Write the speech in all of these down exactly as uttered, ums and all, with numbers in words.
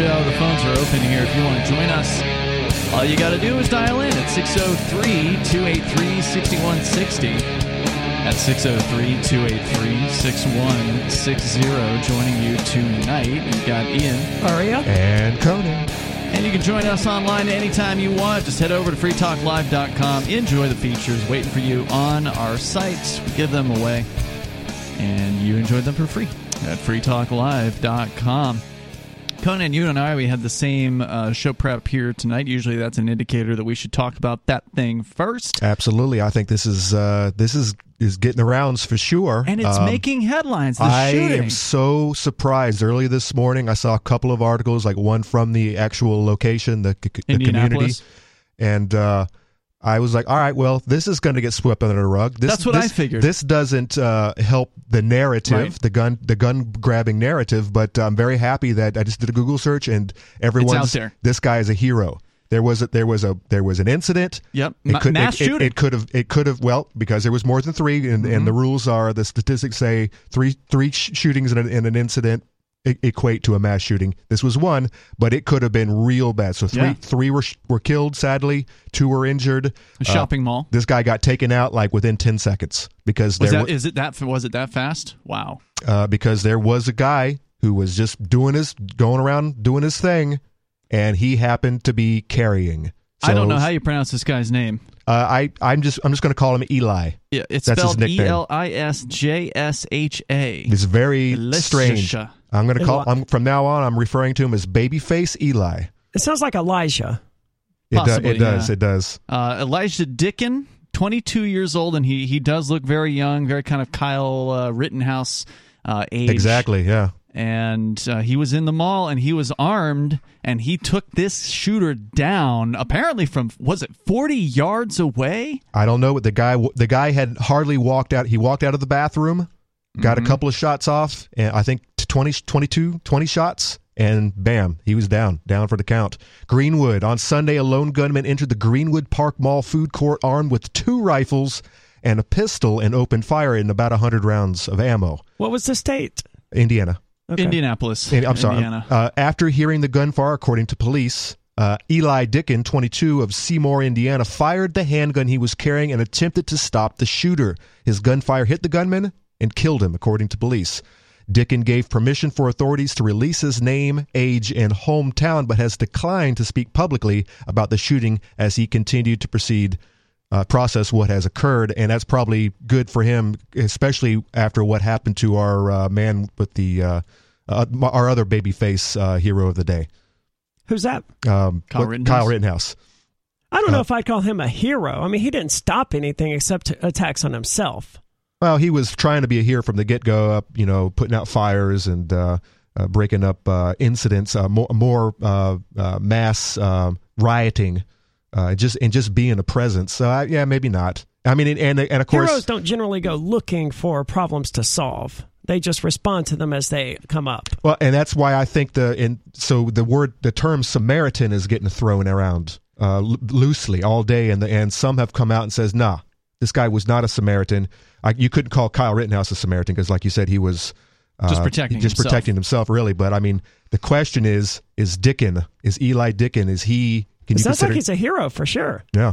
show. The phones are open here if you want to join us. All you got to do is dial in at six oh three, two eight three, six one six oh. That's six oh three, two eight three, six one six oh. Joining you tonight, we've got Ian, Aria, and Conan. And you can join us online anytime you want. Just head over to free talk live dot com. Enjoy the features waiting for you on our sites. We give them away, and you enjoy them for free at free talk live dot com. Conan, you and I, we had the same uh, show prep here tonight. Usually that's an indicator that we should talk about that thing first. Absolutely. I think this is uh, this is... is getting the rounds for sure. And it's um, making headlines, the I shooting. I am so surprised. Early this morning, I saw a couple of articles, like one from the actual location, the, the community. And uh, I was like, all right, well, this is going to get swept under the rug. This, That's what this, I figured. This doesn't uh, help the narrative, right? the gun the gun grabbing narrative, but I'm very happy that I just did a Google search and everyone's, this guy is a hero. There was a, there was a there was an incident. Yep, it could, mass it, shooting. It could have it could have well because there was more than three, and, mm-hmm. and the rules are the statistics say three three sh- shootings in an, in an incident e- equate to a mass shooting. This was one, but it could have been real bad. So three yeah. three were sh- were killed. Sadly, two were injured. A shopping uh, mall. This guy got taken out like within ten seconds because was there that, were, is it that was it that fast? Wow. Uh, because there was a guy who was just doing his going around doing his thing. And he happened to be carrying. So, I don't know how you pronounce this guy's name. Uh, I I'm just I'm just going to call him Eli. Yeah, it's That's spelled E L I S J S H A. It's very strange. I'm going to call. I'm from now on. I'm referring to him as Babyface Eli. It sounds like Elijah. It, Possibly, do, it yeah. does. It does. Uh, Elijah Dicken, twenty-two years old, and he he does look very young, very kind of Kyle uh, Rittenhouse uh, age. Exactly. Yeah. And uh, he was in the mall, and he was armed, and he took this shooter down. Apparently, from was it forty yards away? I don't know. What the guy the guy had hardly walked out. He walked out of the bathroom, got mm-hmm. a couple of shots off, and I think twenty, twenty-two, twenty shots, and bam, he was down, down for the count. Greenwood on Sunday, a lone gunman entered the Greenwood Park Mall food court armed with two rifles and a pistol, and opened fire in about a hundred rounds of ammo. What was the state? Indiana. Okay. Indianapolis. I'm sorry. Uh, after hearing the gunfire, according to police, uh, Eli Dicken, twenty-two, of Seymour, Indiana, fired the handgun he was carrying and attempted to stop the shooter. His gunfire hit the gunman and killed him, according to police. Dicken gave permission for authorities to release his name, age, and hometown, but has declined to speak publicly about the shooting as he continued to proceed Uh, process what has occurred, and that's probably good for him, especially after what happened to our uh, man with the uh, uh, our other babyface uh, hero of the day. Who's that? Um, Kyle, what, Rittenhouse? Kyle Rittenhouse. I don't uh, know if I'd call him a hero. I mean, he didn't stop anything except attacks on himself. Well, he was trying to be a hero from the get-go, up you know, putting out fires and uh, uh, breaking up uh, incidents, uh, more, more uh, uh, mass uh, rioting. Uh, just and just being a presence. So uh, yeah, maybe not. I mean, and, and and of course, heroes don't generally go looking for problems to solve. They just respond to them as they come up. Well, and that's why I think the and so the word the term Samaritan is getting thrown around uh, loosely all day, and the and some have come out and says, nah, this guy was not a Samaritan. I, you couldn't call Kyle Rittenhouse a Samaritan because, like you said, he was uh, just protecting just himself. protecting himself, really. But I mean, the question is: Is Dicken? Is Eli Dicken? Is he? It sounds consider- like he's a hero for sure. Yeah.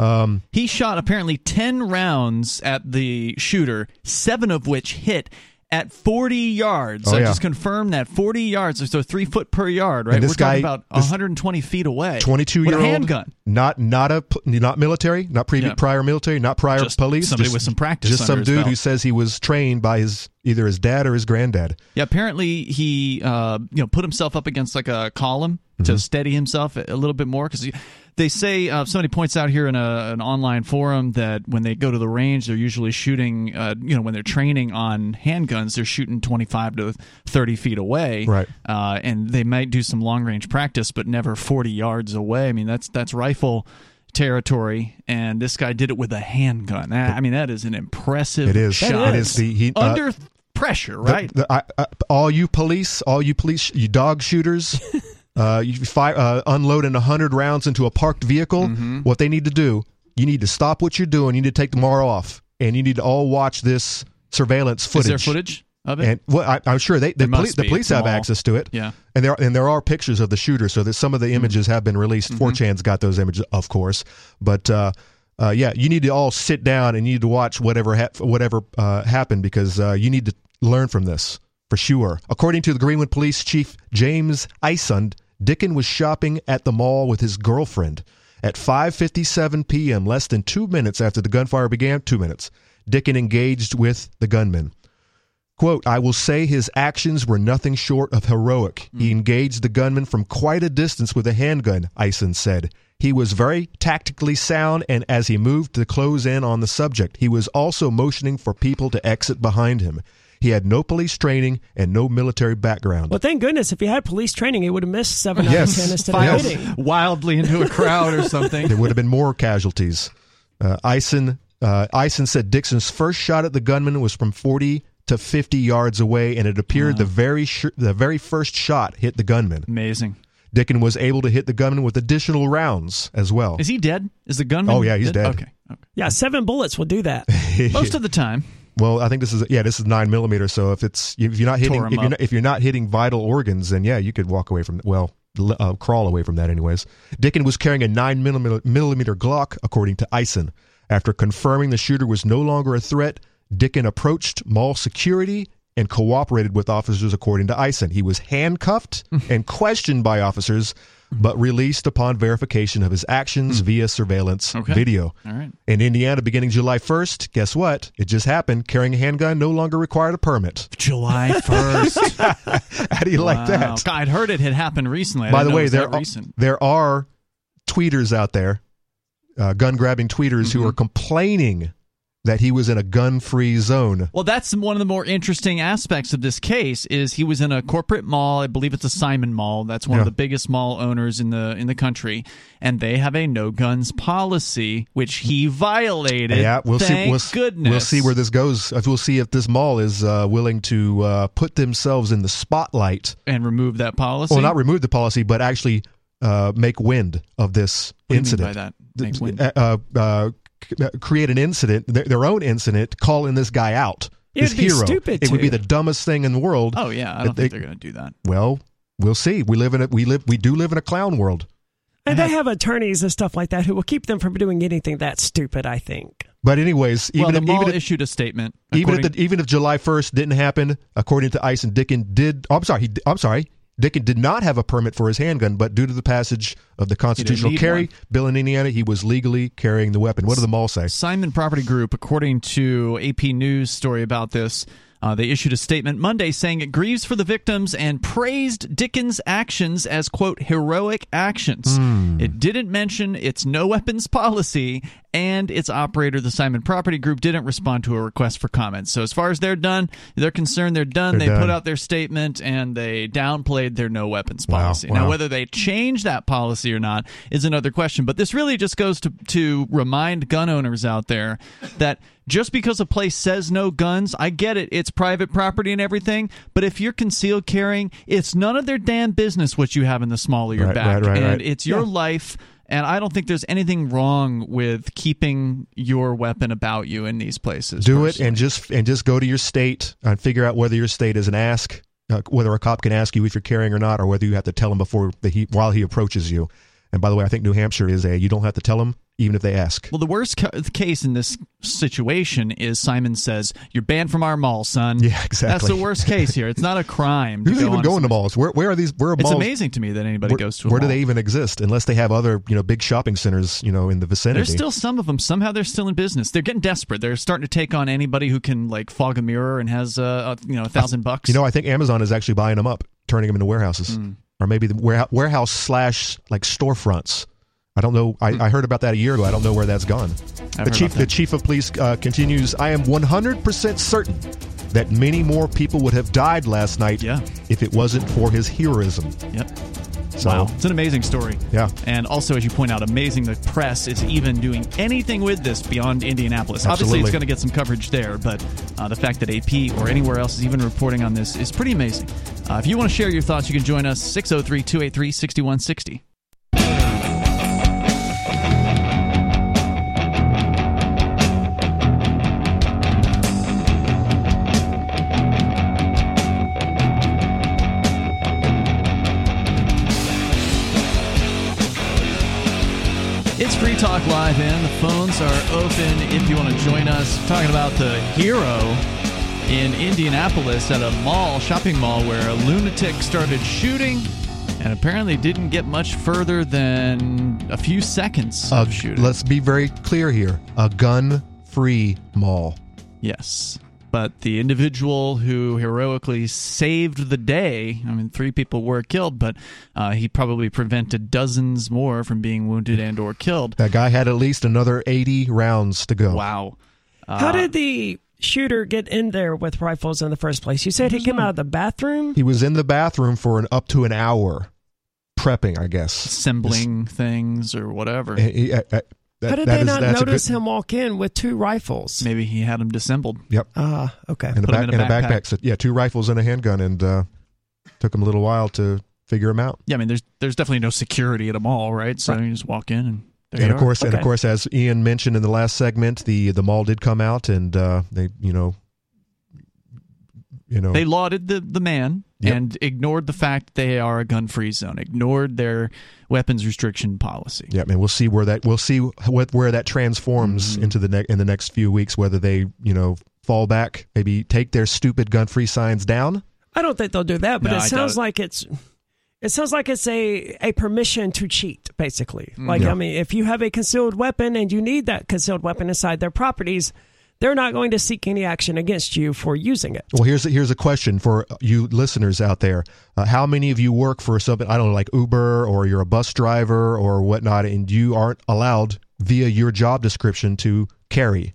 Um, he shot apparently ten rounds at the shooter, seven of which hit at forty yards. Oh, I yeah. just confirmed that. forty yards, so three foot per yard, right? We're guy, talking about one hundred twenty feet away. twenty-two-year-old. With a handgun. Not, not, a, not military, not pre- yeah. prior military, not prior just police. Somebody just, with some practice Just under some dude belt. Who says he was trained by his either his dad or his granddad. Yeah, apparently he uh, you know, put himself up against like a column to mm-hmm. steady himself a little bit more, because they say uh, somebody points out here in a, an online forum that when they go to the range, they're usually shooting. Uh, you know, when they're training on handguns, they're shooting twenty-five to thirty feet away, right? Uh, and they might do some long range practice, but never forty yards away. I mean, that's that's rifle territory, and this guy did it with a handgun. I mean, that is an impressive it is. shot. It is the he, uh, under. Pressure, right? The, the, I, I, all you police, all you police, you dog shooters, uh, you fire, uh, unloading a hundred rounds into a parked vehicle. Mm-hmm. What they need to do, you need to stop what you're doing. You need to take the mar off, and you need to all watch this surveillance footage. Is there footage? of it? And, well, I, I'm sure they, the, poli- the police have access to it. Yeah. And there, and there are pictures of the shooter, so that some of the images mm-hmm. have been released. Mm-hmm. four chan's got those images, of course. But uh, uh, yeah, you need to all sit down and you need to watch whatever ha- whatever uh, happened, because uh, you need to learn from this, for sure. According to the Greenwood Police Chief James Ison, Dicken was shopping at the mall with his girlfriend at five fifty-seven p.m., less than two minutes after the gunfire began. Two minutes. Dicken engaged with the gunman. Quote, "I will say his actions were nothing short of heroic. Mm. He engaged the gunman from quite a distance with a handgun," Ison said. "He was very tactically sound, and as he moved to close in on the subject, he was also motioning for people to exit behind him. He had no police training and no military background." Well, thank goodness. If he had police training, he would have missed seven yes. out of ten instead of hitting wildly into a crowd or something. There would have been more casualties. Uh, Ison, uh, Ison said Dixon's first shot at the gunman was from forty to fifty yards away, and it appeared wow. the very sh- the very first shot hit the gunman. Amazing. Dicken was able to hit the gunman with additional rounds as well. Is he dead? Is the gunman? Oh yeah, he's dead. dead. Okay. okay. Yeah, seven bullets will do that most of the time. Well, I think this is yeah, this is nine millimeter. So if it's if you're not hitting if you're not, if you're not hitting vital organs, then yeah, you could walk away from well uh, crawl away from that anyways. Dicken was carrying a nine millimeter, millimeter Glock, according to Ison. After confirming the shooter was no longer a threat, Dicken approached mall security and cooperated with officers, according to Ison. He was handcuffed and questioned by officers, but released upon verification of his actions mm. via surveillance okay. video. All right. In Indiana, beginning July first, guess what? It just happened. Carrying a handgun no longer required a permit. July first. How do you wow. like that? I'd heard it had happened recently. I by the way, there are, there are tweeters out there, uh, gun-grabbing tweeters, mm-hmm. who are complaining that he was in a gun-free zone. Well, that's one of the more interesting aspects of this case, is he was in a corporate mall. I believe it's a Simon Mall. That's one yeah. of the biggest mall owners in the in the country, and they have a no-guns policy, which he violated. Yeah, we'll Thank see. We'll, goodness. We'll see where this goes. We'll see if this mall is uh, willing to uh, put themselves in the spotlight. And remove that policy? Well, not remove the policy, but actually uh, make wind of this what incident. What do you mean by that? Make wind? Uh, uh, create an incident, their own incident, calling this guy out, this hero. It would be stupid. It would be the dumbest thing in the world. Oh yeah, I don't think they're going to do that. Well, we'll see. We live in a, we live we do live in a clown world, and they have attorneys and stuff like that who will keep them from doing anything that stupid, I think. But anyways, even well, the if, mall even if, issued a statement. Even if the, even if July first didn't happen, according to Ison, Dicken did. Oh, I'm sorry. He, I'm sorry. Dicken did not have a permit for his handgun, but due to the passage of the constitutional carry bill in Indiana, he was legally carrying the weapon. What did the mall say? Simon Property Group, according to A P News story about this, uh, they issued a statement Monday saying it grieves for the victims and praised Dicken's actions as, quote, heroic actions. Mm. It didn't mention its no weapons policy, and its operator, the Simon Property Group, didn't respond to a request for comments. So as far as they're done, they're concerned, they're done. They're they done. put out their statement, and they downplayed their no weapons policy. Wow, wow. Now, whether they change that policy or not is another question. But this really just goes to, to remind gun owners out there that just because a place says no guns, I get it, it's private property and everything, but if you're concealed carrying, it's none of their damn business what you have in the small of your right, back. Right, right, and right. it's your yeah. life. And I don't think there's anything wrong with keeping your weapon about you in these places. Do personally. it and just and just go to your state and figure out whether your state is an ask, uh, whether a cop can ask you if you're carrying or not, or whether you have to tell him before the he, while he approaches you. And by the way, I think New Hampshire is a you don't have to tell him even if they ask. Well, the worst ca- case in this situation is Simon says, "You're banned from our mall, son." Yeah, exactly. That's the worst case here. It's not a crime. Who's go even going to malls? Where, where are these? Where are malls? It's amazing to me that anybody where, goes to a Where mall. Do they even exist? Unless they have other, you know, big shopping centers, you know, in the vicinity. There's still some of them. Somehow they're still in business. They're getting desperate. They're starting to take on anybody who can like fog a mirror and has, uh, you know, a thousand bucks. You know, I think Amazon is actually buying them up, turning them into warehouses. Mm. Or maybe the warehouse, warehouse slash like storefronts. I don't know. I, I heard about that a year ago. I don't know where that's gone. The chief, that. the chief of police uh, continues, "I am one hundred percent certain that many more people would have died last night yeah. if it wasn't for his heroism." Yep. So, wow. It's an amazing story. Yeah. And also, as you point out, amazing the press is even doing anything with this beyond Indianapolis. Absolutely. Obviously, it's going to get some coverage there, but uh, the fact that A P or anywhere else is even reporting on this is pretty amazing. Uh, if you want to share your thoughts, you can join us, six oh three, two eight three, six one six oh. It's Free Talk Live, and the phones are open if you want to join us. We're talking about the hero in Indianapolis at a mall, shopping mall, where a lunatic started shooting and apparently didn't get much further than a few seconds uh, of shooting. Let's be very clear here. A gun-free mall. Yes. But the individual who heroically saved the day, I mean, three people were killed, but uh, he probably prevented dozens more from being wounded and or killed. That guy had at least another eighty rounds to go. Wow. Uh, How did the shooter get in there with rifles in the first place? You said he came out of the bathroom? He was in the bathroom for an up to an hour, prepping, I guess. Assembling it's, things or whatever. He, I, I, That, How did they is, not notice good, him walk in with two rifles? Maybe he had them disassembled. Yep. Ah, uh, okay. In the back, in a, in a backpack. backpack. So, yeah, two rifles and a handgun, and uh, took him a little while to figure him out. Yeah, I mean, there's there's definitely no security at a mall, right? So right. you just walk in, and there and you of course, are. Okay. And of course, as Ian mentioned in the last segment, the the mall did come out, and uh, they, you know, you know, they lauded the the man. Yep. And ignored the fact they are a gun-free zone. Ignored their weapons restriction policy. Yeah, I mean, we'll see where that we'll see what where that transforms mm-hmm. into the ne- in the next few weeks. Whether they, you know, fall back, maybe take their stupid gun-free signs down. I don't think they'll do that, but no, it I sounds like it's it sounds like it's a, a permission to cheat, basically. Mm-hmm. Like, yeah. I mean, if you have a concealed weapon and you need that concealed weapon inside their properties, they're not going to seek any action against you for using it. Well, here's a, here's a question for you listeners out there. Uh, how many of you work for something, I don't know, like Uber, or you're a bus driver or whatnot, and you aren't allowed via your job description to carry?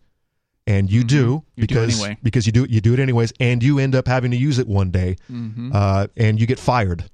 And you mm-hmm. do, you because, do anyway. because you do you do it anyways, and you end up having to use it one day, mm-hmm. uh, and you get fired.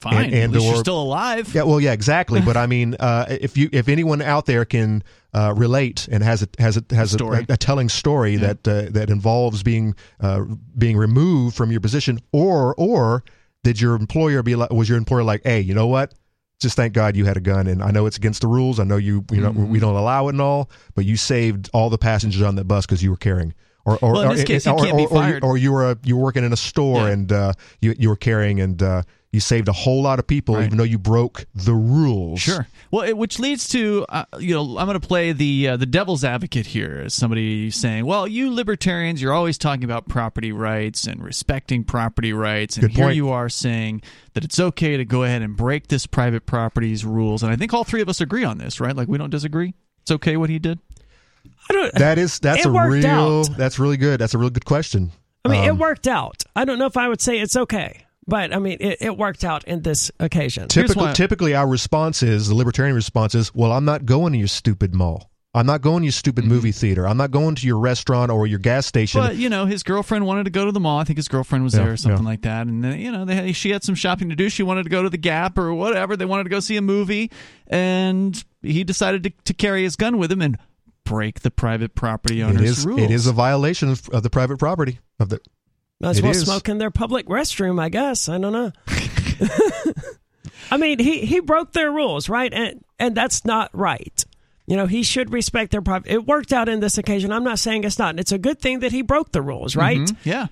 Fine, and, and at least or, you're still alive. Yeah, well, yeah, exactly. But I mean, uh, if you if anyone out there can uh, relate and has a has a has a, a, a telling story yeah. that uh, that involves being uh, being removed from your position, or or did your employer be like, was your employer like, hey, you know what? Just thank God you had a gun, and I know it's against the rules. I know you you know mm-hmm. we don't allow it and all, but you saved all the passengers on that bus because you were carrying. Or or well, in this or, case, or, you can't or, be fired. or, or you were a, you were working in a store yeah. and uh, you you were carrying and. Uh, You saved a whole lot of people, right. even though you broke the rules. Sure. Well, it, which leads to, uh, you know, I'm going to play the uh, the devil's advocate here. Somebody saying, well, you libertarians, you're always talking about property rights and respecting property rights. And Good here point. you are saying that it's okay to go ahead and break this private property's rules. And I think all three of us agree on this, right? Like, we don't disagree. It's okay what he did. I don't. That is, that's a real, out. that's really good. That's a really good question. I mean, um, it worked out. I don't know if I would say it's okay. But, I mean, it, it worked out in this occasion. Typically, typically, our response is, the libertarian response is, well, I'm not going to your stupid mall. I'm not going to your stupid mm-hmm. movie theater. I'm not going to your restaurant or your gas station. But, you know, his girlfriend wanted to go to the mall. I think his girlfriend was yeah, there or something yeah. like that. And, then, you know, they, she had some shopping to do. She wanted to go to the Gap or whatever. They wanted to go see a movie. And he decided to, to carry his gun with him and break the private property owner's it is, rules. It is a violation of, of the private property, of the... Might as well smoke in their public restroom, I guess. I don't know. I mean, he, he broke their rules, right? And and that's not right. You know, he should respect their private. It worked out in this occasion. I'm not saying it's not. And it's a good thing that he broke the rules, right? Mm-hmm. Yeah.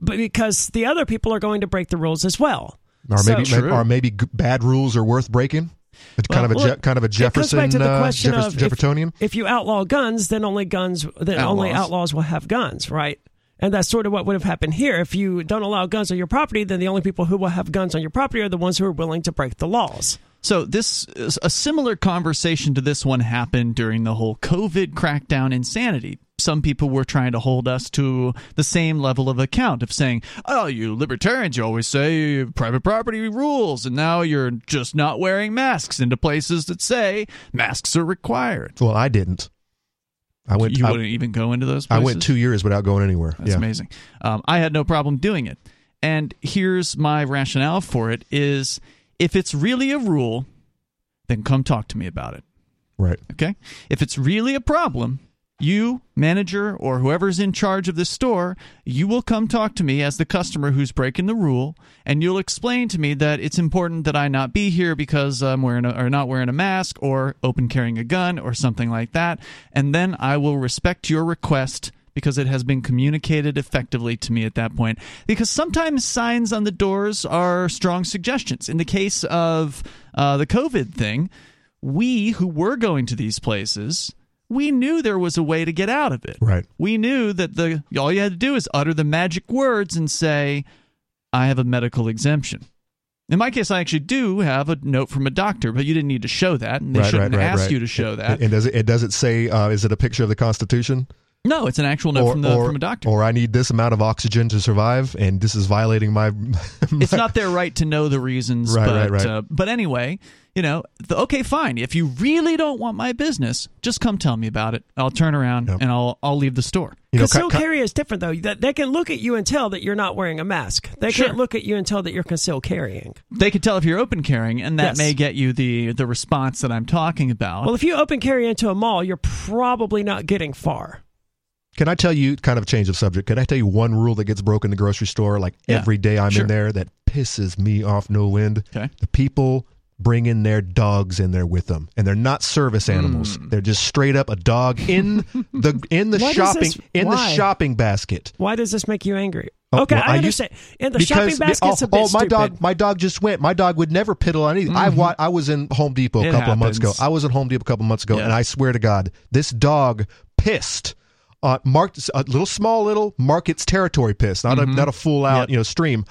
But because the other people are going to break the rules as well. Or maybe so, maybe, or maybe bad rules are worth breaking. It's well, kind of a well, Je- kind of a Jefferson, it comes back to the question uh, Jeffers- of Jeffersonian. If, if you outlaw guns, then only guns, then outlaws. only outlaws will have guns, right? And that's sort of what would have happened here. If you don't allow guns on your property, then the only people who will have guns on your property are the ones who are willing to break the laws. So this is a similar conversation to this one happened during the whole COVID crackdown insanity. Some people were trying to hold us to the same level of account of saying, oh, you libertarians, you always say private property rules, and now you're just not wearing masks into places that say masks are required. Well, I didn't. I went, you wouldn't I, even go into those places? I went two years without going anywhere. That's yeah. amazing. Um, I had no problem doing it. And here's my rationale for it is, if it's really a rule, then come talk to me about it. Right. Okay? If it's really a problem, you, manager, or whoever's in charge of this store, you will come talk to me as the customer who's breaking the rule, and you'll explain to me that it's important that I not be here because I'm wearing a, or not wearing a mask or open carrying a gun or something like that, and then I will respect your request because it has been communicated effectively to me at that point. Because sometimes signs on the doors are strong suggestions. In the case of uh, the COVID thing, we who were going to these places, we knew there was a way to get out of it. Right. We knew that the all you had to do is utter the magic words and say, I have a medical exemption. In my case, I actually do have a note from a doctor, but you didn't need to show that, and they right, shouldn't right, ask right. you to show it, that. And does it, it does it say, uh, is it a picture of the Constitution? No, it's an actual note or, from, the, or, from a doctor. Or I need this amount of oxygen to survive, and this is violating my... my it's not their right to know the reasons, right, but, right, right. Uh, but anyway, you know, the, okay, fine. If you really don't want my business, just come tell me about it. I'll turn around, yep. and I'll I'll leave the store. Because you know, concealed carry is different, though. They, they can look at you and tell that you're not wearing a mask. They sure. can't look at you and tell that you're concealed carrying. They can tell if you're open carrying, and that yes. may get you the, the response that I'm talking about. Well, if you open carry into a mall, you're probably not getting far. Can I tell you, kind of a change of subject, can I tell you one rule that gets broken in the grocery store like yeah, every day I'm sure. in there that pisses me off no end? Okay. The people bring in their dogs in there with them, and they're not service animals. Mm. They're just straight up a dog in the in the shopping this, in why? the shopping basket. Why does this make you angry? Oh, okay, well, I, I understand. And the shopping basket's oh, a bit oh, my stupid. dog, my dog just went. My dog would never piddle on anything. Mm-hmm. I, I was in Home Depot a it couple happens. of months ago. I was in Home Depot a couple of months ago, yeah. and I swear to God, this dog pissed. Uh, marked a little small little market's territory piss, not mm-hmm. a not a full out yep. you know stream.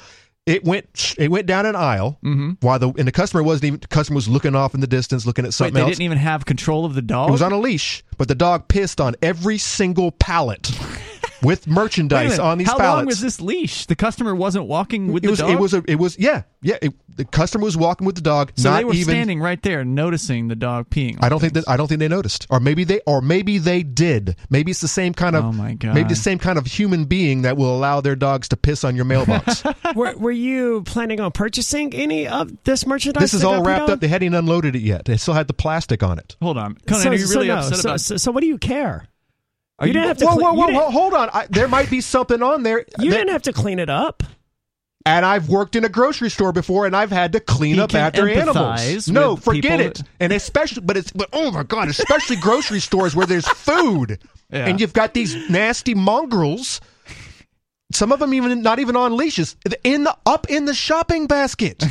It went it went down an aisle mm-hmm. while the and the customer wasn't even the customer was looking off in the distance looking at something Wait, they else. They didn't even have control of the dog. It was on a leash, but the dog pissed on every single pallet. With merchandise on these How pallets. How long was this leash? The customer wasn't walking with it the was, dog? It was, a, it was yeah, yeah. It, the customer was walking with the dog. So not they were even, standing right there noticing the dog peeing. I don't things. think that I don't think they noticed. Or maybe they or maybe they did. Maybe it's the same kind of oh my God. maybe the same kind of human being that will allow their dogs to piss on your mailbox. were, were you planning on purchasing any of this merchandise? This is all wrapped up. They hadn't unloaded it yet. They still had the plastic on it. Hold on. Conan, so, are you really so upset no. about so, so, so what do you care? You, you didn't have to. Whoa, clean, whoa, whoa! Hold on. I, there might be something on there. You that, didn't have to clean it up. And I've worked in a grocery store before, and I've had to clean he up after animals. No, forget it. That, and especially, but it's, but oh my God, especially grocery stores where there's food, yeah. and you've got these nasty mongrels. Some of them even not even on leashes, in the up in the shopping basket.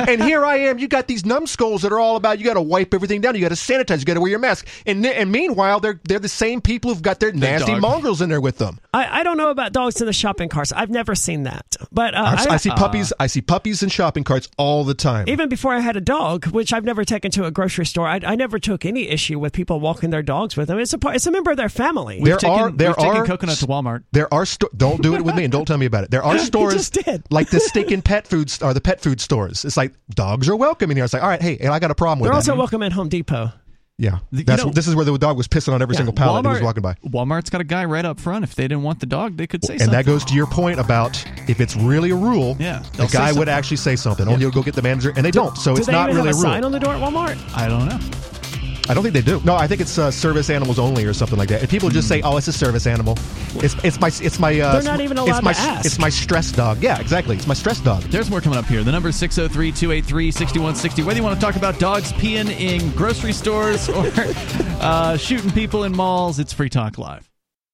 And here I am. You got these numbskulls that are all about you got to wipe everything down. You got to sanitize. You got to wear your mask. And and meanwhile, they're they're the same people who've got their the nasty dog. mongrels in there with them. I, I don't know about dogs in the shopping carts. I've never seen that. But uh, I, I see puppies. Uh, I see puppies in shopping carts all the time. Even before I had a dog, which I've never taken to a grocery store, I, I never took any issue with people walking their dogs with them. It's a it's a member of their family. We've there taken, are there we've taken are coconuts to Walmart. There are sto- don't do it with me. And don't tell me about it. There are stores like the stinking pet food or the pet food stores. It's like dogs are welcome in here. It's like, all right, hey, I got a problem with They're that. They're also welcome at Home Depot. Yeah, that's you know, this is where the dog was pissing on every yeah, single pallet Walmart, he was walking by. Walmart's got a guy right up front. If they didn't want the dog, they could say and something. And that goes to your point about if it's really a rule, yeah, the guy would actually say something. Yeah. Only go get the manager, and they do, don't. So do it's not really a rule. Do they even have a sign on the door at Walmart? I don't know. I don't think they do. No, I think it's uh, service animals only or something like that. And people just say, "Oh, it's a service animal. It's it's my it's my uh, They're not even allowed to my, ask. It's my stress dog." Yeah, exactly. It's my stress dog. There's more coming up here. The number is six oh three, two eight three, six one six oh. Whether you want to talk about dogs peeing in grocery stores or uh, shooting people in malls, it's Free Talk Live.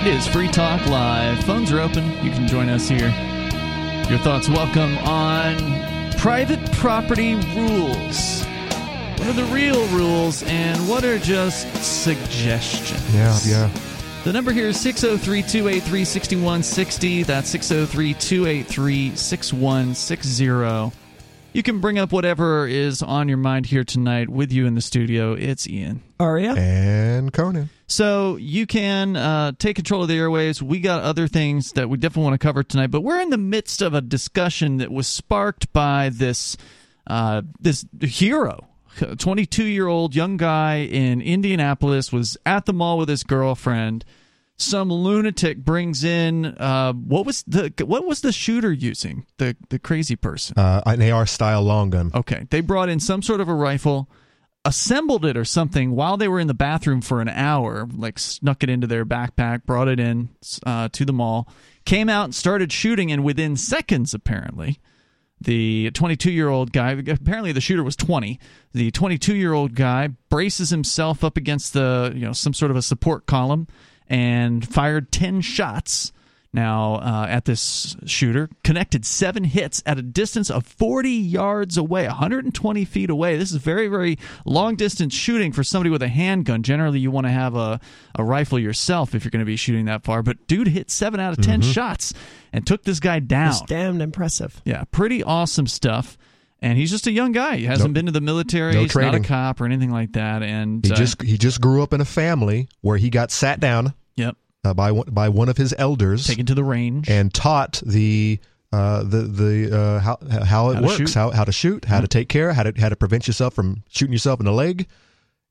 It is Free Talk Live. Phones are open. You can join us here. Your thoughts welcome on private property rules. What are the real rules and what are just suggestions. Yeah, yeah. The number here is six oh three, two eight three, six one six oh. That's six oh three, two eight three, six one six oh. You can bring up whatever is on your mind here tonight with you in the studio. It's Ian, Aria, and Conan. So you can uh, take control of the airwaves. We got other things that we definitely want to cover tonight, but we're in the midst of a discussion that was sparked by this uh, this hero. A twenty-two-year-old young guy in Indianapolis was at the mall with his girlfriend. Some lunatic brings in uh, what was the what was the shooter using? The the crazy person, uh, an A R style long gun. Okay, they brought in some sort of a rifle, assembled it or something while they were in the bathroom for an hour. Like snuck it into their backpack, brought it in uh, to the mall, came out and started shooting. And within seconds, apparently. The twenty-two-year-old guy, apparently the shooter was twenty. The twenty-two-year-old guy braces himself up against the, you know, some sort of a support column and fired ten shots now uh, at this shooter. Connected seven hits at a distance of forty yards away, one hundred twenty feet away. This is very, very long-distance shooting for somebody with a handgun. Generally, you want to have a, a rifle yourself if you're going to be shooting that far. But dude hit seven out of ten mm-hmm. shots. And took this guy down. It's damn impressive. Yeah, pretty awesome stuff. And he's just a young guy. He hasn't nope. been to the military. No he's training. Not a cop or anything like that. And he uh, just he just grew up in a family where he got sat down. Yep. Uh, by one, by one of his elders, taken to the range, and taught the uh, the the uh, how how it how works, how how to shoot, how mm-hmm. to take care, how to how to prevent yourself from shooting yourself in the leg.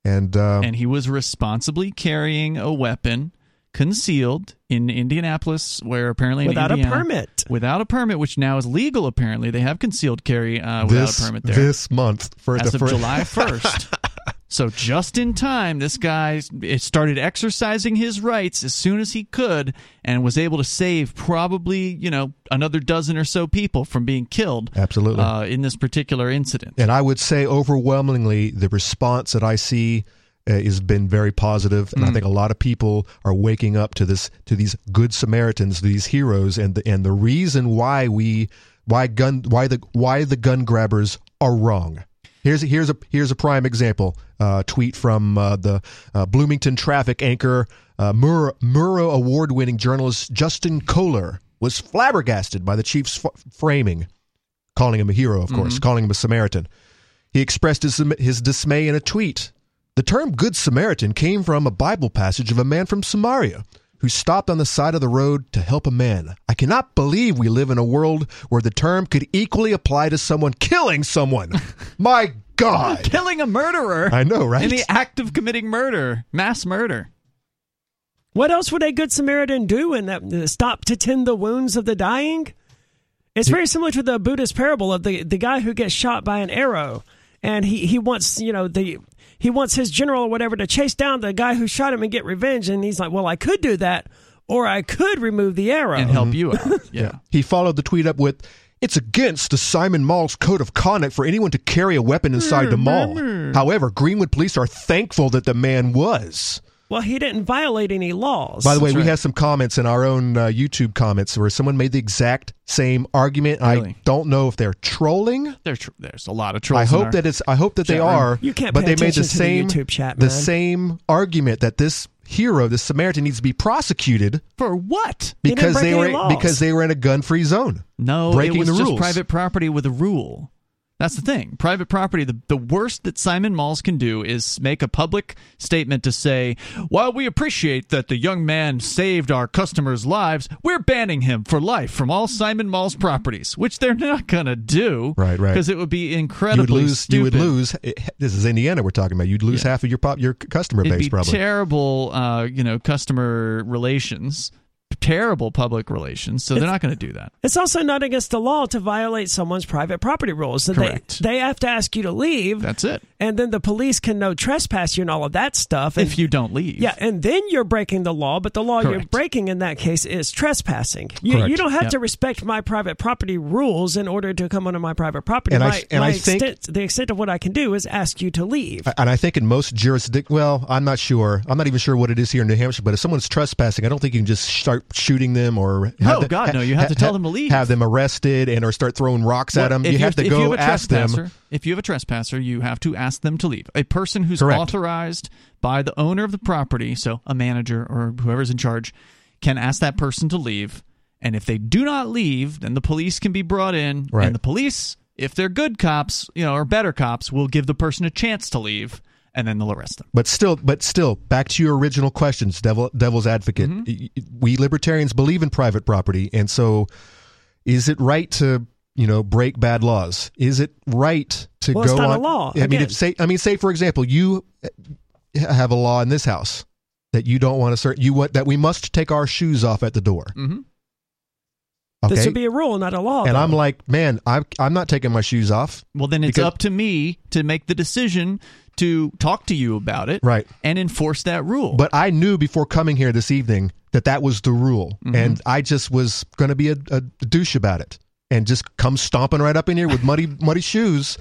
And uh, and he was responsibly carrying a weapon. Concealed in Indianapolis, where apparently without in Indiana, a permit, without a permit, which now is legal. Apparently, they have concealed carry uh, without this, a permit there this month for as the of first. July first. So just in time, this guy started exercising his rights as soon as he could, and was able to save probably you know another dozen or so people from being killed. Absolutely, uh, in this particular incident. And I would say overwhelmingly, the response that I see. Has been very positive, and mm. I think a lot of people are waking up to this, to these good Samaritans, these heroes, and the, and the reason why we, why gun, why the, why the gun grabbers are wrong. Here's a, here's a here's a prime example. Uh, tweet from uh, the uh, Bloomington traffic anchor, uh, Murrah Murrah award-winning journalist Justin Kohler was flabbergasted by the chief's f- framing, calling him a hero, of mm-hmm. course, calling him a Samaritan. He expressed his his dismay in a tweet. The term Good Samaritan came from a Bible passage of a man from Samaria who stopped on the side of the road to help a man. I cannot believe we live in a world where the term could equally apply to someone killing someone. My God. Killing a murderer. I know, right? In the act of committing murder, mass murder. What else would a Good Samaritan do in that uh, stop to tend the wounds of the dying? It's very similar to the Buddhist parable of the, the guy who gets shot by an arrow. And he, he wants, you know, the he wants his general or whatever to chase down the guy who shot him and get revenge. And he's like, well, I could do that, or I could remove the arrow. And help you out. Yeah. yeah. He followed the tweet up with, it's against the Simon Mall's code of conduct for anyone to carry a weapon inside the mall. However, Greenwood police are thankful that the man was. Well, he didn't violate any laws. By the way, That's we right. have some comments in our own uh, YouTube comments where someone made the exact same argument. Really? I don't know if they're trolling. Tr- there's a lot of trolls. I hope that it's. I hope that they are. You can't. But pay they made the same the, chat, the same argument that this hero, this Samaritan, needs to be prosecuted for what? Because they, they were laws. because they were in a gun-free zone. No, breaking it was the just rules. Private property with a rule. That's the thing. Private property, the, the worst that Simon Malls can do is make a public statement to say, while we appreciate that the young man saved our customers' lives, we're banning him for life from all Simon Malls properties, which they're not going to do. Right, right. Because it would be incredibly you would lose, stupid. You would lose, this is Indiana we're talking about, you'd lose yeah. half of your pop, your customer It'd base be probably. terrible uh, you know, customer relations. Terrible public relations, so they're it's, not going to do that. It's also not against the law to violate someone's private property rules. So Correct. They, they have to ask you to leave. That's it. And then the police can no trespass you and all of that stuff. And, if you don't leave. Yeah, and then you're breaking the law, but the law Correct. You're breaking in that case is trespassing. You, you don't have yep. to respect my private property rules in order to come onto my private property. And my, I, and my I extent, think, the extent of what I can do is ask you to leave. And I think in most jurisdictions, well, I'm not sure. I'm not even sure what it is here in New Hampshire, but if someone's trespassing, I don't think you can just start shooting them or have oh them, God, ha- no! You have ha- to tell ha- them to leave, have them arrested, and or start throwing rocks well, at them. You, you have to go you have ask them. If you have a trespasser, you have to ask them to leave. A person who's Correct. authorized by the owner of the property, so a manager or whoever's in charge, can ask that person to leave. And if they do not leave, then the police can be brought in, right. and the police, if they're good cops, you know, or better cops, will give the person a chance to leave. And then they'll arrest them. But still, but still, back to your original questions, devil, devil's advocate. Mm-hmm. We libertarians believe in private property, and so is it right to, you know, break bad laws? Is it right to well, go it's not on a law? I Again. mean, if, say, I mean, say for example, you have a law in this house that you don't want to certain you want that we must take our shoes off at the door. Mm-hmm. Okay? This would be a rule, not a law. And though. I'm like, man, I'm I'm not taking my shoes off. Well, then it's because- up to me to make the decision to talk to you about it right. and enforce that rule. But I knew before coming here this evening that that was the rule, mm-hmm. and I just was going to be a, a douche about it and just come stomping right up in here with muddy muddy shoes,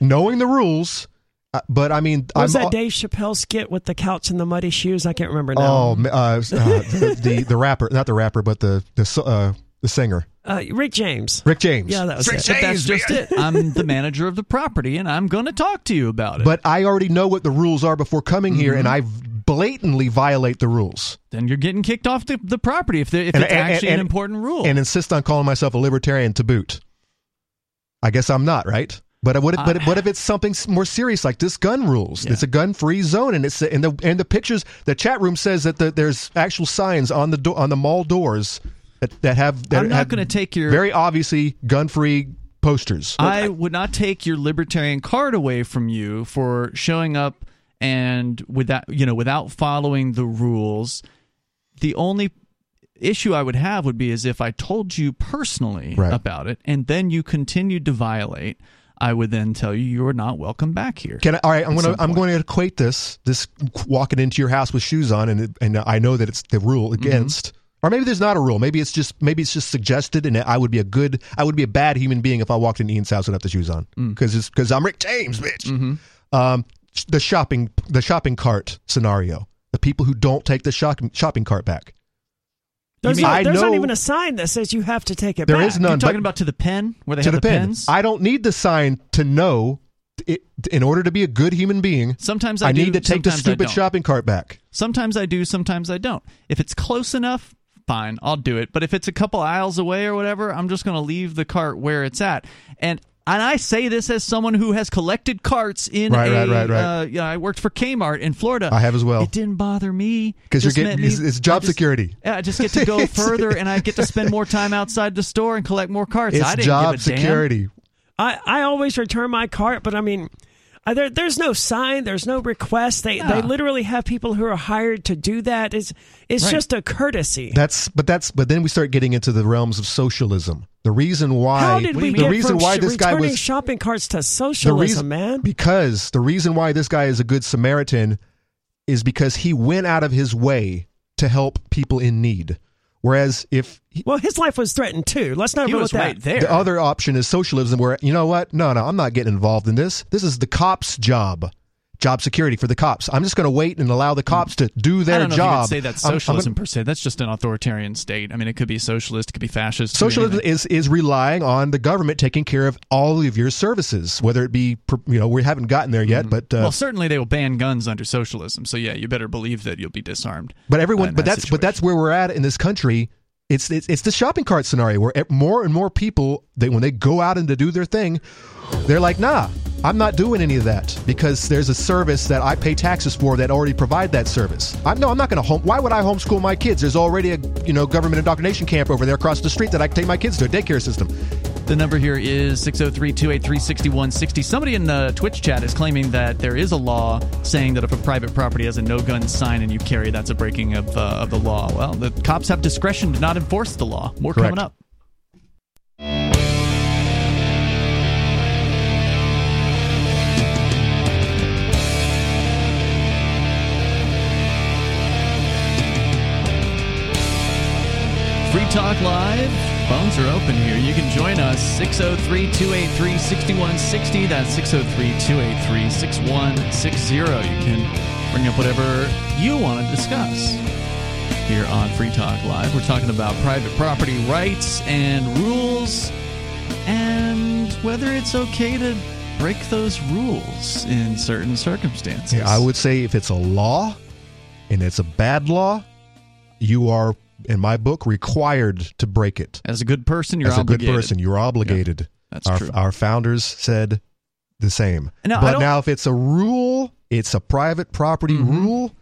knowing the rules. Uh, but I mean... What was I'm, that Dave Chappelle skit with the couch and the muddy shoes? I can't remember now. Oh, uh, uh, the, the the rapper, not the rapper, but the... the uh, The singer. Uh, Rick James. Rick James. Yeah, that was Rick it. James, that's just man. it. I'm the manager of the property, and I'm going to talk to you about it. But I already know what the rules are before coming mm-hmm. here, and I blatantly violate the rules. Then you're getting kicked off the, the property if, the, if and, it's and, actually and, an important rule. And insist on calling myself a libertarian to boot. I guess I'm not, right? But what if, uh, but what if it's something more serious like this gun rules? Yeah. It's a gun-free zone, and it's and the and the pictures. The chat room says that the, there's actual signs on the do, on the mall doors. That, that have that I'm not going to take your very obviously gun-free posters. I would not take your libertarian card away from you for showing up and without you know without following the rules. The only issue I would have would be as if I told you personally right. about it, and then you continued to violate. I would then tell you you are not welcome back here. Can I, all right, I'm going to I'm going to equate this this walking into your house with shoes on, and and I know that it's the rule against. Mm-hmm. Or maybe there's not a rule. Maybe it's just maybe it's just suggested, and I would be a good, I would be a bad human being if I walked into Ian's house without the shoes on, because mm. because I'm Rick James, bitch. Mm-hmm. Um, the shopping the shopping cart scenario. The people who don't take the shopping shopping cart back. There's, mean, not, there's know, not even a sign that says you have to take it there back. There is none. You're talking about to the pen where they to have the pen. pens. I don't need the sign to know. It, in order to be a good human being, sometimes I, I do, need to take the stupid shopping cart back. Sometimes I do. Sometimes I don't. If it's close enough. Fine, I'll do it. But if it's a couple aisles away or whatever, I'm just going to leave the cart where it's at. And and I say this as someone who has collected carts in right, a... Right, right, right. Uh, you know, I worked for Kmart in Florida. I have as well. It didn't bother me. Because you're getting... Me, it's, it's job I just, security. Yeah, I just get to go further and I get to spend more time outside the store and collect more carts. It's I didn't job give a security. Damn. I, I always return my cart, but I mean... There, there's no sign. There's no request. They yeah. they literally have people who are hired to do that. It's it's right. just a courtesy. That's but that's but then we start getting into the realms of socialism. The reason why How did we the reason why this guy was shopping carts to socialism, reason, man. Because the reason why this guy is a good Samaritan is because he went out of his way to help people in need. Whereas if... He, well, his life was threatened too. Let's not go right there. The other option is socialism where, you know what? No, no, I'm not getting involved in this. This is the cops' job. Job security for the cops. I'm just going to wait and allow the cops to do their job. I don't know job. If you could say that's socialism I'm, I'm gonna, per se. That's just an authoritarian state. I mean, it could be socialist. It could be fascist. Socialism is, is relying on the government taking care of all of your services, whether it be, you know, we haven't gotten there yet, mm-hmm. but... Uh, well, certainly they will ban guns under socialism. So, yeah, you better believe that you'll be disarmed. But everyone, uh, but that that's situation. But that's where we're at in this country. It's, it's, it's the shopping cart scenario where more and more people, they when they go out and to do their thing, they're like, nah. I'm not doing any of that because there's a service that I pay taxes for that already provide that service. I'm no, I'm not going to home. Why would I homeschool my kids? There's already a you know government indoctrination camp over there across the street that I can take my kids to a daycare system. The number here is six oh three, two eight three, six one six oh. Somebody in the Twitch chat is claiming that there is a law saying that if a private property has a no-gun sign and you carry, that's a breaking of, uh, of the law. Well, the cops have discretion to not enforce the law. More Correct. coming up. Free Talk Live, phones are open here. You can join us, six oh three, two eight three, six one six oh. That's six oh three, two eight three, six one six oh. You can bring up whatever you want to discuss. here on Free Talk Live. We're talking about private property rights and rules and whether it's okay to break those rules in certain circumstances. Yeah, I would say if it's a law and it's a bad law, you are, in my book, required to break it. As a good person, you're As obligated. As a good person, you're obligated. Yeah, that's our, true. Our founders said the same. Now, but now if it's a rule, it's a private property mm-hmm. rule,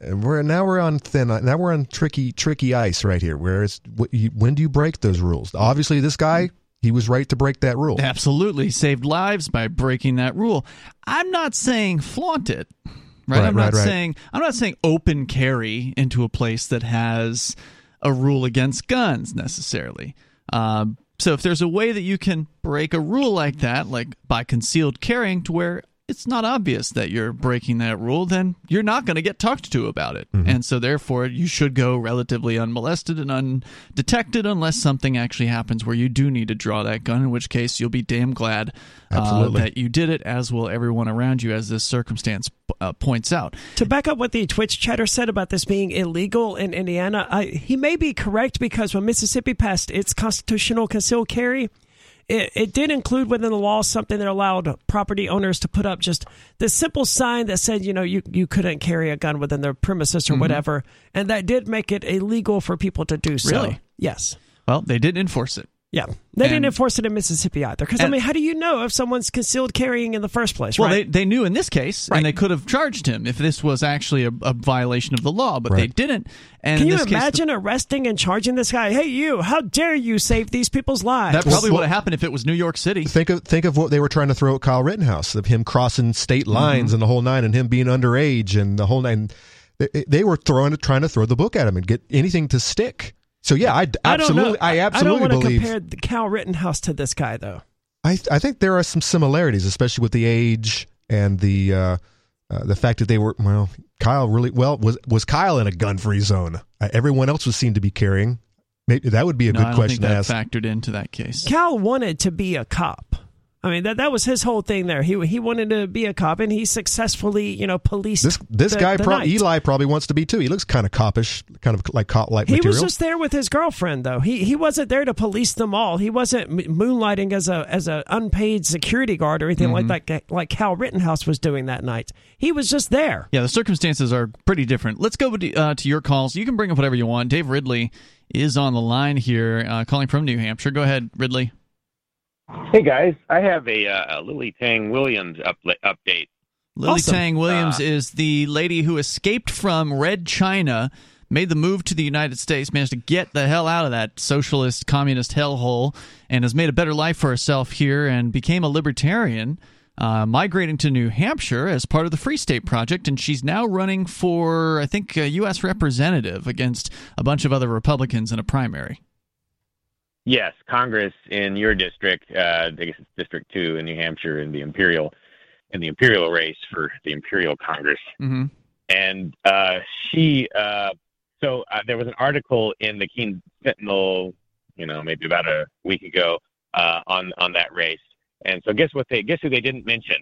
and we're now we're on thin now we're on tricky tricky ice right here. Where it's when do you break those rules? Obviously, this guy, he was right to break that rule. Absolutely, saved lives by breaking that rule. I'm not saying flaunt it. Right, right, I'm not right, saying right. I'm not saying open carry into a place that has a rule against guns necessarily. Um, so if there's a way that you can break a rule like that, like by concealed carrying, to where it's not obvious that you're breaking that rule, then you're not going to get talked to about it, mm-hmm. and so therefore you should go relatively unmolested and undetected, unless something actually happens where you do need to draw that gun, in which case you'll be damn glad uh, that you did it, as will everyone around you, as this circumstance uh, points out. To back up what the Twitch chatter said about this being illegal in Indiana, I, he may be correct, because when Mississippi passed its constitutional concealed carry, It, it did include within the law something that allowed property owners to put up just the simple sign that said, you know, you, you couldn't carry a gun within their premises or mm-hmm. whatever. And that did make it illegal for people to do so. Really? Yes. Well, they did enforce it. Yeah. They and, didn't enforce it in Mississippi either. Because, I mean, how do you know if someone's concealed carrying in the first place, well, right? Well, they, they knew in this case, right. and they could have charged him if this was actually a, a violation of the law, but right. they didn't. And Can you this imagine case, the, arresting and charging this guy? Hey, you, how dare you save these people's lives? That probably well, would have happened if it was New York City. Think of think of what they were trying to throw at Kyle Rittenhouse, of him crossing state lines mm-hmm. and the whole nine, and him being underage and the whole nine. They, they were throwing trying to throw the book at him and get anything to stick. So yeah, I absolutely, I, I absolutely believe. I don't want to compare the Kyle Rittenhouse to this guy, though. I th- I think there are some similarities, especially with the age and the uh, uh, the fact that they were well. Kyle really well was was Kyle in a gun free zone? Uh, everyone else was seen to be carrying. Maybe that would be a no, good I don't question think that to ask. Factored into that case, Kyle wanted to be a cop. I mean, that that was his whole thing there. He he wanted to be a cop, and he successfully, you know, policed This This the, guy, the pro- Eli, probably wants to be, too. He looks kind of copish, kind of like cop-like material. He was just there with his girlfriend, though. He he wasn't there to police them all. He wasn't moonlighting as a as an unpaid security guard or anything mm-hmm. like that, like Kyle Rittenhouse was doing that night. He was just there. Yeah, the circumstances are pretty different. Let's go to, uh, to your calls. You can bring up whatever you want. Dave Ridley is on the line here, uh, calling from New Hampshire. Go ahead, Ridley. Hey guys, I have a, uh, a Lily Tang Williams up, update. Lily awesome. Tang Williams uh, is the lady who escaped from Red China, made the move to the United States, managed to get the hell out of that socialist communist hellhole, and has made a better life for herself here and became a libertarian, uh, migrating to New Hampshire as part of the Free State Project, and she's now running for, I think, a U S representative against a bunch of other Republicans in a primary. Yes, Congress in your district, uh, I guess it's District two in New Hampshire, in the Imperial, in the Imperial race for the Imperial Congress. Mm-hmm. And uh, she, uh, so uh, there was an article in the Keene Sentinel, you know, maybe about a week ago uh, on on that race. And so guess what they guess who they didn't mention?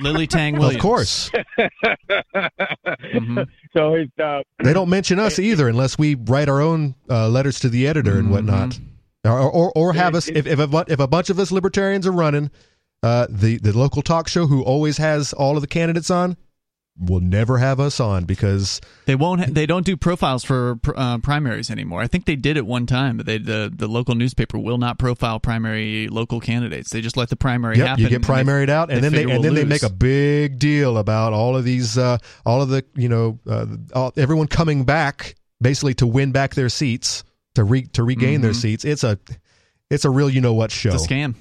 Lily Tang Williams. Of course. mm-hmm. So it's, uh, they don't mention us either, unless we write our own uh, letters to the editor and mm-hmm. whatnot. Or, or or have us, if if a, if a bunch of us libertarians are running, uh, the, the local talk show who always has all of the candidates on will never have us on, because they won't. Ha- they don't do profiles for uh, primaries anymore. I think they did at one time, but they, the the local newspaper will not profile primary local candidates. They just let the primary yep, happen. You get primaried they, out, and they then they we'll and then lose. They make a big deal about all of these, uh, all of the you know, uh, all, everyone coming back basically to win back their seats. To re to regain mm-hmm. their seats, it's a it's a real you know what show. It's a scam.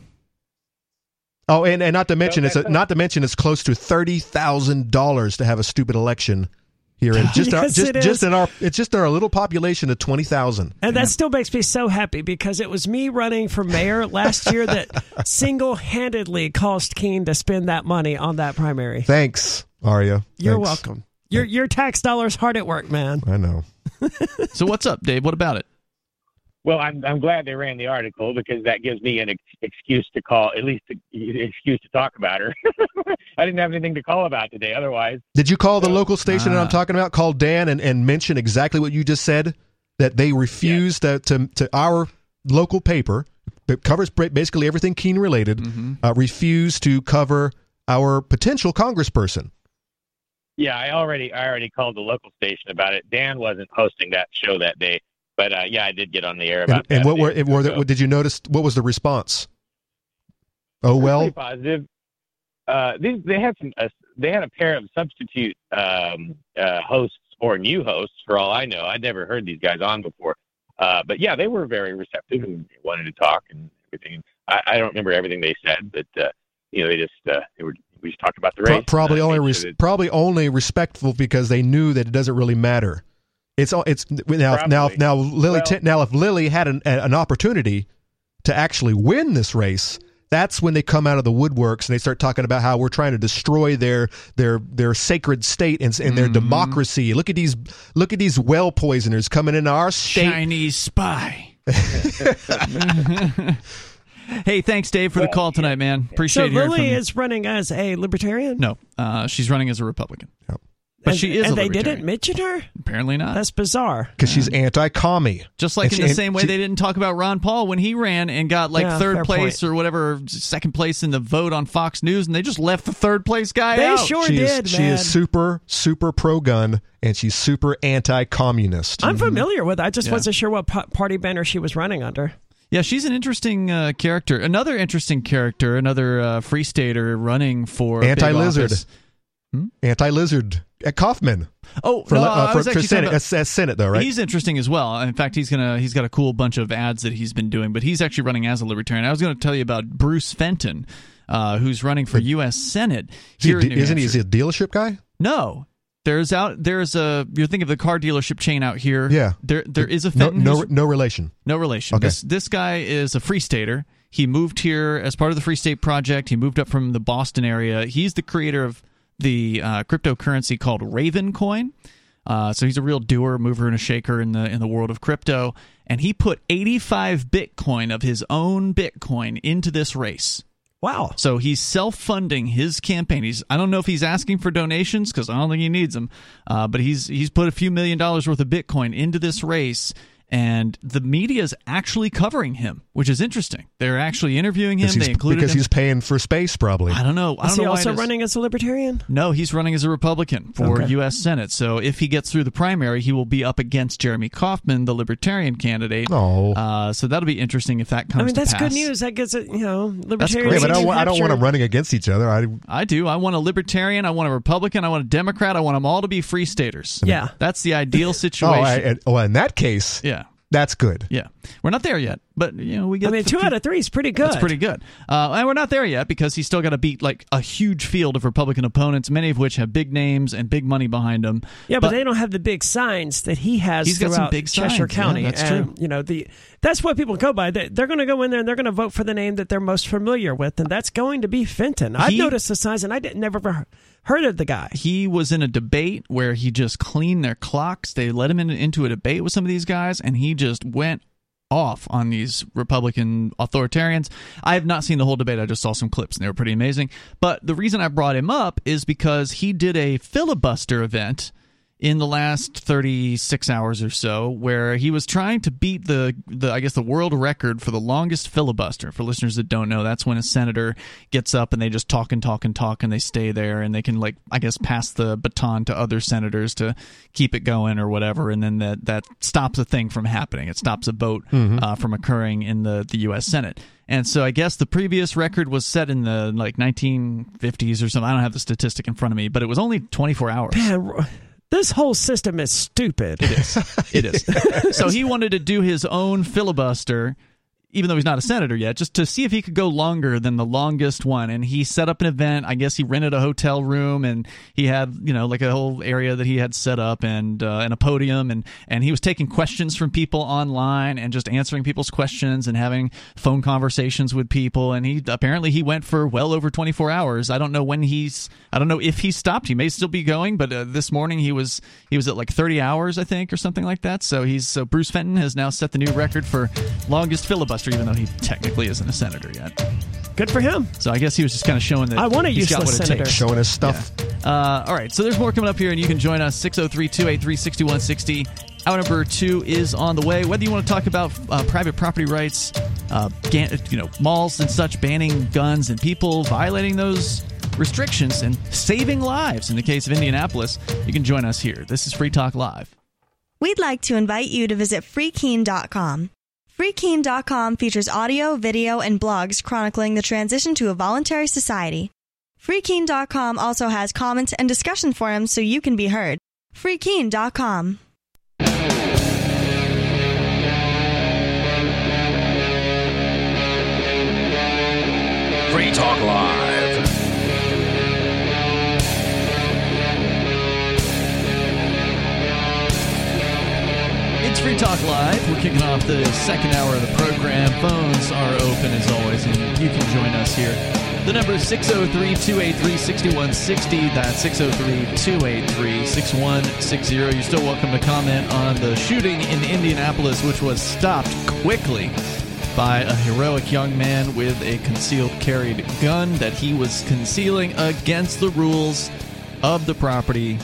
Oh, and, and not to mention it's a, not to mention it's close to thirty thousand dollars to have a stupid election here in just yes, our, just, just in our it's just our little population of twenty thousand. And that yeah. still makes me so happy, because it was me running for mayor last year that single handedly caused Keene to spend that money on that primary. Thanks, Aria. You're Thanks. welcome. Your your tax dollars hard at work, man. I know. So what's up, Dave? What about it? Well, I'm I'm glad they ran the article, because that gives me an ex- excuse to call, at least an excuse to talk about her. I didn't have anything to call about today otherwise. Did you call so, the local station uh, that I'm talking about, call Dan and, and mention exactly what you just said, that they refused yeah. to, to, to our local paper that covers basically everything Keen-related, mm-hmm. uh, refused to cover our potential congressperson? Yeah, I already I already called the local station about it. Dan wasn't hosting that show that day. But, uh, yeah, I did get on the air about and, that. And what were, it, were the, did you notice, what was the response? Oh, well. Really positive. Uh, they, they, had some, uh, they had a pair of substitute um, uh, hosts or new hosts, for all I know. I'd never heard these guys on before. Uh, but, yeah, they were very receptive and wanted to talk and everything. I, I don't remember everything they said, but, uh, you know, they just uh, – they were. we just talked about the race. Probably, and, uh, only, res- sure probably only respectful because they knew that it doesn't really matter. It's it's now Probably. now now Lily well, now if Lily had an an opportunity to actually win this race, that's when they come out of the woodworks and they start talking about how we're trying to destroy their their their sacred state and, and their mm-hmm. democracy. Look at these look at these well poisoners coming into our state. Chinese spy. Hey, thanks, Dave, for well, the call tonight, man. Appreciate it. So Lily is running as a libertarian? No, uh, she's running as a Republican. Yep. But and, she is and a libertarian. They didn't mention her? Apparently not. That's bizarre. Because yeah. she's anti-commie. Just like and in she, the same way she, they didn't talk about Ron Paul when he ran and got like yeah, third place point. or whatever, second place in the vote on Fox News, and they just left the third place guy they out. They sure she did, is, man. She is super, super pro-gun, and she's super anti-communist. I'm mm-hmm. familiar with it. I just yeah. wasn't sure what p- party banner she was running under. Yeah, she's an interesting uh, character. Another interesting character, another uh, free stater running for anti-lizard. Hmm? Anti-lizard. At Kaufman. Oh, for, no, uh, for, for Senate, about, as Senate, though, right? He's interesting as well. In fact, he's gonna he's got a cool bunch of ads that he's been doing, but he's actually running as a libertarian. I was going to tell you about Bruce Fenton, uh, who's running for U S Senate here he, in New Isn't Hampshire. He? Is he a dealership guy? No. There's out there's a you're thinking of the car dealership chain out here. Yeah. There there is a Fenton. No, no, no relation. No relation. Okay. This this guy is a free stater. He moved here as part of the Free State Project. He moved up from the Boston area. He's the creator of the uh, cryptocurrency called Raven Coin. Uh, so he's a real doer, mover, and a shaker in the in the world of crypto. And he put eighty-five Bitcoin of his own Bitcoin into this race. Wow. So he's self-funding his campaign. He's I don't know if he's asking for donations, because I don't think he needs them. Uh, but he's he's put a few million dollars worth of Bitcoin into this race. And the media is actually covering him, which is interesting. They're actually interviewing him. They included because him. he's paying for space, probably. I don't know. I is don't he know also why running as a libertarian? No, he's running as a Republican for okay. U S Senate. So if he gets through the primary, he will be up against Jeremy Kaufman, the libertarian candidate. Oh. Uh, so that'll be interesting if that comes to pass. I mean, that's good news. That gets it, you know, libertarians. Yeah, but I don't, I don't want them running against each other. I, I do. I want a libertarian. I want a Republican. I want a Democrat. I want them all to be free staters. Yeah. That's the ideal situation. oh, I, I, well, in that case... Yeah. That's good. Yeah. We're not there yet, but you know, we get I mean, two few, out of three is pretty good. That's pretty good. Uh, and we're not there yet because he's still got to beat like a huge field of Republican opponents, many of which have big names and big money behind them. Yeah, but, but they don't have the big signs that he has he's throughout got some big Cheshire signs. County. Yeah, that's and, true. You know, the that's what people go by. They're, they're going to go in there and they're going to vote for the name that they're most familiar with, and that's going to be Fenton. I've he, noticed the signs, and I didn't never ever heard of the guy. He was in a debate where he just cleaned their clocks. They let him in, into a debate with some of these guys, and he just went off on these Republican authoritarians. I have not seen the whole debate. I just saw some clips, and they were pretty amazing. But the reason I brought him up is because he did a filibuster event in the last thirty-six hours or so, where he was trying to beat the, the I guess, the world record for the longest filibuster. For listeners that don't know, that's when a senator gets up and they just talk and talk and talk, and they stay there, and they can, like, I guess, pass the baton to other senators to keep it going or whatever, and then that, that stops a thing from happening. It stops a vote mm-hmm. uh, from occurring in the, the U S Senate. And so I guess the previous record was set in the, like, nineteen fifties or something. I don't have the statistic in front of me, but it was only twenty-four hours. Man, this whole system is stupid. It is. It is. So he wanted to do his own filibuster even though he's not a senator yet, just to see if he could go longer than the longest one. And he set up an event. I guess he rented a hotel room, and he had, you know, like a whole area that he had set up, and uh, and a podium, and and he was taking questions from people online and just answering people's questions and having phone conversations with people. And he apparently he went for well over twenty-four hours. I don't know when he's I don't know if he stopped. He may still be going, but uh, this morning he was he was at like thirty hours, I think, or something like that. So he's so Bruce Fenton has now set the new record for longest filibuster, even though he technically isn't a senator yet. Good for him. So I guess he was just kind of showing that I want a he's got what senator. It takes. Showing his stuff. Yeah. Uh, all right, so there's more coming up here, and you can join us, six oh three, two eight three, six one six oh. Hour number two is on the way. Whether you want to talk about uh, private property rights, uh, gan- you know, malls and such, banning guns and people violating those restrictions and saving lives in the case of Indianapolis, you can join us here. This is Free Talk Live. We'd like to invite you to visit free keen dot com. free keen dot com features audio, video, and blogs chronicling the transition to a voluntary society. free keen dot com also has comments and discussion forums so you can be heard. free keen dot com. Free Talk Live. It's Free Talk Live. We're kicking off the second hour of the program. Phones are open as always, and you can join us here. The number is six oh three, two eight three, six one six oh. That's six oh three, two eight three, six one six oh. You're still welcome to comment on the shooting in Indianapolis, which was stopped quickly by a heroic young man with a concealed carried gun that he was concealing against the rules of the property.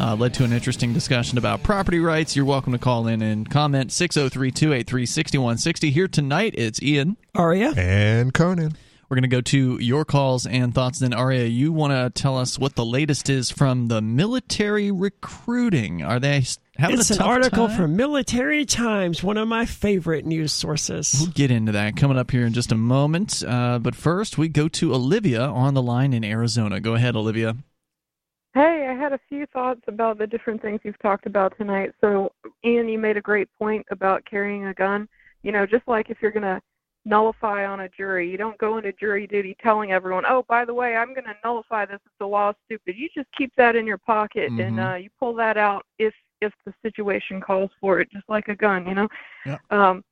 Uh, led to an interesting discussion about property rights. You're welcome to call in and comment. six oh three, two eight three, six one six oh. Here tonight, it's Ian, Aria, and Conan. We're going to go to your calls and thoughts. Then, Aria, you want to tell us what the latest is from the military recruiting. Are they having it's a tough time? It's an article from Military Times, one of my favorite news sources. We'll get into that coming up here in just a moment. Uh, but first, we go to Olivia on the line in Arizona. Go ahead, Olivia. Hey, I had a few thoughts about the different things you've talked about tonight. So, Ian, you made a great point about carrying a gun. You know, just like if you're going to nullify on a jury, you don't go into jury duty telling everyone, oh, by the way, I'm going to nullify this. The law's stupid. You just keep that in your pocket, mm-hmm. and uh, you pull that out if, if the situation calls for it, just like a gun, you know. Yeah. Um,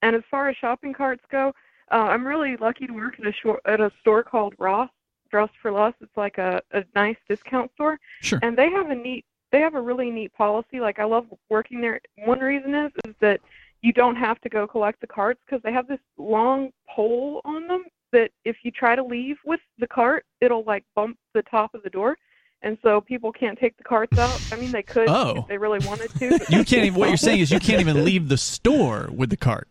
and as far as shopping carts go, uh, I'm really lucky to work at a, short, at a store called Ross. Dress for Less. It's like a, a nice discount store. Sure. And they have a neat, they have a really neat policy. Like, I love working there. One reason is, is that you don't have to go collect the carts because they have this long pole on them that if you try to leave with the cart, it'll like bump the top of the door. And so people can't take the carts out. I mean, they could oh. if they really wanted to. You can't even, what you're saying is you can't even leave the store with the cart.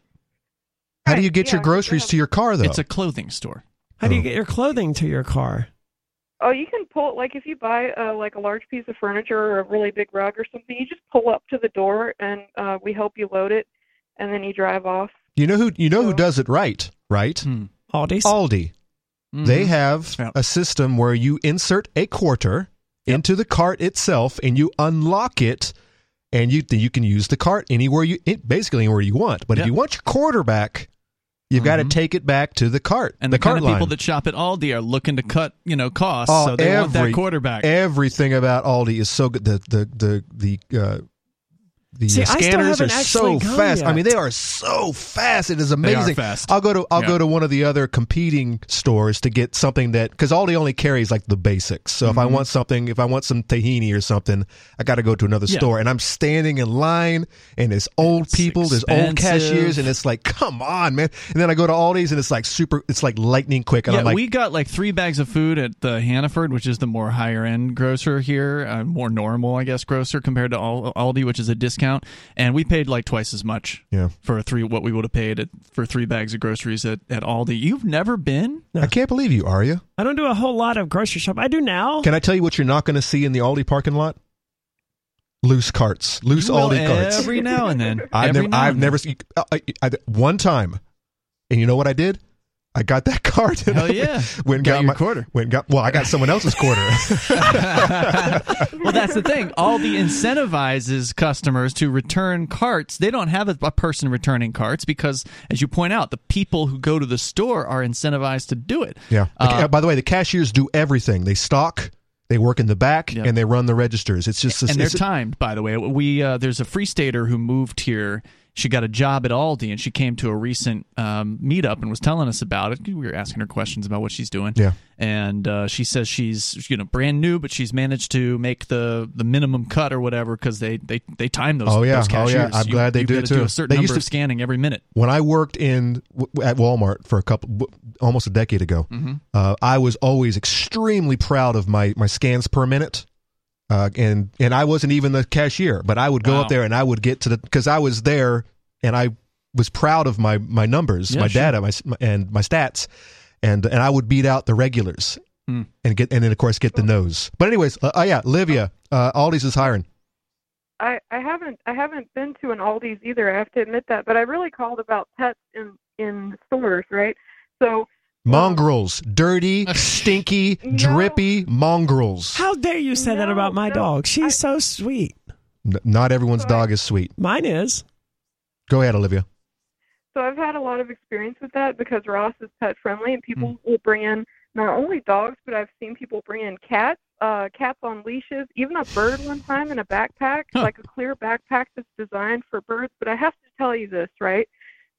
How do you get yeah, your groceries have, to your car though? It's a clothing store. How do you get your clothing to your car? Oh, you can pull, like if you buy uh, like a large piece of furniture or a really big rug or something, you just pull up to the door and uh, we help you load it, and then you drive off. You know who you know so. who does it right, right? Hmm. Aldi's. Aldi. Mm-hmm. They have yep. a system where you insert a quarter yep. into the cart itself, and you unlock it, and you you can use the cart anywhere you basically anywhere you want. But yep. if you want your quarter back, you've mm-hmm. got to take it back to the cart. And the, the cart kind of line. People that shop at Aldi are looking to cut, you know, costs, oh, so they every, want that quarterback. Everything about Aldi is so good. The the the the uh, the See, scanners are so fast. Yet. I mean, they are so fast. It is amazing. They are fast. I'll go to I'll yeah. go to one of the other competing stores to get something that because Aldi only carries like the basics. So mm-hmm. if I want something, if I want some tahini or something, I got to go to another yeah. store. And I'm standing in line, and it's old it's people, expensive. There's old cashiers, and it's like, come on, man. And then I go to Aldi's, and it's like super. It's like lightning quick. And yeah, I'm like, we got like three bags of food at the Hannaford, which is the more higher end grocer here, uh, more normal, I guess, grocer compared to Aldi, which is a discount. And we paid like twice as much yeah. for a three what we would have paid at, for three bags of groceries at, at Aldi. You've never been? No. I can't believe you, Aria. I don't do a whole lot of grocery shop. I do now. Can I tell you what you're not going to see in the Aldi parking lot? Loose carts. Loose you Aldi every carts. Every now and then. I've every never, I've never seen. Uh, I, I, one time. And you know what I did? I got that card. Hell yeah. Went got, got my quarter. Went got, well, I got someone else's quarter. Well, that's the thing. Aldi incentivizes customers to return carts. They don't have a, a person returning carts because, as you point out, the people who go to the store are incentivized to do it. Yeah. Uh, By the way, the cashiers do everything. They stock. They work in the back, yep. and they run the registers. It's just a, and they're timed. By the way, we uh, there's a Free Stater who moved here. She got a job at Aldi, and she came to a recent um, meetup and was telling us about it. We were asking her questions about what she's doing. Yeah, and uh, she says she's you know brand new, but she's managed to make the, the minimum cut or whatever because they, they, they time those. Oh yeah, those cashiers. Oh yeah. I'm you, glad they you do too. Do a certain they number used to, of scanning every minute. When I worked in at Walmart for a couple. almost a decade ago, mm-hmm. uh, I was always extremely proud of my, my scans per minute. Uh, and, and I wasn't even the cashier, but I would go wow. up there and I would get to the, because I was there and I was proud of my, my numbers, yeah, my sure. data, my, my and my stats. And, and I would beat out the regulars mm. and get, and then of course get the nose. But anyways, uh, oh yeah, Livia, uh, Aldi's is hiring. I, I haven't, I haven't been to an Aldi's either. I have to admit that, but I really called about pets in, in stores, right? So mongrels, um, dirty, stinky, no. drippy mongrels. How dare you say no, that about my no, dog? She's I, so sweet. N- not everyone's so dog I, is sweet. Mine is. Go ahead, Olivia. So I've had a lot of experience with that because Ross is pet friendly, and people mm. will bring in not only dogs, but I've seen people bring in cats, uh, cats on leashes, even a bird one time in a backpack, huh. like a clear backpack that's designed for birds. But I have to tell you this, right?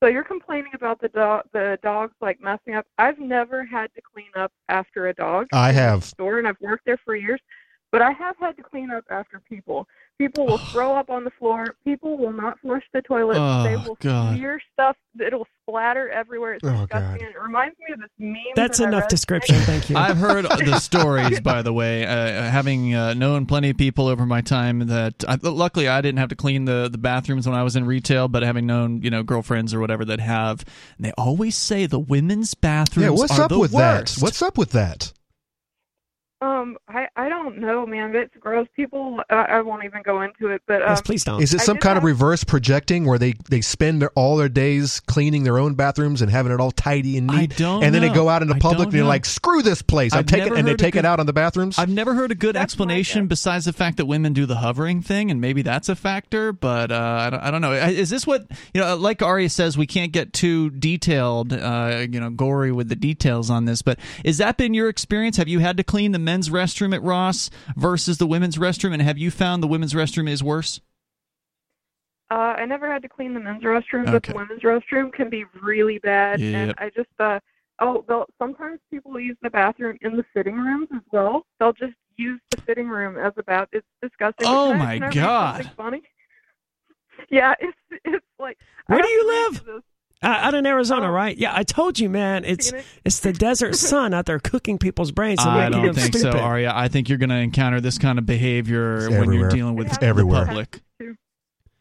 So you're complaining about the dog, the dogs like messing up. I've never had to clean up after a dog. I have. Store, and I've worked there for years, but I have had to clean up after people. People will oh. throw up on the floor. People will not flush the toilet. Oh, they will God. smear stuff. It'll splatter everywhere. It's oh, disgusting. God. It reminds me of this meme. That's that enough description. Thank you. I've heard the stories, by the way, uh, having uh, known plenty of people over my time that I, luckily I didn't have to clean the, the bathrooms when I was in retail, but having known, you know, girlfriends or whatever that have, and they always say the women's bathrooms yeah, what's are up the with worst. That? What's up with that? Um, I, I don't know, man. It's gross. People, I, I won't even go into it. But um, yes, please don't. Is it some kind have... of reverse projecting where they, they spend their, all their days cleaning their own bathrooms and having it all tidy and neat? I don't and know. Then they go out in the public and they're like, screw this place. I'm taking, and they take good, it out on the bathrooms? I've never heard a good that's explanation besides the fact that women do the hovering thing, and maybe that's a factor, but uh, I, don't, I don't know. Is this what, you know, like Aria says, we can't get too detailed, uh, you know, gory with the details on this, but has that been your experience? Have you had to clean the men's restroom at Ross versus the women's restroom, and have you found the women's restroom is worse? Uh, I never had to clean the men's restroom, okay. but the women's restroom can be really bad, yep. and I just, uh, oh, sometimes people use the bathroom in the sitting rooms as well. They'll just use the sitting room as a bath. It's disgusting. Oh, can my I, God. Funny? Yeah, it's, it's like... Where I do you live? Uh, out in Arizona, oh. right? Yeah, I told you, man. It's it's the desert sun out there cooking people's brains. And I don't think stupid. so, Aria. I think you're going to encounter this kind of behavior it's when everywhere. you're dealing with the everywhere. public.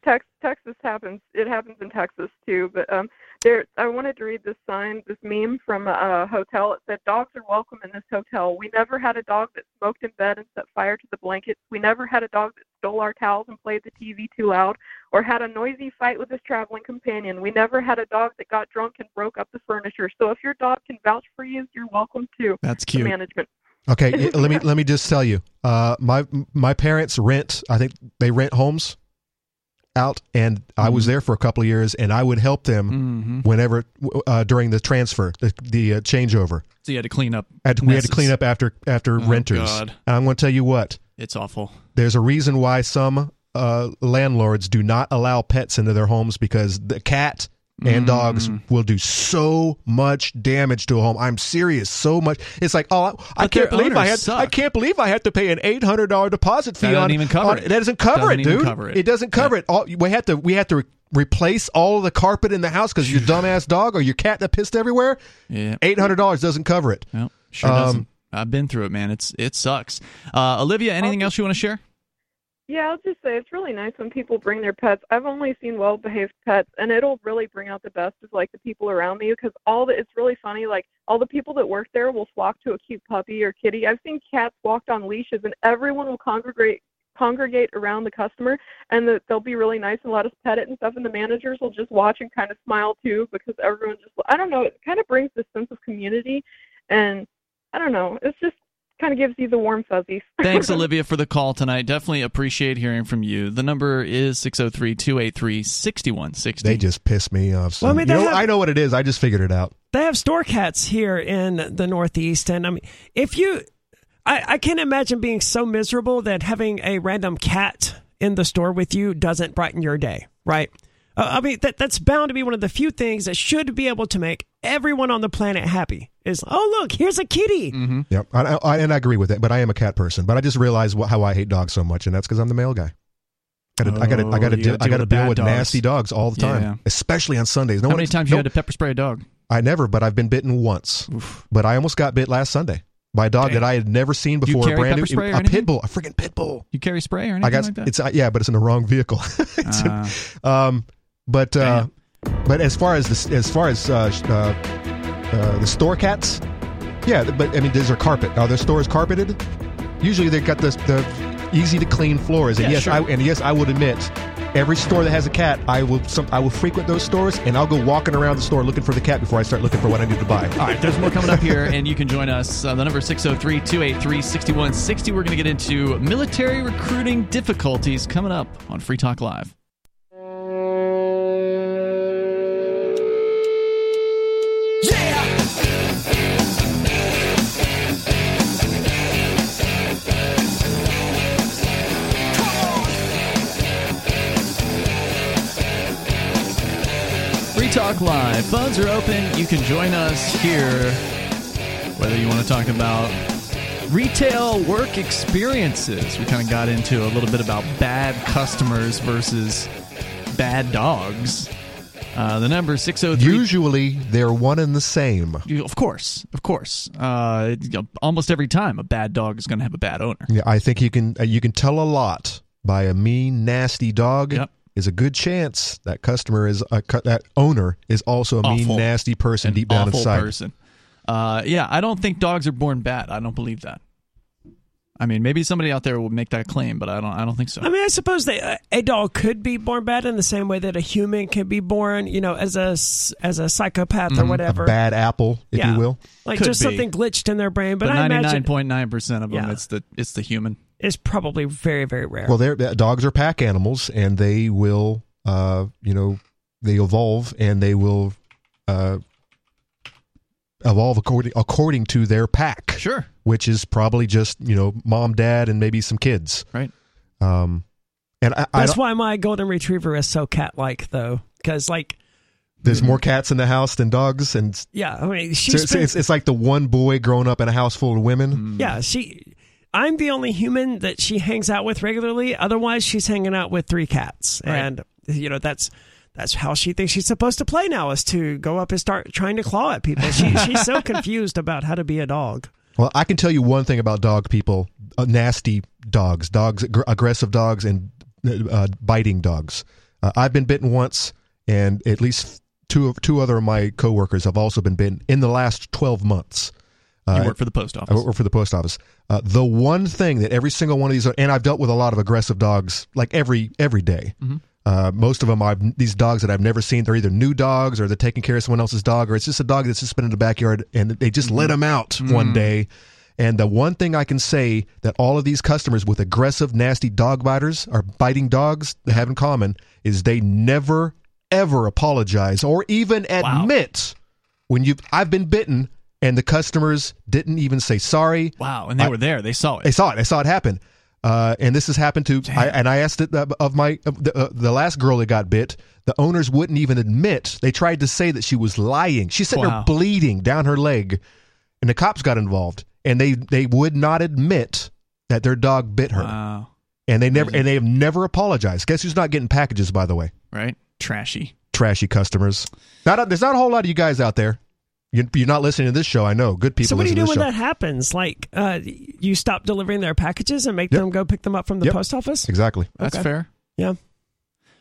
Texas, Texas happens. It happens in Texas too. But um, there, I wanted to read this sign, this meme from a hotel. It said, "Dogs are welcome in this hotel. We never had a dog that smoked in bed and set fire to the blankets. We never had a dog that stole our towels and played the T V too loud, or had a noisy fight with his traveling companion. We never had a dog that got drunk and broke up the furniture. So if your dog can vouch for you, you're welcome too." That's cute. The management. Okay, let me let me just tell you. Uh, my my parents rent. I think they rent homes out, and mm-hmm. I was there for a couple of years, and I would help them mm-hmm. whenever uh, during the transfer, the, the uh, changeover. So you had to clean up. Had to, we had to clean up after after oh, renters. God. And I'm going to tell you what. It's awful. There's a reason why some uh, landlords do not allow pets into their homes, because the cat and mm. dogs will do so much damage to a home. I'm serious. So much. It's like, oh, I, I can't believe I had. Suck. I can't believe I had to pay an eight hundred dollars deposit fee. That doesn't even cover on, it. That doesn't cover doesn't it, dude. Cover it. It doesn't cover yeah. it. All, we had to. We had to. Re- replace all of the carpet in the house because your dumbass dog or your cat that pissed everywhere. Yeah. eight hundred dollars doesn't cover it. Well, sure um, doesn't. I've been through it, man. It's it sucks. Uh, Olivia, anything I'll, else you want to share? Yeah, I'll just say it's really nice when people bring their pets. I've only seen well-behaved pets, and it'll really bring out the best of like the people around me, because all the it's really funny. Like all the people that work there will flock to a cute puppy or kitty. I've seen cats walked on leashes, and everyone will congregate congregate around the customer, and the, they'll be really nice and let us pet it and stuff, and the managers will just watch and kind of smile too, because everyone just, I don't know, it kind of brings this sense of community, and I don't know, it's just kind of gives you the warm fuzzies. Thanks, Olivia, for the call tonight. Definitely appreciate hearing from you. The number is six oh three, two eight three, six one six oh. They just pissed me off. So. Well, I mean, you know, have, I know what it is. I just figured it out. They have store cats here in the Northeast, and I mean, if you... I, I can't imagine being so miserable that having a random cat in the store with you doesn't brighten your day, right? Uh, I mean, that that's bound to be one of the few things that should be able to make everyone on the planet happy. Is, oh, look, here's a kitty. Mm-hmm. Yep, I, I, and I agree with it, but I am a cat person. But I just realized what, how I hate dogs so much, and that's because I'm the male guy. I got I got I got to deal with dogs. Nasty dogs all the time, yeah. Especially on Sundays. No how one, many times no, you had to pepper spray a dog? I never, but I've been bitten once. Oof. But I almost got bit last Sunday. By a dog Dang. That I had never seen before. Do you carry brand pepper spray new, or a anything? Pit bull, a freaking pit bull. You carry spray or anything I got, like that? It's, uh, yeah, but it's in the wrong vehicle. uh, in, um, but uh, but as far as the, as far as uh, uh, uh, the store cats, yeah, but I mean, these are carpet. Are their stores carpeted? Usually they've got the, the easy to clean floors, and yeah, yes, sure. I, and yes, I would admit. Every store that has a cat, I will some, I will frequent those stores, and I'll go walking around the store looking for the cat before I start looking for what I need to buy. All right, there's more coming up here, and you can join us. Uh, the number is six oh three, two eight three, six one six oh. We're going to get into military recruiting difficulties coming up on Free Talk Live. Talk Live. Phones are open. You can join us here. Whether you want to talk about retail work experiences. We kind of got into a little bit about bad customers versus bad dogs. Uh, the number is six oh three. Usually they're one and the same. Of course. Of course. Uh, almost every time a bad dog is going to have a bad owner. Yeah, I think you can, you can tell a lot by a mean, nasty dog. Yep. Is a good chance that customer is a, that owner is also a awful, mean, nasty person deep down awful inside. Person. Uh, yeah, I don't think dogs are born bad. I don't believe that. I mean, maybe somebody out there would make that claim, but I don't. I don't think so. I mean, I suppose that a dog could be born bad in the same way that a human can be born, you know, as a as a psychopath mm-hmm. or whatever, a bad apple, if yeah. you will, like could just be. Something glitched in their brain. But, but I ninety-nine point nine percent of them, yeah. it's the it's the human. It's probably very, very rare. Well, they're, dogs are pack animals, and they will, uh, you know, they evolve, and they will uh, evolve according according to their pack. Sure, which is probably just you know mom, dad, and maybe some kids. Right. Um, and I, that's I why my golden retriever is so cat-like, though, because like. There's more cats in the house than dogs, and yeah, I mean, she's so been, it's, it's like the one boy growing up in a house full of women. Yeah, she. I'm the only human that she hangs out with regularly. Otherwise, she's hanging out with three cats. Right. And, you know, that's that's how she thinks she's supposed to play now, is to go up and start trying to claw at people. She, she's so confused about how to be a dog. Well, I can tell you one thing about dog people, uh, nasty dogs, dogs, ag- aggressive dogs, and uh, biting dogs. Uh, I've been bitten once, and at least two, two other of my coworkers have also been bitten in the last twelve months. You work for the post office. I work for the post office. Uh, the one thing that every single one of these, and I've dealt with a lot of aggressive dogs, like every every day. Mm-hmm. Uh, most of them are these dogs that I've never seen. They're either new dogs, or they're taking care of someone else's dog, or it's just a dog that's just been in the backyard, and they just mm-hmm. let them out mm-hmm. one day. And the one thing I can say that all of these customers with aggressive, nasty dog biters or biting dogs they have in common is they never, ever apologize or even admit wow. when you've I've been bitten. And the customers didn't even say sorry. Wow, and they I, were there. They saw it. They saw it. They saw it happen. Uh, and this has happened to, I, and I asked it of my, of the, uh, the last girl that got bit, the owners wouldn't even admit. They tried to say that she was lying. She's sitting wow. there bleeding down her leg, and the cops got involved, and they, they would not admit that their dog bit her. Wow. And they never, and they have never apologized. Guess who's not getting packages, by the way? Right? Trashy. Trashy customers. Not a, there's not a whole lot of you guys out there. You're not listening to this show, I know. Good people. So what do you do when show. That happens? Like, uh, you stop delivering their packages and make yep. them go pick them up from the yep. post office? Exactly. That's okay. fair. Yeah.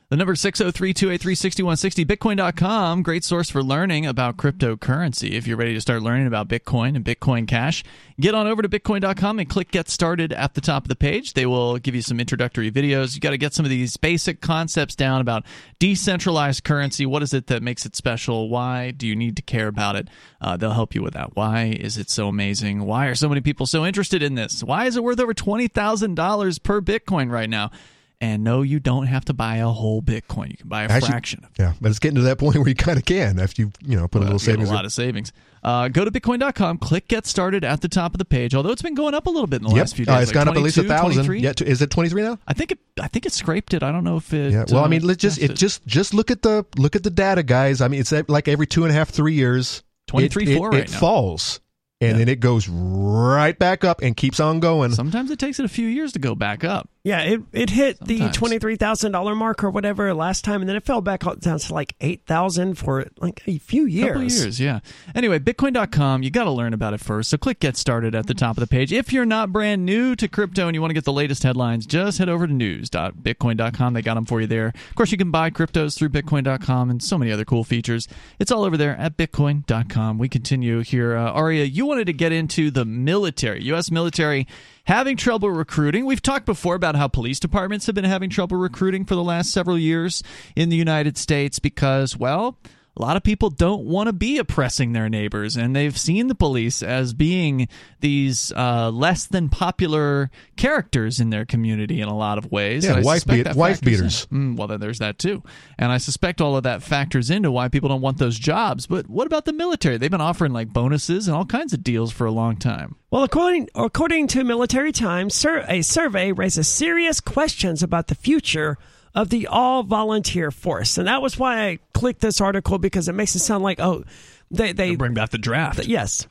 The number six oh three, two eight three, six one six oh. Bitcoin dot com, great source for learning about cryptocurrency. If you're ready to start learning about Bitcoin and Bitcoin Cash, get on over to Bitcoin dot com and click Get Started at the top of the page. They will give you some introductory videos. You got to get some of these basic concepts down about decentralized currency. What is it that makes it special? Why do you need to care about it? Uh, they'll help you with that. Why is it so amazing? Why are so many people so interested in this? Why is it worth over twenty thousand dollars per Bitcoin right now? And no, you don't have to buy a whole Bitcoin. You can buy a Actually, fraction of it. Yeah, but it's getting to that point where you kind of can after you, you know, put well, a little savings. A lot in. of savings. Uh, go to Bitcoin dot com, click Get Started at the top of the page. Although it's been going up a little bit in the yep. last few days. Uh, it's like gone up at least a thousand. Yeah, is it twenty-three now? I think it. I think it scraped it. I don't know if it. Yeah. Well, uh, I mean, let's just it, it just just look at the look at the data, guys. I mean, it's like every two and a half, three years, twenty-three it, four it, right it now. falls. And yeah. then it goes right back up and keeps on going. Sometimes it takes it a few years to go back up. Yeah, it, it hit Sometimes. the twenty-three thousand dollars mark or whatever last time, and then it fell back down to like eight thousand dollars for like a few years. A couple years, yeah. Anyway, Bitcoin dot com, you got to learn about it first. So click Get Started at the top of the page. If you're not brand new to crypto and you want to get the latest headlines, just head over to news dot bitcoin dot com. They got them for you there. Of course, you can buy cryptos through Bitcoin dot com and so many other cool features. It's all over there at Bitcoin dot com. We continue here. Uh, Aria, you wanted to get into the military, U S military having trouble recruiting. We've talked before about how police departments have been having trouble recruiting for the last several years in the United States because, well, a lot of people don't want to be oppressing their neighbors, and they've seen the police as being these uh, less than popular characters in their community in a lot of ways. Yeah, wife, be- wife beaters. Mm, well, then there's that too. And I suspect all of that factors into why people don't want those jobs. But what about the military? They've been offering like bonuses and all kinds of deals for a long time. Well, according according to Military Times, sur- a survey raises serious questions about the future of the all-volunteer force. And that was why I clicked this article, because it makes it sound like, oh, they... they bring back the draft. Th- yes.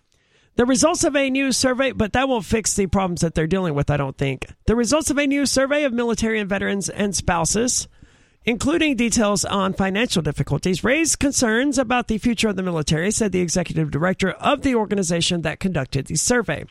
The results of a new survey... But that won't fix the problems that they're dealing with, I don't think. The results of a new survey of military and veterans and spouses, including details on financial difficulties, raised concerns about the future of the military, said the executive director of the organization that conducted the survey.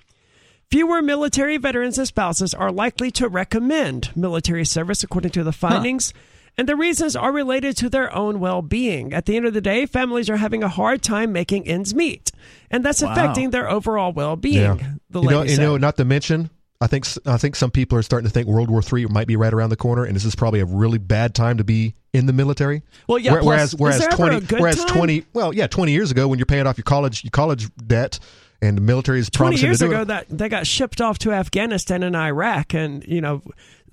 Fewer military veterans and spouses are likely to recommend military service, according to the findings, huh. and the reasons are related to their own well-being. At the end of the day, families are having a hard time making ends meet, and that's wow. affecting their overall well-being. Yeah. The you, know, you know, not to mention, I think I think some people are starting to think World War Three might be right around the corner, and this is probably a really bad time to be in the military. Well, yeah. Whereas, plus, whereas twenty, whereas time? twenty, well, yeah, twenty years ago, when you're paying off your college your college debt. And the military is promising to do it. twenty years ago, that they got shipped off to Afghanistan and Iraq, and you know,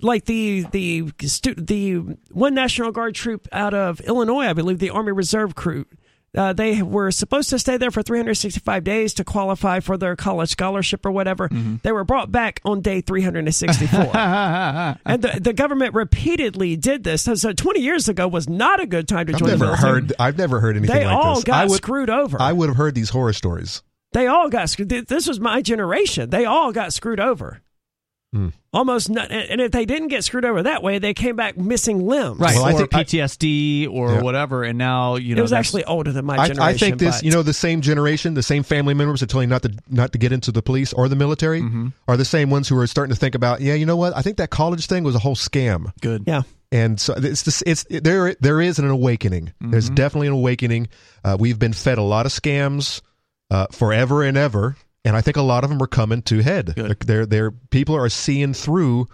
like the the stu- the one National Guard troop out of Illinois, I believe, the Army Reserve crew, uh, they were supposed to stay there for three hundred sixty-five days to qualify for their college scholarship or whatever. Mm-hmm. They were brought back on day three hundred sixty-four, and the, the government repeatedly did this. So, so twenty years ago was not a good time to I've join. Never the heard. I've never heard anything. They like all this. got I would, screwed over. I would have heard these horror stories. They all got screwed. This was my generation. They all got screwed over. Mm. Almost not, and if they didn't get screwed over that way, they came back missing limbs, right? Well, or I think P T S D or yeah. whatever. And now you know it was actually older than my generation. I, I think this, but. you know, the same generation, the same family members are telling you not to not to get into the police or the military, mm-hmm. are the same ones who are starting to think about, yeah, you know what? I think that college thing was a whole scam. Good, yeah. And so it's this, it's it, there. There is an awakening. Mm-hmm. There's definitely an awakening. Uh, we've been fed a lot of scams. Uh, forever and ever, and I think a lot of them are coming to head. They're, they're, they're people are seeing through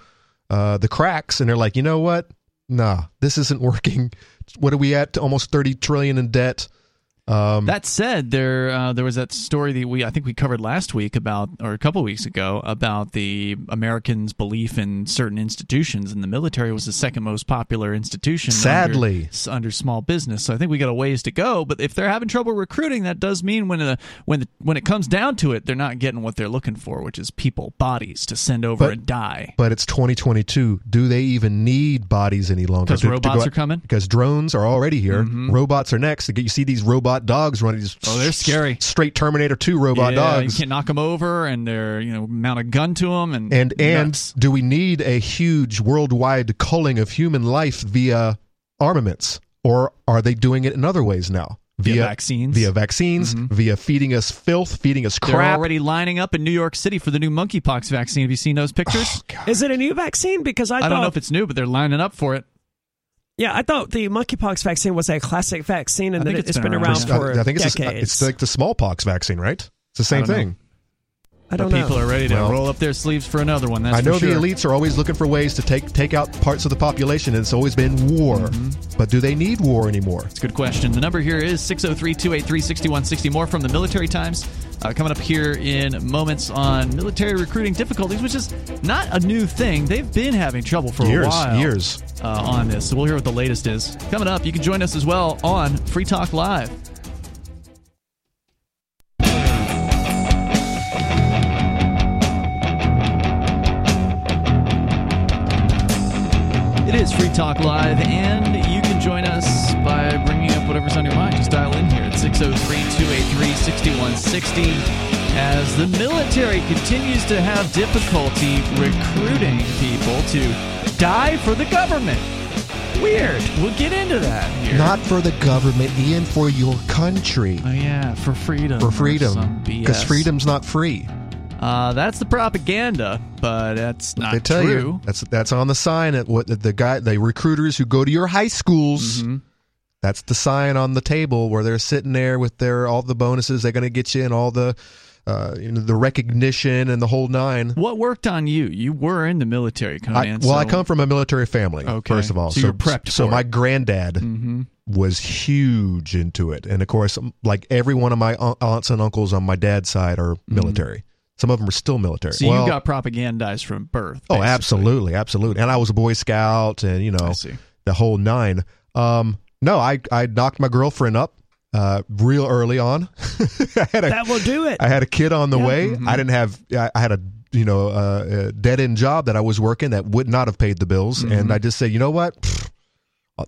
uh, the cracks, and they're like, you know what? Nah, this isn't working. What are we at? Almost thirty trillion dollars in debt. Um, that said, there uh, there was that story that we I think we covered last week about, or a couple weeks ago, about the Americans' belief in certain institutions, and the military was the second most popular institution. Sadly, under, under small business. So I think we got a ways to go. But if they're having trouble recruiting, that does mean when the when the, when it comes down to it, they're not getting what they're looking for, which is people, bodies to send over but, and die. But it's twenty twenty-two. Do they even need bodies any longer? Because robots are coming. Because drones are already here. Mm-hmm. Robots are next. You see these robots. Dogs running. Oh, they're scary. Straight Terminator two robot yeah, dogs. You can't knock them over, and they're you know mount a gun to them, and and nuts. and do we need a huge worldwide culling of human life via armaments, or are they doing it in other ways now? Via, via vaccines, via vaccines, mm-hmm. via feeding us filth, feeding us crap. They're already lining up in New York City for the new monkeypox vaccine. Have you seen those pictures? Oh, is it a new vaccine? Because I, I thought, don't know if it's new, but they're lining up for it. Yeah, I thought the monkeypox vaccine was a classic vaccine, and that it's, it's been, been around, around for I think it's decades. A, it's like the smallpox vaccine, right? It's the same I thing. Know. I don't but people know. Are ready to well, roll up their sleeves for another one. That's I know for sure. The elites are always looking for ways to take take out parts of the population, and it's always been war. Mm-hmm. But do they need war anymore? It's a good question. The number here is six oh three, two eight three, six one six oh. More from the Military Times. Uh, coming up here in moments on military recruiting difficulties, which is not a new thing. They've been having trouble for years, a while. Years, years. Uh, on this. So we'll hear what the latest is. Coming up, you can join us as well on Free Talk Live. It is Free Talk Live, and you can join us by bringing up whatever's on your mind. Just dial in here at six oh three, two eight three, six one six oh as the military continues to have difficulty recruiting people to die for the government. Weird. We'll get into that here. Not for the government, Ian, for your country. Oh, yeah, for freedom. For freedom. Because freedom's not free. Uh, that's the propaganda, but that's not they tell true. You, that's that's on the sign at what the guy, the recruiters who go to your high schools. Mm-hmm. That's the sign on the table where they're sitting there with their all the bonuses they're going to get you and all the uh, you know, the recognition and the whole nine. What worked on you? You were in the military, Conan. I, well, so. I come from a military family. Okay. First of all, so, so you're prepped. So for my it. granddad. Mm-hmm. was huge into it, and of course, like every one of my aunts and uncles on my dad's side are military. Mm-hmm. Some of them are still military. So well, you got propagandized from birth. Basically. Oh, absolutely, absolutely. And I was a Boy Scout, and you know the whole nine. Um, no, I I knocked my girlfriend up uh, real early on. I had a, that will do it. I had a kid on the yeah. way. Mm-hmm. I didn't have. I, I had a you know uh, dead end job that I was working that would not have paid the bills, mm-hmm. and I just said, you know what? Pfft,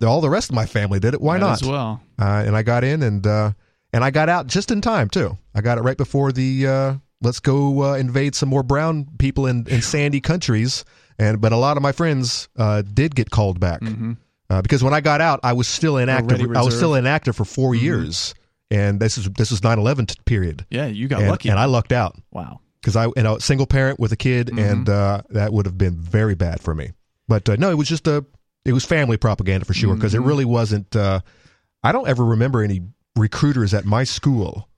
all the rest of my family did it. Why that not? As well. Uh, and I got in, and uh, and I got out just in time too. I got it right before the. Uh, Let's go uh, invade some more brown people in, in sandy countries. And but a lot of my friends uh, did get called back mm-hmm. uh, because when I got out, I was still inactive. I was still inactive for four mm-hmm. years, and this is this is nine eleven period. Yeah, you got and, lucky, and I lucked out. Wow, because I you know single parent with a kid, mm-hmm. and uh, that would have been very bad for me. But uh, no, it was just a it was family propaganda for sure because mm-hmm. it really wasn't. Uh, I don't ever remember any recruiters at my school.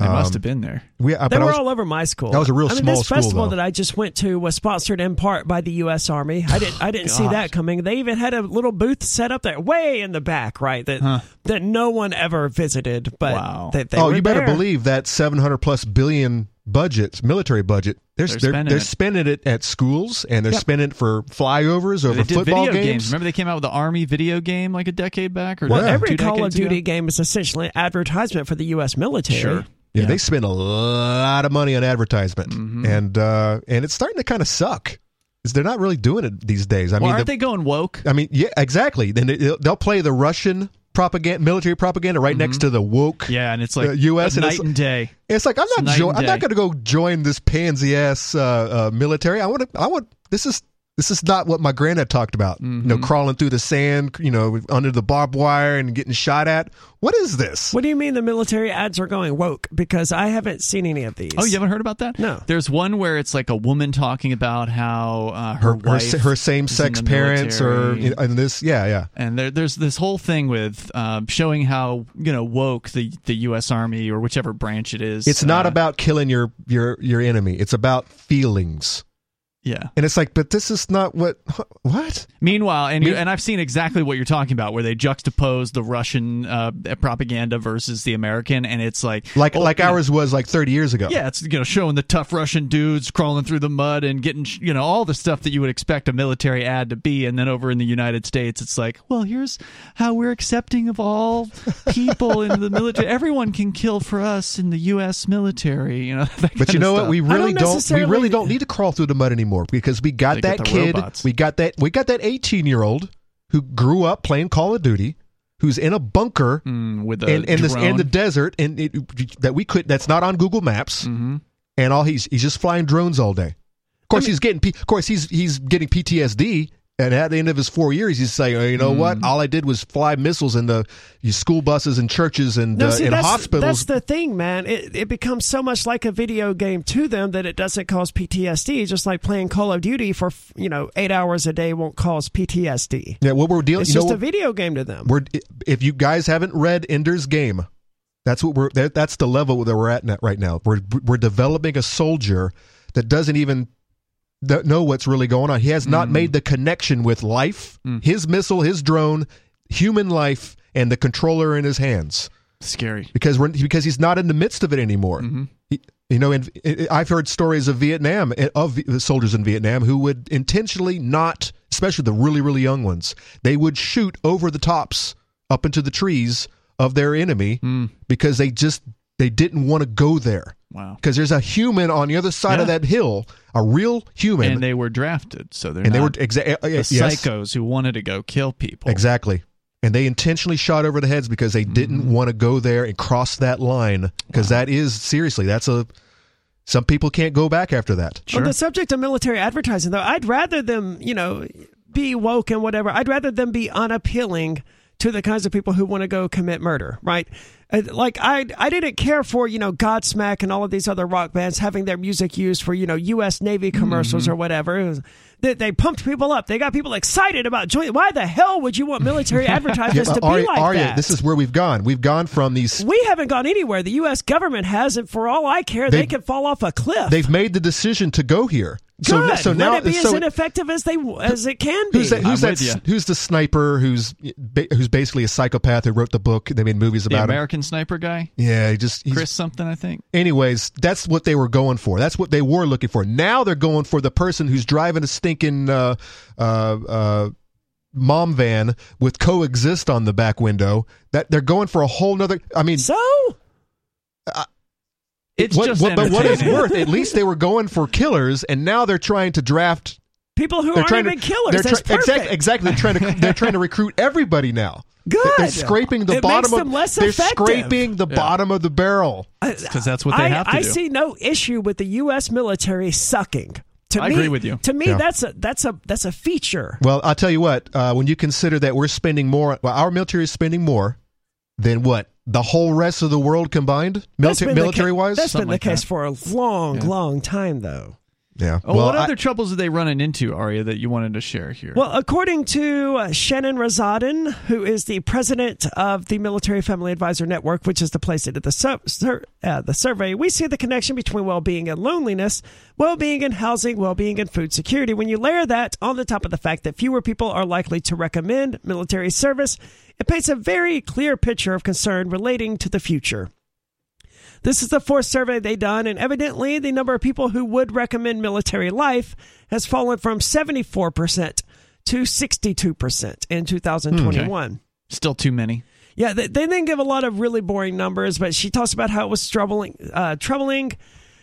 They must have been there. Um, we, uh, they were was, all over my school. That was a real I mean, small school, this festival school, that I just went to was sponsored in part by the U S Army. I didn't, I didn't see that coming. They even had a little booth set up there, way in the back, right, that huh. that no one ever visited. But wow. that they oh, were you better there. Believe that seven hundred plus billion budget, military budget, they're they're spending, they're, they're spending it at schools, and they're yep. spending it for flyovers over did football video games. games. Remember they came out with the Army video game like a decade back? Or well, yeah. every Call of Duty ago? game is essentially an advertisement for the U S military. Sure. Yeah, yeah, they spend a lot of money on advertisement, mm-hmm. and uh, and it's starting to kind of suck. Because they're not really doing it these days. I well, mean, aren't the, they going woke? I mean, yeah, exactly. Then they'll play the Russian propaganda, military propaganda, right mm-hmm. next to the woke. Yeah, and it's like uh, U S night and, and day. It's like I'm not, jo- I'm not going to go join this pansy ass uh, uh, military. I want to. I want this is. This is not what my granddad talked about, mm-hmm. you know, crawling through the sand, you know, under the barbed wire and getting shot at. What is this? What do you mean the military ads are going woke? Because I haven't seen any of these. Oh, you haven't heard about that? No. There's one where it's like a woman talking about how uh, her, her wife her, her same-sex parents are in this. Yeah, yeah. And there, there's this whole thing with um, showing how, you know, woke the, the U S Army or whichever branch it is. It's not uh, about killing your, your, your enemy. It's about feelings. Yeah, and it's like, but this is not what. What? Meanwhile, and Me- you, and I've seen exactly what you're talking about, where they juxtapose the Russian uh, propaganda versus the American, and it's like, like, oh, like ours know, was like thirty years ago. Yeah, it's you know showing the tough Russian dudes crawling through the mud and getting you know all the stuff that you would expect a military ad to be, and then over in the United States, it's like, well, here's how we're accepting of all people in the military. Everyone can kill for us in the U S military, you know. But you know what? We really don't. don't necessarily- we really don't need to crawl through the mud anymore. Because we got they that kid, robots. we got that, we got that eighteen-year-old who grew up playing Call of Duty, who's in a bunker mm, with a and, and this, in the desert, and it, that we could that's not on Google Maps, mm-hmm. and all he's he's just flying drones all day. Of course, I mean, he's getting, of course, he's he's getting P T S D And at the end of his four years, he's saying, oh, you know mm. what? All I did was fly missiles in the school buses and churches and, no, uh, see, and that's, hospitals. That's the thing, man. It, it becomes so much like a video game to them that it doesn't cause P T S D. Just like playing Call of Duty for, you know, eight hours a day won't cause P T S D. Yeah, what we're dealing, it's just know, a video game to them. We're, if you guys haven't read Ender's Game, that's what we're. That, that's the level that we're at right now. We're we're developing a soldier that doesn't even Don't know what's really going on. He has not mm. made the connection with life, mm. his missile, his drone, human life, and the controller in his hands. Scary, because we're because he's not in the midst of it anymore. Mm-hmm. He, you know, and I've heard stories of Vietnam of soldiers in Vietnam who would intentionally not, especially the really really young ones, they would shoot over the tops up into the trees of their enemy mm. because they just they didn't want to go there. Wow. Because there's a human on the other side yeah. of that hill, a real human. And they were drafted, so they're and not they were exa- the yes. psychos who wanted to go kill people. Exactly. And they intentionally shot over the heads because they mm. didn't want to go there and cross that line. Because wow. that is, seriously, that's a... Some people can't go back after that. Sure. On the subject of military advertising, though, I'd rather them, you know, be woke and whatever. I'd rather them be unappealing to the kinds of people who want to go commit murder, right? Like, I I didn't care for, you know, Godsmack and all of these other rock bands having their music used for, you know, U S Navy commercials mm-hmm. or whatever. It was, they, they pumped people up. They got people excited about joining. Why the hell would you want military advertisements yeah, to Ari, be like Ari, that? This is where we've gone. We've gone from these... We haven't gone anywhere. The U S government has, and for all I care, they could fall off a cliff. They've made the decision to go here. Good. So, so now, let it be so, as ineffective as they as it can be. Who's that, who's, that, who's the sniper who's who's basically a psychopath who wrote the book? They made movies about the American him. Sniper guy. Yeah, he just Chris something, I think. Anyways, that's what they were going for. That's what they were looking for. Now they're going for the person who's driving a stinking uh, uh, uh, mom van with coexist on the back window. That they're going for a whole nother. I mean, so. Uh, It's what, just what, but what it's worth, at least they were going for killers, and now they're trying to draft people who aren't even to, killers. That's tra- perfect. Exactly, exactly. They're trying to they're trying to recruit everybody now. Good. They're scraping the it bottom. Makes them of, less they're effective. Scraping the yeah. bottom of the barrel because that's what they I, have to I do. I see no issue with the U S military sucking. To I me, agree with you. To me, yeah. that's a that's a that's a feature. Well, I'll tell you what. Uh, when you consider that we're spending more, well, our military is spending more than what. The whole rest of the world combined, military, military ca- wise? That's Something been the like case that. for a long, yeah. long time, though. Yeah. Oh, well, what I, other troubles are they running into, Arya, that you wanted to share here? Well, according to uh, Shannon Razadin, who is the president of the Military Family Advisor Network, which is the place that did the, su- sur- uh, the survey, we see the connection between well-being and loneliness, well-being and housing, well-being and food security. When you layer that on the top of the fact that fewer people are likely to recommend military service, it paints a very clear picture of concern relating to the future. This is the fourth survey they've done, and evidently the number of people who would recommend military life has fallen from seventy-four percent to sixty-two percent in two thousand twenty-one. Okay. Still too many. Yeah, they, they didn't give a lot of really boring numbers, but she talks about how it was troubling. Uh, troubling.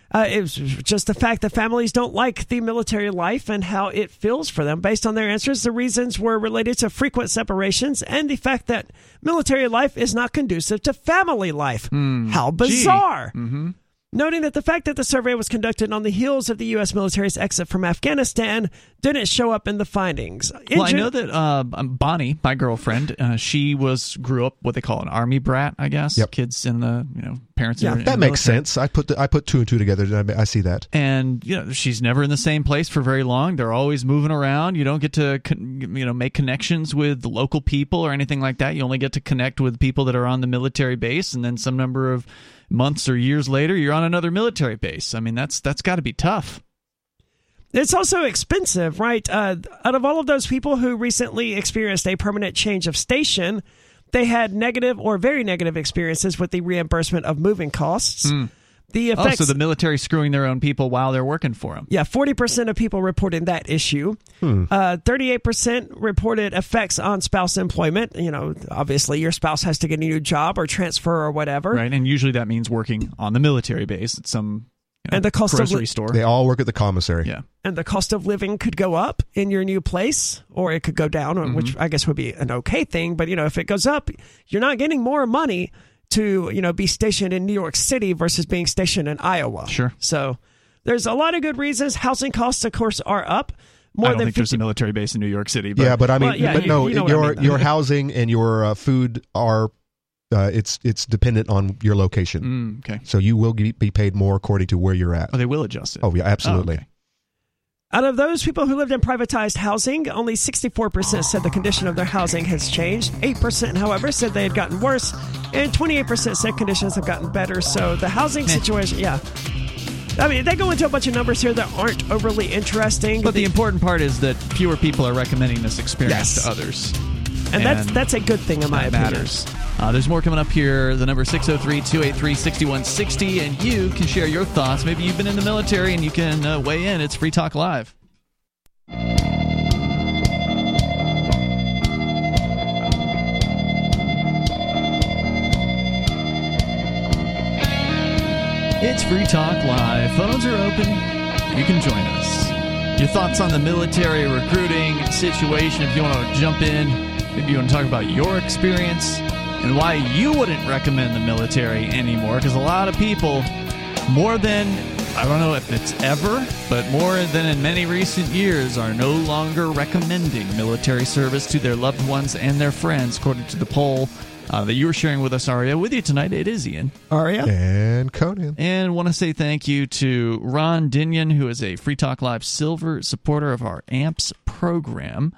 Uh, it was just the fact that families don't like the military life and how it feels for them. Based on their answers, the reasons were related to frequent separations and the fact that military life is not conducive to family life. Mm, how bizarre. Mm-hmm. Noting that the fact that the survey was conducted on the heels of the U S military's exit from Afghanistan didn't show up in the findings. Injured- well, I know that uh, Bonnie, my girlfriend, uh, she was grew up what they call an army brat, I guess. Yep. Kids in the, you know, parents. Yeah, in, that in makes sense. I put the, I put two and two together. And I, I see that. And you know, she's never in the same place for very long. They're always moving around. You don't get to con- you know make connections with the local people or anything like that. You only get to connect with people that are on the military base, and then some number of months or years later, you're on another military base. I mean, that's that's got to be tough. It's also expensive, right? Uh, out of all of those people who recently experienced a permanent change of station, they had negative or very negative experiences with the reimbursement of moving costs. Mm. The effects, oh, so the military screwing their own people while they're working for them. Yeah, forty percent of people reported that issue. Hmm. Uh, thirty-eight percent reported effects on spouse employment. You know, obviously your spouse has to get a new job or transfer or whatever. Right, and usually that means working on the military base at some you know, and the cost grocery of, store. They all work at the commissary. Yeah. And the cost of living could go up in your new place, or it could go down, mm-hmm. which I guess would be an okay thing. But, you know, if it goes up, you're not getting more money to, you know, be stationed in New York City versus being stationed in Iowa. Sure. So there's a lot of good reasons. Housing costs, of course, are up. More I don't than think fifty there's a military base in New York City. But, yeah, but I mean, well, yeah, but you, no, you know your I mean, your housing and your uh, food are uh, it's it's dependent on your location. Mm, okay, so you will be paid more according to where you're at. Oh, they will adjust it. Oh, yeah, absolutely. Oh, okay. Out of those people who lived in privatized housing, only sixty-four percent said the condition of their housing has changed. eight percent, however, said they had gotten worse. And twenty-eight percent said conditions have gotten better. So the housing situation, yeah. I mean, they go into a bunch of numbers here that aren't overly interesting. But the, the important part is that fewer people are recommending this experience yes. to others. And, and that's that's a good thing, in my opinion. Matters. Uh, there's more coming up here. The number six oh three, two eight three, six one six oh, and you can share your thoughts. Maybe you've been in the military and you can uh, weigh in. It's Free Talk Live. It's Free Talk Live. Phones are open. You can join us. Your thoughts on the military recruiting situation, if you want to jump in. Maybe you want to talk about your experience and why you wouldn't recommend the military anymore. Because a lot of people, more than, I don't know if it's ever, but more than in many recent years, are no longer recommending military service to their loved ones and their friends, according to the poll uh, that you were sharing with us, Aria. With you tonight, it is Ian, Aria, and Conan. And I want to say thank you to Ron Dinion, who is a Free Talk Live Silver supporter of our A M P S program.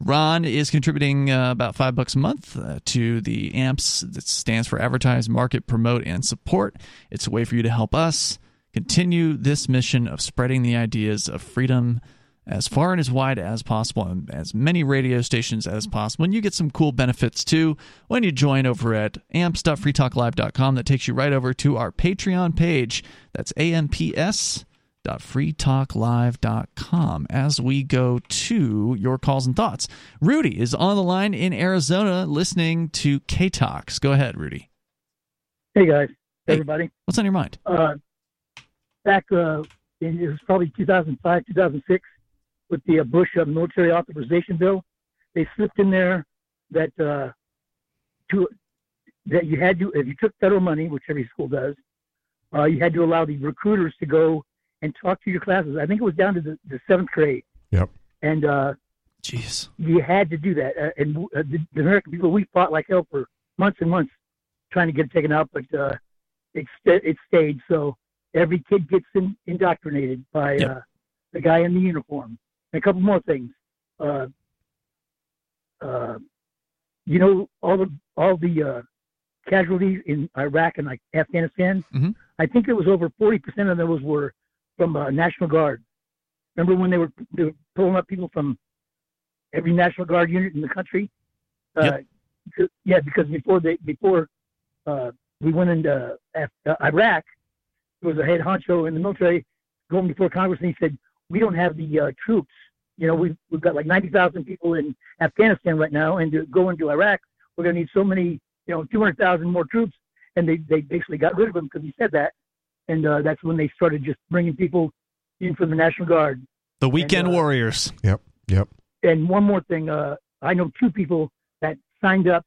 Ron is contributing uh, about five bucks a month uh, to the A M P S. That stands for Advertise, Market, Promote, and Support. It's a way for you to help us continue this mission of spreading the ideas of freedom as far and as wide as possible and as many radio stations as possible. And you get some cool benefits, too, when you join over at amps dot free talk live dot com. That takes you right over to our Patreon page. That's A M P S. free talk live dot com as we go to your calls and thoughts. Rudy is on the line in Arizona listening to K-Talks. Go ahead, Rudy. Hey, guys. Hey, everybody. What's on your mind? Uh, back uh, in, it was probably two thousand five, two thousand six, with the uh, Bush uh, military authorization bill, they slipped in there that uh, to that you had to, if you took federal money, which every school does, uh, you had to allow the recruiters to go and talk to your classes. I think it was down to the, the seventh grade. Yep. And uh, jeez, you had to do that. Uh, and uh, the, the American people, we fought like hell for months and months trying to get it taken out, but uh, it, st- it stayed. So every kid gets in- indoctrinated by yep. uh, the guy in the uniform. And a couple more things. Uh, uh, you know, all the all the uh, casualties in Iraq and like Afghanistan. Mm-hmm. I think it was over forty percent of those were from uh, National Guard. Remember when they were, they were pulling up people from every National Guard unit in the country? Uh, yep. Yeah, because before they before uh, we went into Af- uh, Iraq, there was a head honcho in the military going before Congress, and he said, we don't have the uh, troops. You know, we've, we've got like ninety thousand people in Afghanistan right now, and to go into Iraq, we're going to need so many, you know, two hundred thousand more troops. And they, they basically got rid of him because he said that. And uh, that's when they started just bringing people in from the National Guard. The weekend and, uh, warriors. Yep, yep. And one more thing. Uh, I know two people that signed up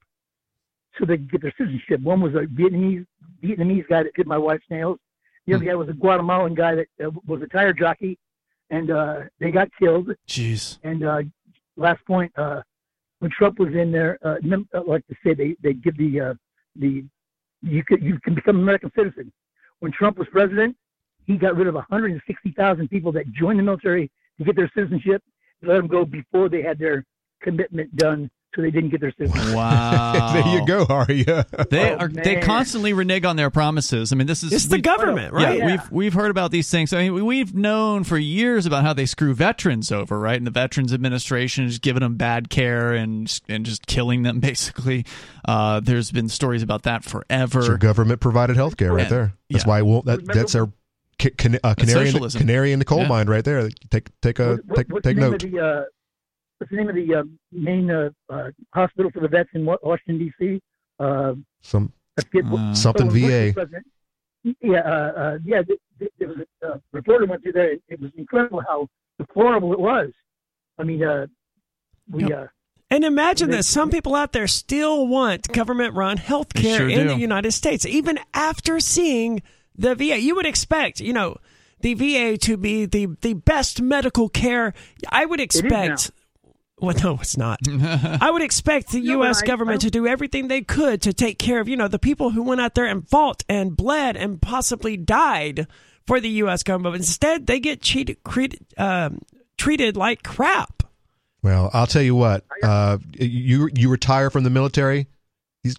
so they could get their citizenship. One was a Vietnamese Vietnamese guy that did my wife's nails. The other mm. guy was a Guatemalan guy that uh, was a tire jockey. And uh, they got killed. Jeez. And uh, last point, uh, when Trump was in there, uh, like to say, they, they give the, uh, the you, could, you can become an American citizen. When Trump was president, he got rid of one hundred sixty thousand people that joined the military to get their citizenship. Let them go before they had their commitment done, so they didn't get their citizenship. Wow! There you go, Aria. They oh, are man. They constantly renege on their promises. I mean, this is it's the government, right? Yeah, yeah, we've we've heard about these things. I mean, we've known for years about how they screw veterans over, right? And the Veterans Administration is giving them bad care and and just killing them, basically. Uh, there's been stories about that forever. It's your government provided health care, right and, there. That's yeah. why. Well, that Remember, that's our can, can, uh, canary in, canary in the coal yeah. mine, right there. Take take a what, take take note. What's the name of the uh, main uh, uh, hospital for the vets in Washington, D C? Uh, Some forget, uh, something so V A. Yeah, uh, uh, yeah. Th- th- there was a uh, reporter went through there. It, it was incredible how deplorable it was. I mean, uh, we. Yep. Uh, And imagine that some people out there still want government-run health care sure in do. the United States, even after seeing the V A. You would expect, you know. the V A to be the, the best medical care. I would expect... Well, no, it's not. I would expect the no, U S I, government I, I, to do everything they could to take care of, you know, the people who went out there and fought and bled and possibly died for the U S government. Instead, they get cheated, cre- um, treated like crap. Well, I'll tell you what. Uh, you you retire from the military.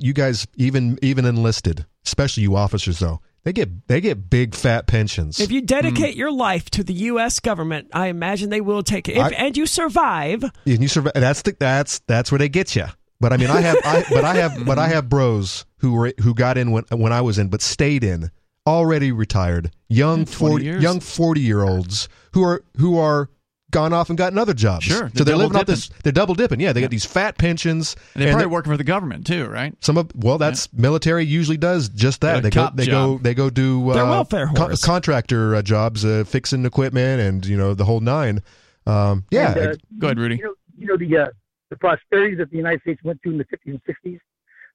You guys, even even enlisted, especially you officers, though. They get they get big fat pensions. If you dedicate mm. your life to the U S government, I imagine they will take it. If, I, and you survive. And you survive. That's the, that's that's where they get you. But I mean, I have I, but I have but I have bros who were who got in when when I was in, but stayed in, already retired, young forty years. young forty year olds who are who are gone off and gotten other jobs. Sure, so they're living off this. They're double dipping. Yeah, they yeah. got these fat pensions. And they're and probably they, working for the government too, right? Some of well, that's yeah. military usually does just that. They go, they job. go, they go do uh, their welfare horse. Con- contractor uh, jobs, uh, fixing equipment, and you know the whole nine. Um, yeah, and, uh, go ahead, Rudy. You know, you know the uh, the prosperity that the United States went through in the fifties and sixties.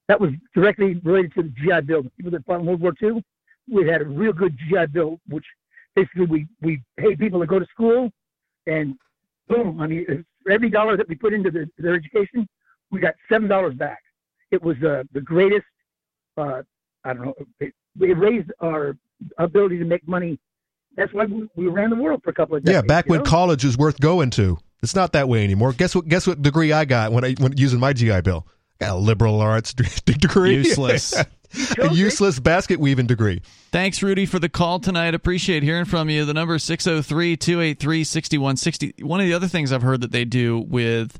That was directly related to the G I Bill. The people that fought in World War Two, we had a real good G I Bill, which basically we we paid people to go to school. And boom, I mean, every dollar that we put into the, their education, we got seven dollars back. It was uh, the greatest, uh, I don't know, it, it raised our ability to make money. That's why we, we ran the world for a couple of decades. Yeah, back when know? college was worth going to. It's not that way anymore. Guess what Guess what degree I got when I when using my G I Bill? I got a liberal arts degree. Useless. A useless basket weaving degree. Thanks, Rudy, for the call tonight. Appreciate hearing from you. The number is six oh three, two eight three, six one six oh. One of the other things I've heard that they do with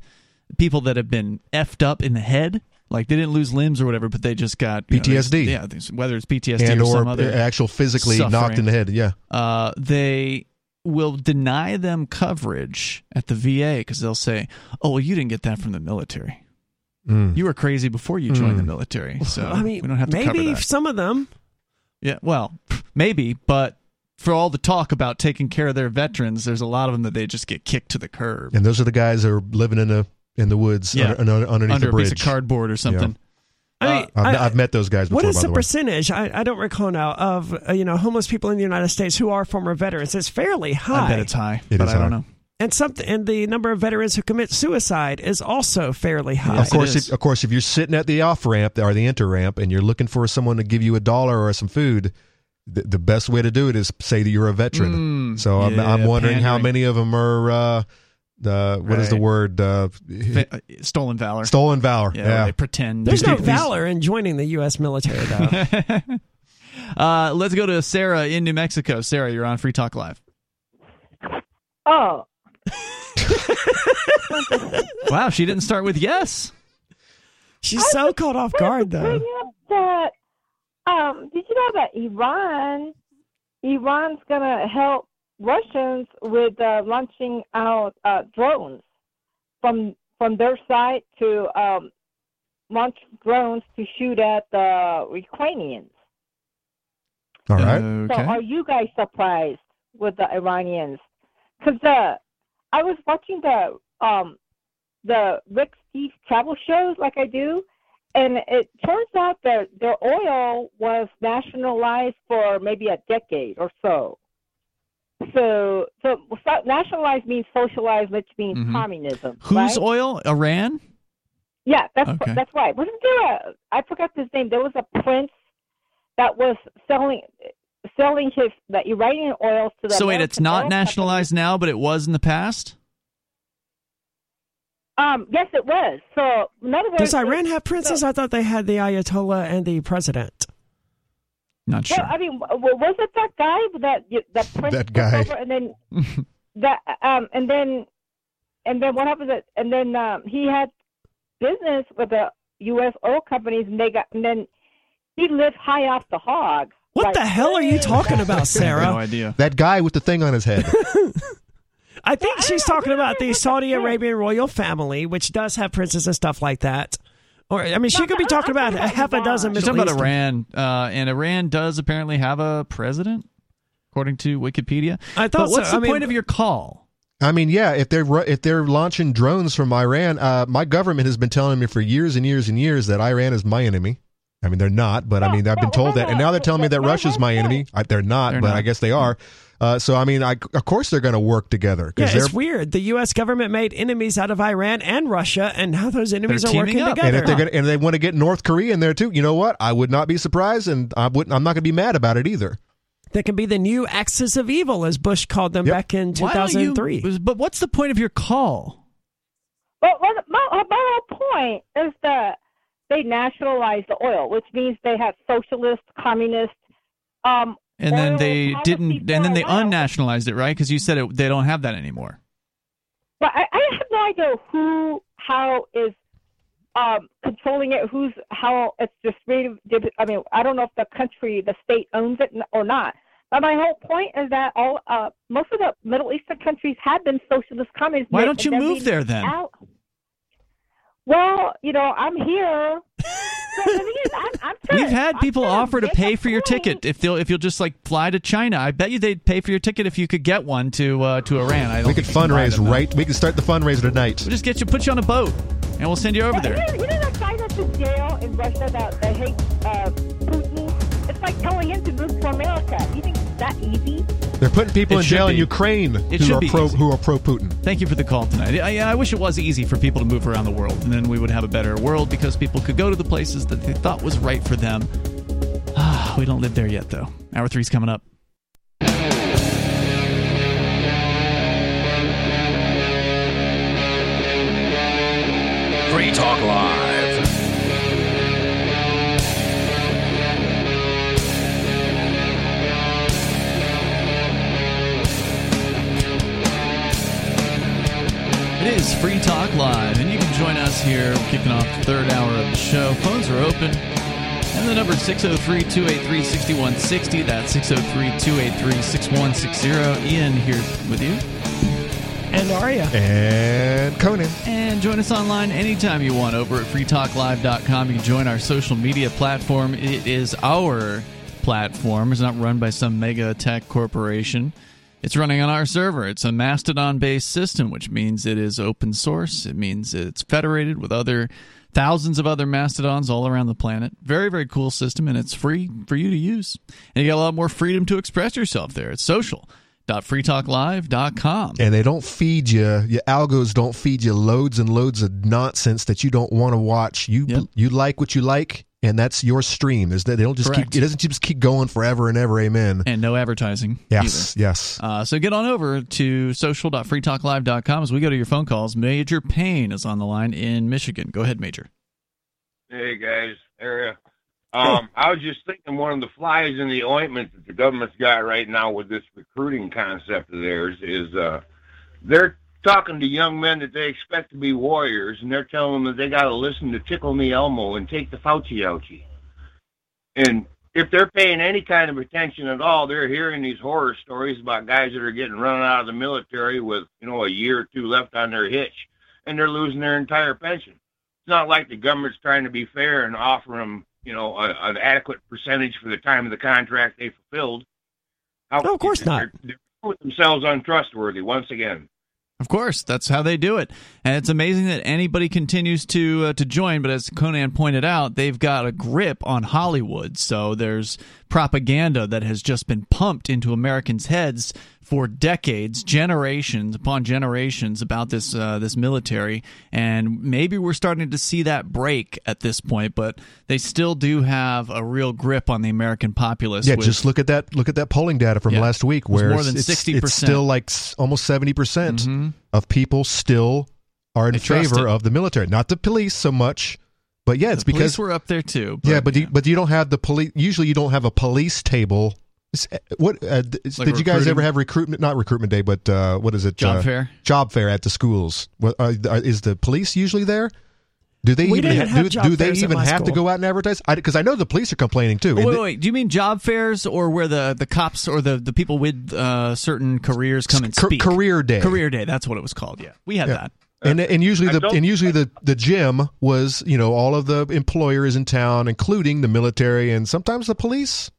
people that have been effed up in the head, like they didn't lose limbs or whatever, but they just got P T S D. Know, they, yeah, whether it's P T S D and or some or other actual physically suffering. Knocked in the head. Yeah, uh, they will deny them coverage at the V A because they'll say, "Oh, well, you didn't get that from the military." Mm. You were crazy before you joined mm. the military, so I mean, we don't have to cover that. Maybe some of them. Yeah, well, maybe, but for all the talk about taking care of their veterans, there's a lot of them that they just get kicked to the curb. And those are the guys that are living in the in the woods yeah. under, under, underneath under a bridge. Under a piece of cardboard or something. Yeah. I mean, uh, I've, I, I've met those guys before, by the way. What is the, the percentage, I, I don't recall now, of uh, you know homeless people in the United States who are former veterans? It's fairly high. I bet it's high, it but is I high. don't know. And something, and the number of veterans who commit suicide is also fairly high. Of course, if, of course, if you're sitting at the off ramp or the enter ramp, and you're looking for someone to give you a dollar or some food, the, the best way to do it is say that you're a veteran. Mm, so I'm, yeah, I'm wondering pandering. how many of them are. Uh, uh, what right. is the word? Uh, stolen valor. Stolen valor. Yeah, yeah. They pretend. There's no valor in joining the U S military, though. uh, let's go to Sarah in New Mexico. Sarah, you're on Free Talk Live. Oh. Wow, she didn't start with yes. She's so caught off guard, though. That, um, did you know that Iran, Iran's gonna help Russians with uh, launching out uh, drones from from their side to um, launch drones to shoot at the Ukrainians. All right. Okay. So, are you guys surprised with the Iranians? Because the I was watching the um, the Rick Steve travel shows like I do, and it turns out that their oil was nationalized for maybe a decade or so. So, so nationalized means socialized, which means mm-hmm. communism. Whose right? oil? Iran? Yeah, that's okay. that's right. Wasn't there a? I forgot his name. There was a prince that was selling. selling his the Iranian oils to the So wait, American it's not nationalized company. Now, but it was in the past? Um, yes, it was. So, in other words, does Iran have princes? So, I thought they had the Ayatollah and the president. Not sure. Well, I mean, was it that guy that that prince that guy. Over and then that um and then and then what happened? That, and then um, he had business with the U S oil companies, and they got and then he lived high off the hog. What like, the hell are you talking about, Sarah? I have no idea. That guy with the thing on his head. I think she's talking about the Saudi Arabian royal family, which does have princes and stuff like that. Or I mean, she could be talking about a half a dozen Middle Eastern. She's talking about Iran, uh, and Iran does apparently have a president, according to Wikipedia. I thought. But what's so. the I point mean, of your call? I mean, yeah, if they're if they're launching drones from Iran, uh, my government has been telling me for years and years and years that Iran is my enemy. I mean, they're not, but I mean, I've been told that. And now they're telling me that Russia's my enemy. I, they're not, they're but not. I guess they are. Uh, so, I mean, I, of course they're going to work together. Yeah, it's weird. The U S government made enemies out of Iran and Russia, and now those enemies are working up. together. And, if they're gonna, and they want to get North Korea in there, too. You know what? I would not be surprised, and I wouldn't, I'm not going to be mad about it either. That can be the new axis of evil, as Bush called them yep. back in two thousand three. You, but what's the point of your call? Well, well my, my whole point is that they nationalized the oil, which means they have socialist, communist, um, and oil then they didn't, and then they unnationalized it, right? Because you said it, they don't have that anymore. But I, I have no idea who, how is um, controlling it. Who's how it's distributed. I mean, I don't know if the country, the state owns it or not. But my whole point is that all, uh, most of the Middle Eastern countries have been socialist communists. Why don't you move there then? Out. Well, you know, I'm here. I'm, I'm We've had people offer to pay for your ticket if they'll if you'll just like fly to China. I bet you they'd pay for your ticket if you could get one to uh, to Iran. I don't we could fundraise right. We could start the fundraiser tonight. We'll just get you, put you on a boat, and we'll send you over there. You know that guy that's in jail in Russia that they hate uh, Putin? It's like telling him to move to America. You think it's that easy? They're putting people it in jail be. in Ukraine it who, are pro, who are pro-Putin. Thank you for the call tonight. I, I wish it was easy for people to move around the world, and then we would have a better world because people could go to the places that they thought was right for them. Ah, we don't live there yet, though. Hour three's coming up. Free Talk Live. It is Free Talk Live, and you can join us here. We're kicking off the third hour of the show. Phones are open, and the number is six oh three, two eight three, six one six oh. That's six oh three, two eight three, six one six oh. Ian here with you. And Aria. And Conan. And join us online anytime you want over at free talk live dot com. You can join our social media platform. It is our platform. It's not run by some mega tech corporation. It's running on our server. It's a Mastodon-based system, which means it is open source. It means it's federated with other thousands of other Mastodons all around the planet. Very, very cool system, and it's free for you to use. And you got a lot more freedom to express yourself there. It's social dot free talk live dot com. And they don't feed you, your algos don't feed you loads and loads of nonsense that you don't want to watch. You yep. you like what you like, and that's your stream. Is that they don't just Correct. keep it doesn't just keep going forever and ever. Amen. And no advertising. Yes, either. yes. Uh, so get on over to social dot free talk live dot com as we go to your phone calls. Major Payne is on the line in Michigan. Go ahead, Major. Hey guys, area. Um, I was just thinking one of the flies in the ointment that the government's got right now with this recruiting concept of theirs is uh, they're talking to young men that they expect to be warriors, and they're telling them that they got to listen to Tickle Me Elmo and take the Fauci ouchie. And if they're paying any kind of attention at all, they're hearing these horror stories about guys that are getting run out of the military with, you know, a year or two left on their hitch, and they're losing their entire pension. It's not like the government's trying to be fair and offering them, you know, a, an adequate percentage for the time of the contract they fulfilled. How, no, of course they're, not. They're putting themselves untrustworthy once again. Of course, that's how they do it, and it's amazing that anybody continues to uh, to join. But as Conan pointed out, they've got a grip on Hollywood, so there's propaganda that has just been pumped into Americans' heads for decades, generations upon generations, about this uh, this military. And maybe we're starting to see that break at this point, but they still do have a real grip on the American populace. Yeah, with, just look at that look at that polling data from yeah, last week, where more than it's, sixty percent. It's still like almost seventy percent. Mm-hmm. Of people still are in they favor of the military, not the police so much, but yeah, it's the because we're up there too. But yeah, but yeah. You, but you don't have the police. Usually, you don't have a police table. It's, what uh, it's, like did recruiting? You guys ever have recruitment? Not recruitment day, but uh, what is it? Job uh, fair. Job fair at the schools. What, are, are, is the police usually there? Do they we even didn't have, have do, do they even have school. to go out and advertise? Because I, I know the police are complaining too. Wait, wait, wait. Do you mean job fairs or where the, the cops or the, the people with uh, certain careers come and speak? Career day. Career day. That's what it was called. Yeah, we had yeah. that. And and usually the and usually the, the gym was, you know, all of the employers in town, including the military and sometimes the police.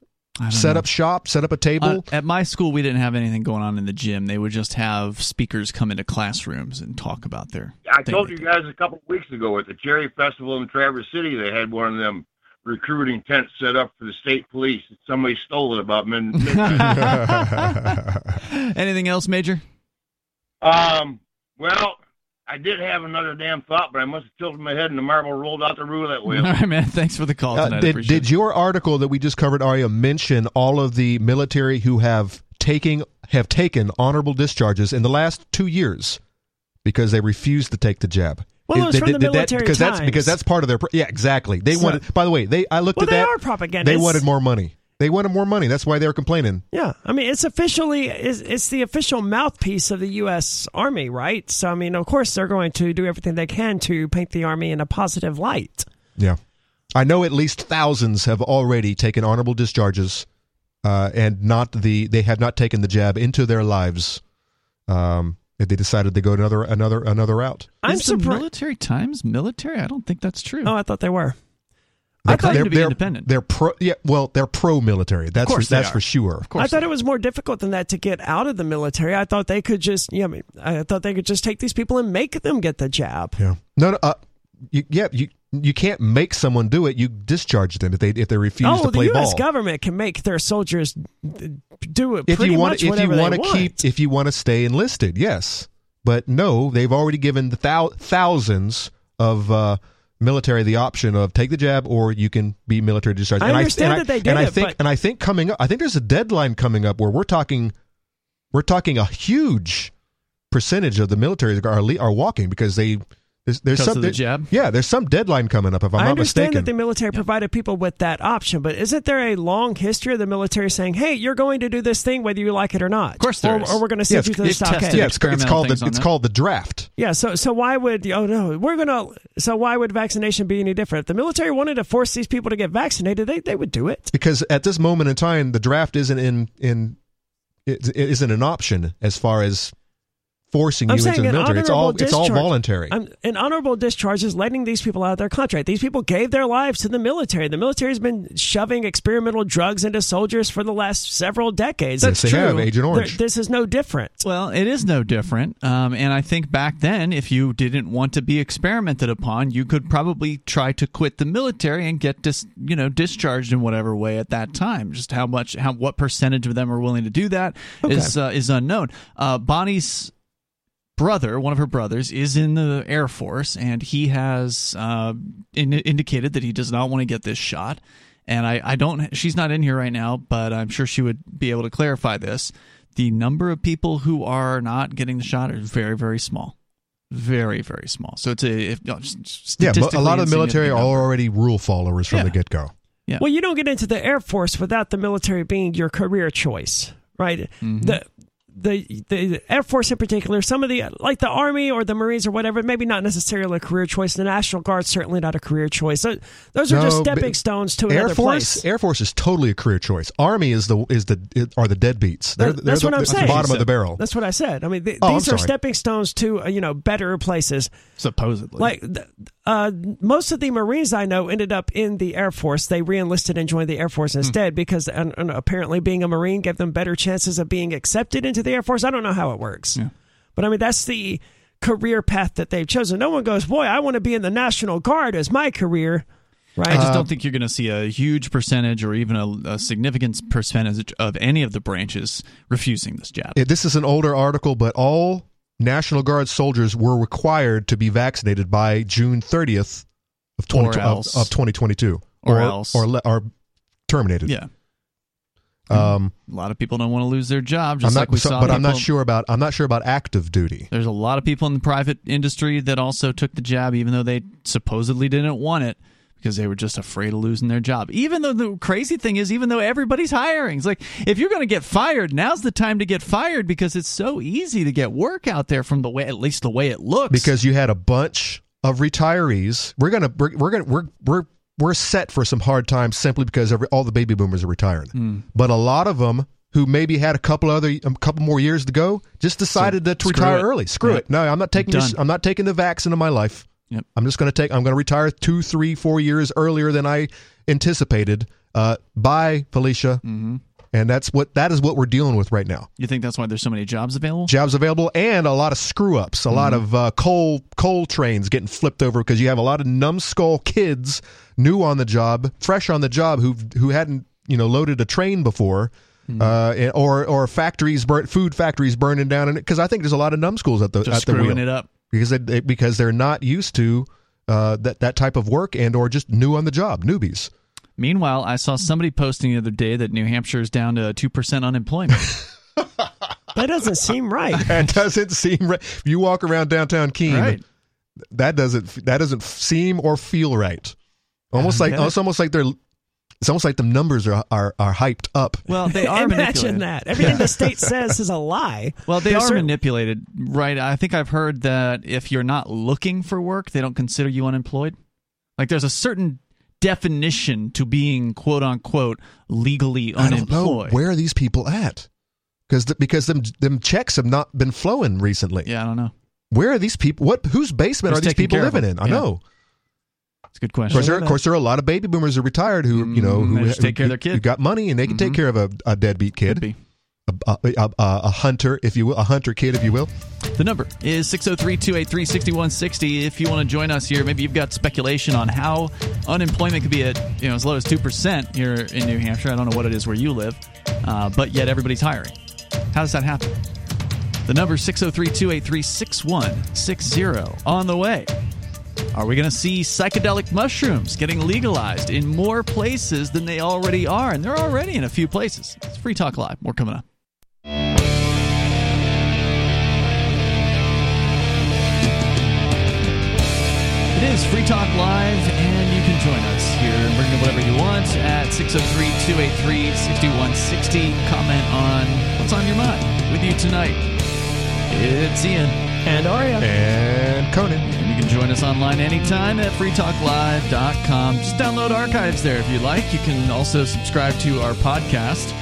Set know. up shop, set up a table. Uh, at my school, we didn't have anything going on in the gym. They would just have speakers come into classrooms and talk about their. I told you guys a couple of weeks ago at the Cherry Festival in Traverse City, they had one of them recruiting tent set up for the state police. Somebody stole it about midnight. Anything else, Major? Um, well, I did have another damn thought, but I must have tilted my head and the marble rolled out the roulette wheel. All right, man. Thanks for the call tonight. Uh, did, did your article that we just covered, Aria, mention all of the military who have taking have taken honorable discharges in the last two years because they refused to take the jab? Well, it was from the Military Times. That's, because that's part of their... Pro- yeah, exactly. They so, wanted... By the way, they I looked well, at that. Well, they are propagandists. They wanted more money. They wanted more money. That's why they were complaining. Yeah. I mean, it's officially... It's, it's the official mouthpiece of the U S. Army, right? So, I mean, of course, they're going to do everything they can to paint the Army in a positive light. Yeah. I know at least thousands have already taken honorable discharges uh, and not the... They have not taken the jab into their lives. Um... If they decided to go another another another route. I'm surprised. Military Times military? I don't think that's true. Oh, I thought they were. I they're, thought they'd be they're, independent. They're pro. Yeah, well, they're pro-military. That's for, that's are. for sure. Of course I thought it was more difficult than that to get out of the military. I thought they could just. Yeah, I mean, I thought they could just take these people and make them get the jab. Yeah. No. no uh, you, yeah. You you can't make someone do it. You discharge them if they if they refuse oh, to play ball. Oh, the U S government can make their soldiers. Do it pretty if you want, much if you want to want. keep if you want to stay enlisted, yes, but no, they've already given the thou- thousands of uh, military the option of take the jab or you can be military discharged. I and understand I, and that I, they did and it, I think but... and I think coming up, I think there's a deadline coming up where we're talking, we're talking a huge percentage of the military are are walking because they. There's, there's some, the jab? Yeah, there's some deadline coming up, if I'm not mistaken. I understand that the military yeah. provided people with that option, but isn't there a long history of the military saying, hey, you're going to do this thing whether you like it or not? Of course there or, is. Or we're going to send yes, you to the stockade. Yeah, it's, it's, called, the, it's called the draft. Yeah, so so why would, oh no, we're going to, so why would vaccination be any different? If the military wanted to force these people to get vaccinated, they, they would do it. Because at this moment in time, the draft isn't in, in it, it isn't an option as far as forcing I'm you into the military. It's all, it's all voluntary. I'm, an honorable discharge is letting these people out of their contract. These people gave their lives to the military. The military has been shoving experimental drugs into soldiers for the last several decades. That's yes, they true. Have, Agent Orange. There, this is no different. Well, it is no different. Um, and I think back then, if you didn't want to be experimented upon, you could probably try to quit the military and get dis, you know, discharged in whatever way at that time. Just how much, how what percentage of them are willing to do that okay. is uh, is unknown. Uh, Bonnie's brother, one of her brothers, is in the Air Force, and he has uh, in- indicated that he does not want to get this shot. And I, I don't, she's not in here right now, but I'm sure she would be able to clarify this. The number of people who are not getting the shot is very, very small. Very, very small. So it's a, if, yeah, a lot of the military are already rule followers from yeah. the get go. Yeah. Well, you don't get into the Air Force without the military being your career choice, right? Mm-hmm. The, The, the Air Force in particular, some of the, like the Army or the Marines or whatever, maybe not necessarily a career choice. The National Guard, certainly not a career choice. So those are no, just stepping stones to Air another Force, place. Air Force is totally a career choice. Army is the is the are the deadbeats. They're, they're that's the, what I'm the, saying. The bottom of the barrel. That's what I said. I mean, th- oh, these I'm are sorry. stepping stones to, you know, better places. Supposedly. Like, uh, most of the Marines I know ended up in the Air Force. They re-enlisted and joined the Air Force instead hmm. because and, and apparently being a Marine gave them better chances of being accepted into the Air Force. I don't know how it works, yeah. but I mean, that's the career path that they've chosen. No one goes, boy, I want to be in the National Guard as my career. Right. I just don't think you're going to see a huge percentage or even a, a significant percentage of any of the branches refusing this jab. This is an older article, but all National Guard soldiers were required to be vaccinated by June thirtieth of, twenty, of, of twenty twenty-two. Or, or else. Or, or, or terminated. Yeah. Um, a lot of people don't want to lose their job, just not, like we so, saw. But people. I'm not sure about I'm not sure about active duty. There's a lot of people in the private industry that also took the jab, even though they supposedly didn't want it, because they were just afraid of losing their job. Even though the crazy thing is, even though everybody's hiring, it's like if you're going to get fired, now's the time to get fired because it's so easy to get work out there. From the way, at least the way it looks, because you had a bunch of retirees. We're gonna we're, we're gonna we're we're. We're set for some hard times simply because every, all the baby boomers are retiring. Mm. But a lot of them who maybe had a couple other, a couple more years to go, just decided so, to, to retire it. early. Screw yeah. it. No, I'm not taking this, I'm not taking the vaccine into my life. Yep. I'm just going to take. I'm going to retire two, three, four years earlier than I anticipated. Uh, bye, Felicia. Mm-hmm. And that's what that is what we're dealing with right now. You think that's why there's so many jobs available? Jobs available and a lot of screw-ups, a mm-hmm. lot of uh, coal coal trains getting flipped over because you have a lot of numbskull kids new on the job, fresh on the job, who who hadn't you know loaded a train before, mm-hmm. uh, or or factories, burn, food factories burning down. Because I think there's a lot of numbskulls at the just at screwing the wheel it up because they, because they're not used to uh, that that type of work and or just new on the job, newbies. Meanwhile, I saw somebody posting the other day that New Hampshire is down to two percent unemployment. That doesn't seem right. That doesn't seem right. If you walk around downtown Keene, right. that doesn't that doesn't seem or feel right. Almost like it's almost like they're it's almost like the numbers are are, are hyped up. Well, they are Imagine manipulated. that. Everything yeah. the state says is a lie. Well, they They're are certain- manipulated, right? I think I've heard that if you're not looking for work, they don't consider you unemployed. Like there's a certain definition to being quote unquote legally unemployed. I don't know where are these people at? Because the, because them them checks have not been flowing recently. Yeah, I don't know. Where are these people? What whose basement Who's are these people living in? I yeah. know. It's a good question. Of course, there, of course, there are a lot of baby boomers who are retired who you know who take who, care of their kid. Who got money and they can mm-hmm. take care of a, a deadbeat kid. Could be. A, a, a, a hunter, if you will, a hunter kid, if you will. The number is six oh three, two eight three, six one six oh. If you want to join us here, maybe you've got speculation on how unemployment could be at you know as low as two percent here in New Hampshire. I don't know what it is where you live, uh, but yet everybody's hiring. How does that happen? The number is six oh three, two eight three, six one six oh. On the way, are we going to see psychedelic mushrooms getting legalized in more places than they already are? And they're already in a few places. It's Free Talk Live. More coming up. It is Free Talk Live, and you can join us here and bring up whatever you want at six oh three, two eight three, six one six oh. Comment on what's on your mind with you tonight. It's Ian. And Aria. And Conan. And you can join us online anytime at free talk live dot com. Just download archives there if you like. You can also subscribe to our podcast,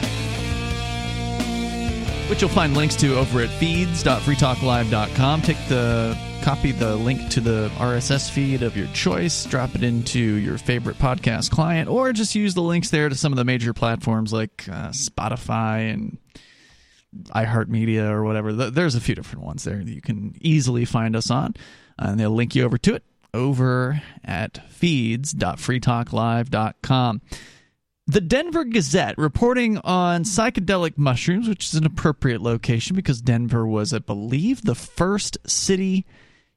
which you'll find links to over at feeds dot free talk live dot com. Take the... Copy the link to the R S S feed of your choice, drop it into your favorite podcast client, or just use the links there to some of the major platforms like uh, Spotify and iHeartMedia or whatever. There's a few different ones there that you can easily find us on, and they'll link you over to it over at feeds dot free talk live dot com. The Denver Gazette reporting on psychedelic mushrooms, which is an appropriate location because Denver was, I believe, the first city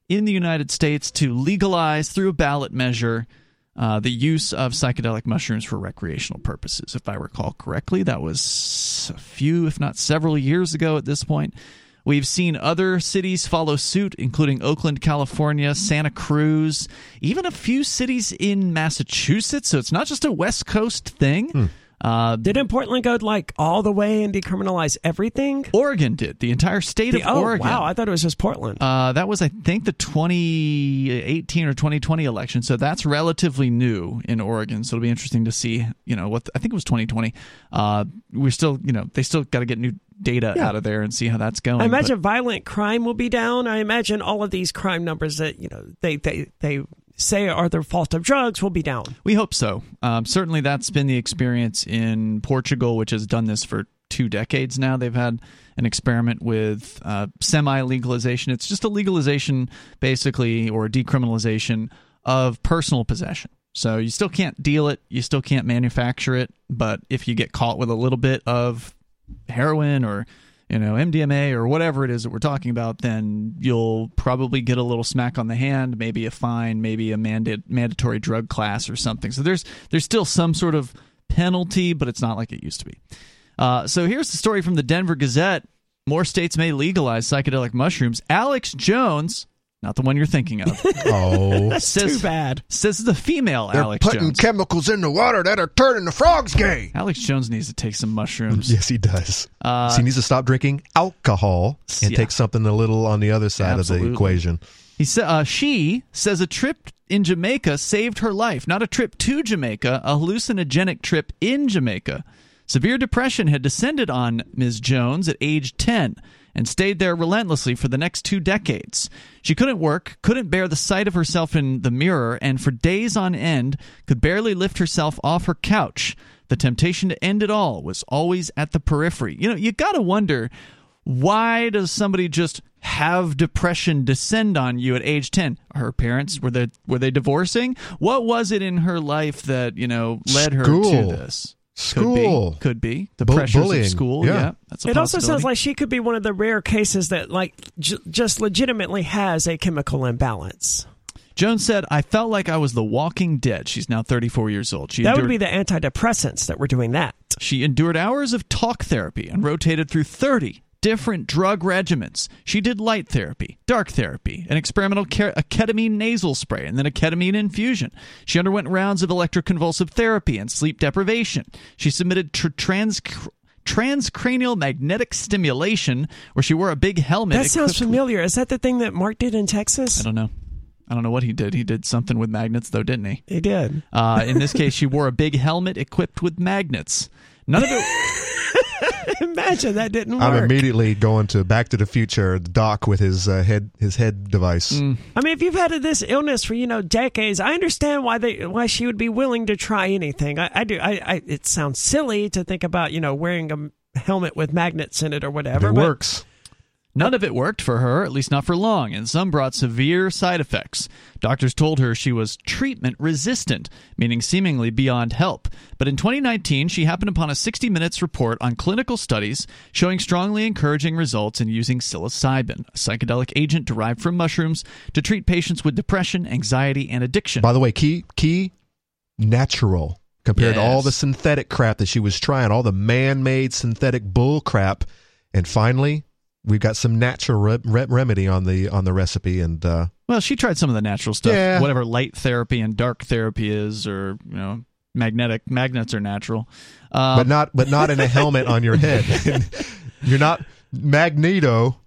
in the United States to legalize through a ballot measure uh, the use of psychedelic mushrooms for recreational purposes. If I recall correctly, that was a few, if not several years ago at this point. We've seen other cities follow suit, including Oakland, California, Santa Cruz, even a few cities in Massachusetts. So it's not just a West Coast thing. Hmm. Uh, didn't Portland go like all the way and decriminalize everything? Oregon did. The entire state the, of oh, Oregon. Oh, wow. I thought it was just Portland. Uh, that was, I think, the twenty eighteen or twenty twenty election. So that's relatively new in Oregon. So it'll be interesting to see, you know, what the, I think it was twenty twenty. Uh, we're still, you know, they still got to get new data yeah. out of there and see how that's going. I imagine but, violent crime will be down. I imagine all of these crime numbers that, you know, they, they, they, say are the fault of drugs will be down. We hope so. Um, certainly that's been the experience in Portugal, which has done this for two decades now. They've had an experiment with uh, semi-legalization. It's just a legalization, basically, or a decriminalization of personal possession. So you still can't deal it. You still can't manufacture it. But if you get caught with a little bit of heroin or you know, M D M A or whatever it is that we're talking about, then you'll probably get a little smack on the hand, maybe a fine, maybe a mandate, mandatory drug class or something. So there's there's still some sort of penalty, but it's not like it used to be. Uh, so here's the story from the Denver Gazette. More states may legalize psychedelic mushrooms. Alex Jones, not the one you're thinking of. Oh, that's says, too bad. Says the female They're Alex Jones. They're putting chemicals in the water that are turning the frogs gay. Alex Jones needs to take some mushrooms. Yes, he does. Uh, so he needs to stop drinking alcohol and yeah. take something a little on the other side Absolutely. of the equation. He sa- uh, She says a trip in Jamaica saved her life. Not a trip to Jamaica, a hallucinogenic trip in Jamaica. Severe depression had descended on Miz Jones at age ten and stayed there relentlessly for the next two decades. She couldn't work, couldn't bear the sight of herself in the mirror, and for days on end could barely lift herself off her couch. The temptation to end it all was always at the periphery. You know, you got to wonder, why does somebody just have depression descend on you at age ten? Her parents, were they were they divorcing? What was it in her life that, you know, led her school. to this? School. Could be. Could be. The Bu- pressures bullying. of school. Yeah. yeah that's a it also sounds like she could be one of the rare cases that, like, j- just legitimately has a chemical imbalance. Jones said, I felt like I was the walking dead. She's now thirty-four years old. She that endured, would be the antidepressants that were doing that. She endured hours of talk therapy and rotated through thirty different drug regimens. She did light therapy, dark therapy, an experimental ke- a ketamine nasal spray, and then a ketamine infusion. She underwent rounds of electroconvulsive therapy and sleep deprivation. She submitted tr- trans... transcranial magnetic stimulation, where she wore a big helmet. That sounds familiar. Is that the thing that Mark did in Texas? I don't know. I don't know what he did. He did something with magnets, though, didn't he? He did. Uh, in this case, she wore a big helmet equipped with magnets. None of it. Imagine that didn't work. I'm immediately going to Back to the Future, Doc with his uh, head his head device. Mm. I mean, if you've had this illness for you know decades, I understand why they why she would be willing to try anything. I, I do. I, I it sounds silly to think about you know wearing a helmet with magnets in it or whatever. It but- works. None of it worked for her, at least not for long, and some brought severe side effects. Doctors told her she was treatment-resistant, meaning seemingly beyond help. But in twenty nineteen, she happened upon a sixty minutes report on clinical studies showing strongly encouraging results in using psilocybin, a psychedelic agent derived from mushrooms, to treat patients with depression, anxiety, and addiction. By the way, key, key, natural, compared yes. to all the synthetic crap that she was trying, all the man-made synthetic bull crap, and finally... We've got some natural re- re- remedy on the on the recipe, and uh, well, she tried some of the natural stuff, yeah. whatever light therapy and dark therapy is, or you know, magnetic magnets are natural, um, but not but not in a helmet on your head. You're not Magneto.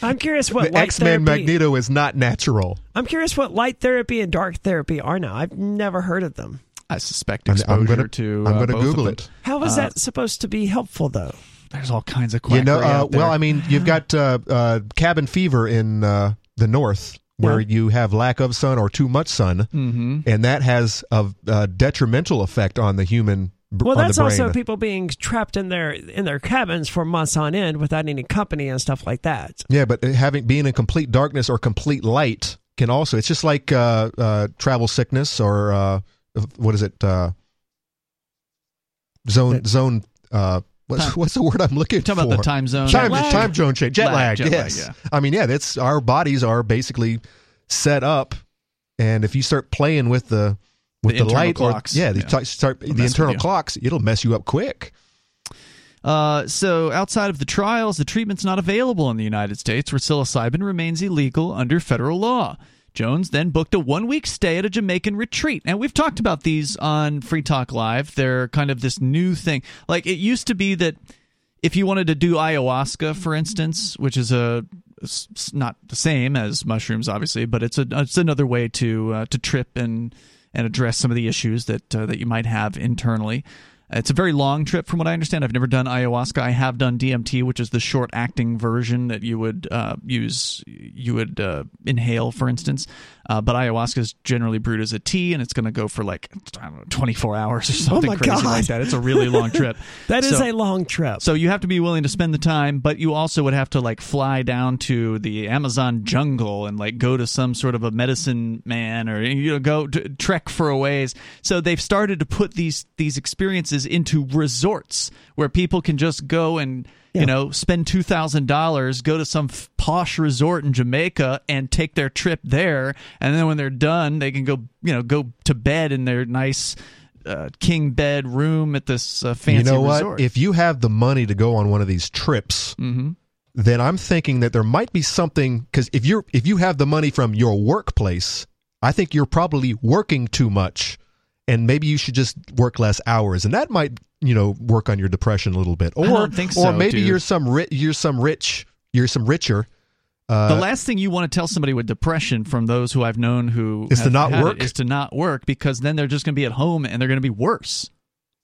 I'm curious what light X-Men therapy, Magneto is not natural. I'm curious what light therapy and dark therapy are now. I've never heard of them. I suspect exposure I'm gonna, to. Uh, I'm going to Google it. How is uh, that supposed to be helpful, though? There's all kinds of quackery you know, uh, out there. Well, I mean, you've got uh, uh, cabin fever in uh, the north where yeah. you have lack of sun or too much sun, mm-hmm. and that has a, a detrimental effect on the human br- Well, that's also people being trapped in their in their cabins for months on end without any company and stuff like that. Yeah, but having being in complete darkness or complete light can also... It's just like uh, uh, travel sickness or... Uh, what is it? Uh, zone... That, zone uh, What's, time, what's the word I'm looking for? You're talking about the time zone. Time, time zone change. Jet lag, lag jet yes. Lag, yeah. I mean, yeah, that's, our bodies are basically set up, and if you start playing with the with the, the light, clocks. Or, yeah, yeah. T- start, the internal clocks, it'll mess you up quick. Uh, so outside of the trials, the treatment's not available in the United States, where psilocybin remains illegal under federal law. Jones then booked a one-week stay at a Jamaican retreat. And we've talked about these on Free Talk Live. They're kind of this new thing. Like, it used to be that if you wanted to do ayahuasca, for instance, which is a it's not the same as mushrooms, obviously, but it's a it's another way to uh, to trip and and address some of the issues that uh, that you might have internally. It's a very long trip, from what I understand. I've never done ayahuasca. I have done D M T, which is the short-acting version that you would uh, use, you would uh, inhale, for instance. Uh, but ayahuasca is generally brewed as a tea, and it's going to go for like I don't know, twenty-four hours or something oh crazy God. like that. It's a really long trip. That so, is a long trip. So you have to be willing to spend the time, but you also would have to like fly down to the Amazon jungle and like go to some sort of a medicine man, or you know, go to, trek for a ways. So they've started to put these these experiences into resorts where people can just go and yeah. you know spend two thousand dollars, go to some f- posh resort in Jamaica and take their trip there, and then when they're done, they can go you know go to bed in their nice uh, king bed room at this uh, fancy. You know what? Resort. If you have the money to go on one of these trips, mm-hmm. then I'm thinking that there might be something, because if you're if you have the money from your workplace, I think you're probably working too much. And maybe you should just work less hours, and that might, you know, work on your depression a little bit. Or, I don't think so, or maybe dude. you're some ri- you're some rich, you're some richer. Uh, the last thing you want to tell somebody with depression, from those who I've known who is to not work, is to not work, because then they're just going to be at home and they're going to be worse.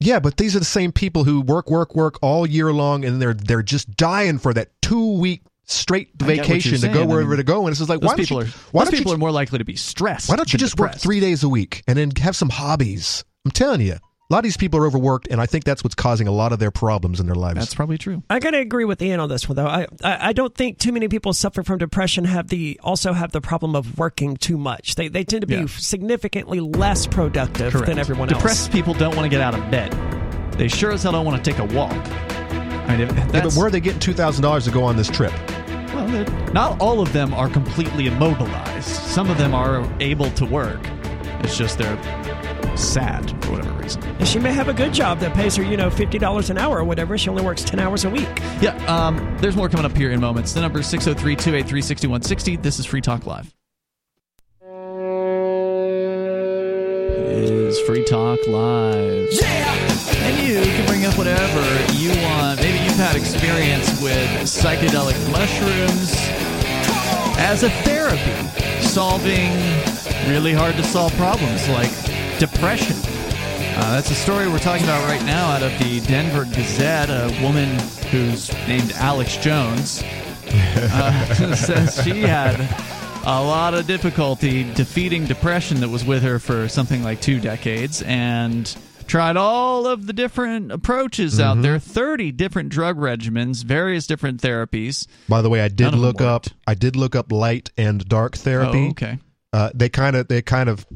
Yeah, but these are the same people who work, work, work all year long, and they're they're just dying for that two week. straight vacation to saying. go wherever I mean, to go, and it's just like, why don't you, are, why don't people you, are more likely to be stressed. Why don't you just depressed. work three days a week and then have some hobbies? I'm telling you, A lot of these people are overworked, and I think that's what's causing a lot of their problems in their lives. That's probably true. I gotta agree with Ian on this one, though. I, I, I don't think too many people suffer from depression have the also have the problem of working too much. They they tend to be yeah. significantly less productive Correct. Than everyone else. Depressed people don't want to get out of bed. They sure as hell don't want to take a walk. I mean, yeah, but where are they getting two thousand dollars to go on this trip? Well, not all of them are completely immobilized. Some of them are able to work. It's just they're sad for whatever reason. And she may have a good job that pays her, you know, fifty dollars an hour or whatever. She only works ten hours a week. Yeah, um, there's more coming up here in moments. The number is six oh three, two eight three, six one six oh. This is Free Talk Live. It is Free Talk Live. Yeah! And you can bring up whatever you want. Maybe you've had experience with psychedelic mushrooms as a therapy, solving really hard to solve problems like depression. Uh, that's a story we're talking about right now out of the Denver Gazette. A woman who's named Alex Jones uh, says she had a lot of difficulty defeating depression that was with her for something like two decades, and tried all of the different approaches mm-hmm. out there, thirty different drug regimens, various different therapies. By the way, I did look up. I did look up light and dark therapy. Oh, okay, uh, they kind of they kind of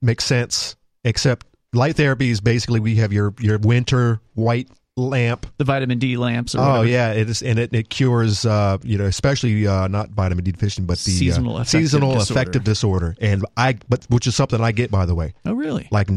make sense. Except light therapy is basically we have your your winter white lamp, the vitamin D lamps. Or oh whatever. Yeah, it is, and it, it cures uh, you know, especially uh, not vitamin D deficient, but the seasonal, uh, affective, seasonal disorder. affective disorder. And I but which is something I get, by the way. Oh really? Like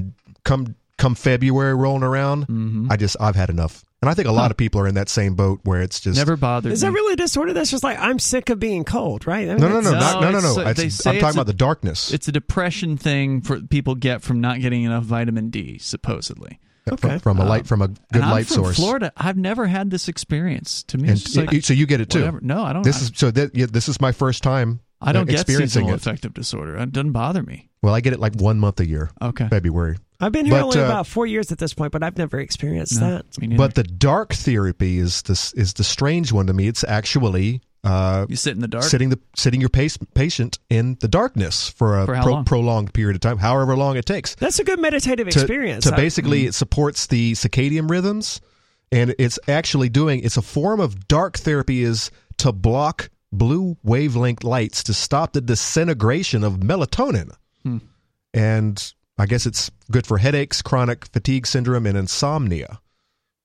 come. Come February rolling around, mm-hmm. I just, I've had enough. And I think a lot huh. of people are in that same boat where it's just... Never bothered Is me. That really a disorder that's just like, I'm sick of being cold, right? I mean, no, no, no, no, not, no, no, no. I'm talking a, about the darkness. It's a depression thing for people get from not getting enough vitamin D, supposedly. Okay. From, from a light, from a good um, I'm light from source. Florida, I've never had this experience. To me, and so, like, you, so you get it too. Whatever. No, I don't. This I don't, is so. That, yeah, this is my first time. I don't uh, get seasonal it. affective disorder. It doesn't bother me. Well, I get it like one month a year. Okay, February. I've been here but, only uh, about four years at this point, but I've never experienced no, that. But the dark therapy is this is the strange one to me. It's actually uh, you sit in the dark, sitting the sitting your pace, patient in the darkness for a for pro, prolonged period of time, however long it takes. That's a good meditative to, experience. To I, basically, mm. it supports the circadian rhythms, and it's actually doing. It's a form of dark therapy is to block blue wavelength lights to stop the disintegration of melatonin. Hmm. And I guess it's good for headaches, chronic fatigue syndrome, and insomnia.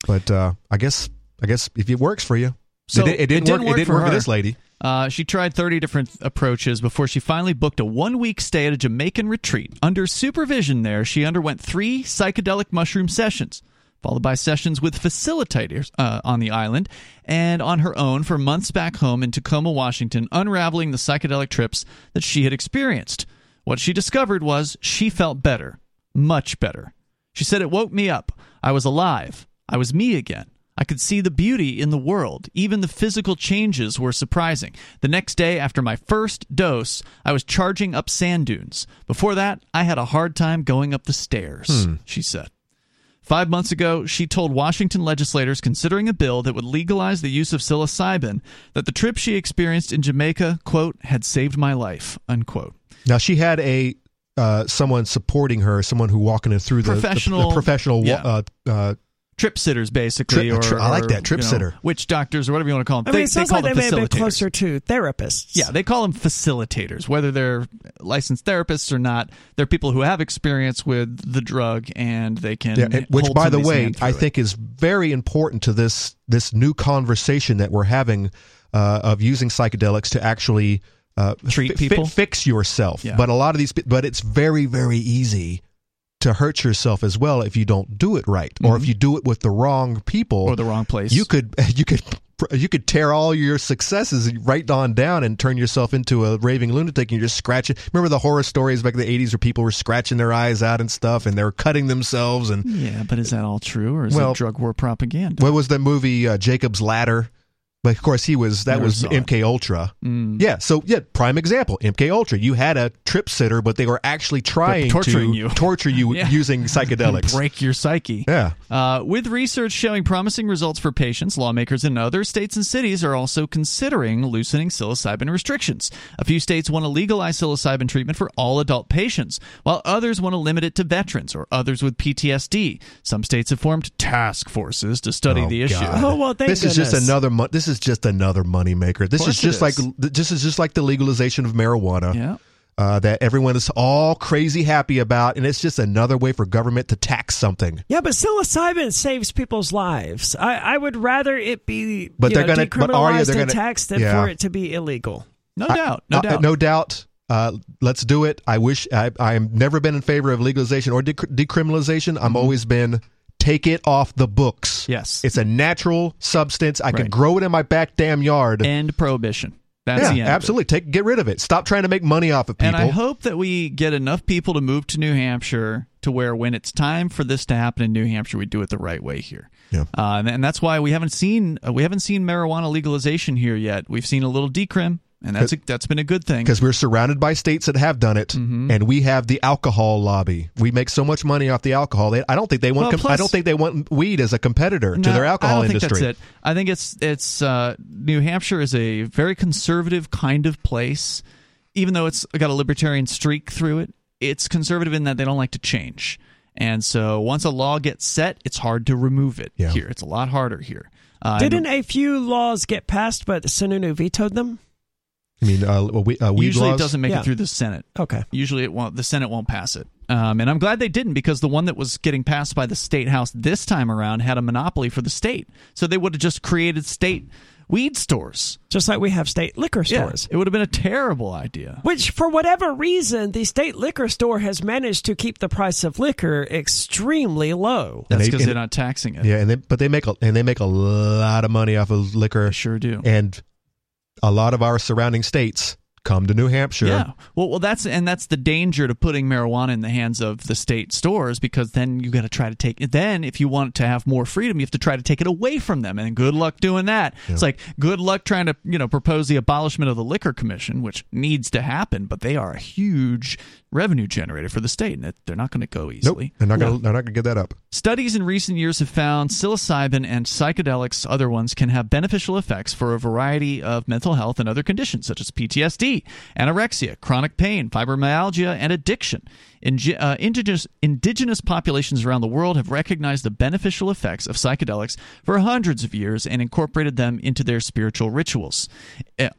But uh, I guess I guess if it works for you. So it, it, didn't it didn't work, work, it didn't for, work for this lady. Uh, she tried thirty different approaches before she finally booked a one-week stay at a Jamaican retreat. Under supervision there, she underwent three psychedelic mushroom sessions, followed by sessions with facilitators uh, on the island and on her own for months back home in Tacoma, Washington, unraveling the psychedelic trips that she had experienced. What she discovered was she felt better, much better. She said, "It woke me up. I was alive. I was me again. I could see the beauty in the world. Even the physical changes were surprising. The next day after my first dose, I was charging up sand dunes. Before that, I had a hard time going up the stairs," hmm. she said. Five months ago, she told Washington legislators considering a bill that would legalize the use of psilocybin that the trip she experienced in Jamaica, quote, had saved my life, unquote. Now, she had a uh, someone supporting her, someone who walking her through the professional, the, the professional yeah. uh, uh, trip sitters, basically. Trip, or, tri- I like that, trip you know, sitter. Witch doctors or whatever you want to call them. I mean, they, it sounds they call like them they may have been closer to therapists. Yeah, they call them facilitators, whether they're licensed therapists or not. They're people who have experience with the drug and they can yeah, and, which, by the way, I it. think is very important to this, this new conversation that we're having uh, of using psychedelics to actually... Uh, treat people, fi- fix yourself. Yeah. But a lot of these, but it's very, very easy to hurt yourself as well if you don't do it right, mm-hmm. or if you do it with the wrong people or the wrong place. You could, you could, you could tear all your successes right on down and turn yourself into a raving lunatic. And you're just scratching. Remember the horror stories back in the eighties where people were scratching their eyes out and stuff, and they were cutting themselves. And yeah, but is that all true, or is well, it drug war propaganda? What was the movie uh, Jacob's Ladder? But of course, he was that Never was M K Ultra. Mm. Yeah. So yeah, prime example, M K Ultra. You had a trip sitter, but they were actually trying torturing to you. torture you yeah. using psychedelics, break your psyche. Yeah. Uh, with research showing promising results for patients, lawmakers in other states and cities are also considering loosening psilocybin restrictions. A few states want to legalize psilocybin treatment for all adult patients, while others want to limit it to veterans or others with P T S D. Some states have formed task forces to study oh, the issue. God. Oh well, thank this goodness. is just another. Mo- this is Is just another moneymaker. This is just like this is just like the legalization of marijuana yeah. uh, that everyone is all crazy happy about, and it's just another way for government to tax something. Yeah, but psilocybin saves people's lives. I, I would rather it be but they're know, gonna, decriminalized but Aria, they're and gonna, taxed than yeah. for it to be illegal. No I, doubt, no I, doubt, no doubt. Uh, let's do it. I wish I I've never been in favor of legalization or dec- decriminalization. Mm-hmm. I've always been. Take it off the books. Yes. It's a natural substance. I right. can grow it in my back damn yard. End prohibition. That's yeah, the end. Absolutely. Take get rid of it. Stop trying to make money off of people. And I hope that we get enough people to move to New Hampshire to where when it's time for this to happen in New Hampshire, we do it the right way here. Yeah. Uh, and, and that's why we haven't seen uh, we haven't seen marijuana legalization here yet. We've seen a little decrim. And that's a, that's been a good thing. Because we're surrounded by states that have done it, mm-hmm. and we have the alcohol lobby. We make so much money off the alcohol. I don't think they want. Well, plus, com- I don't think they want weed as a competitor no, to their alcohol I don't industry. Think that's it. I think it's it's uh, New Hampshire is a very conservative kind of place, even though it's got a libertarian streak through it. It's conservative in that they don't like to change, and so once a law gets set, it's hard to remove it. Yeah. Here, it's a lot harder here. Uh, Didn't a few laws get passed, but Sununu vetoed them? I mean, uh, we, uh, weed usually laws? It doesn't make yeah. it through the Senate. Okay. Usually it won't. The Senate won't pass it. Um, and I'm glad they didn't, because the one that was getting passed by the state house this time around had a monopoly for the state. So they would have just created state weed stores. Just like we have state liquor stores. Yeah, it would have been a terrible idea. Which, for whatever reason, the state liquor store has managed to keep the price of liquor extremely low. That's because they, they're not taxing it. Yeah, and they, but they make a, and they make a lot of money off of liquor. They sure do. And... a lot of our surrounding states come to New Hampshire. Yeah, well, well, that's and that's the danger to putting marijuana in the hands of the state stores, because then you got to try to take it. Then, if you want to have more freedom, you have to try to take it away from them. And good luck doing that. Yeah. It's like good luck trying to you know propose the abolishment of the Liquor Commission, which needs to happen. But they are a huge revenue generator for the state, and they're not going to go easily. Nope, they're not going. They're not going to get that up. Studies in recent years have found psilocybin and psychedelics, other ones, can have beneficial effects for a variety of mental health and other conditions such as P T S D, anorexia, chronic pain, fibromyalgia, and addiction. Inge- uh, indigenous, indigenous populations around the world have recognized the beneficial effects of psychedelics for hundreds of years and incorporated them into their spiritual rituals.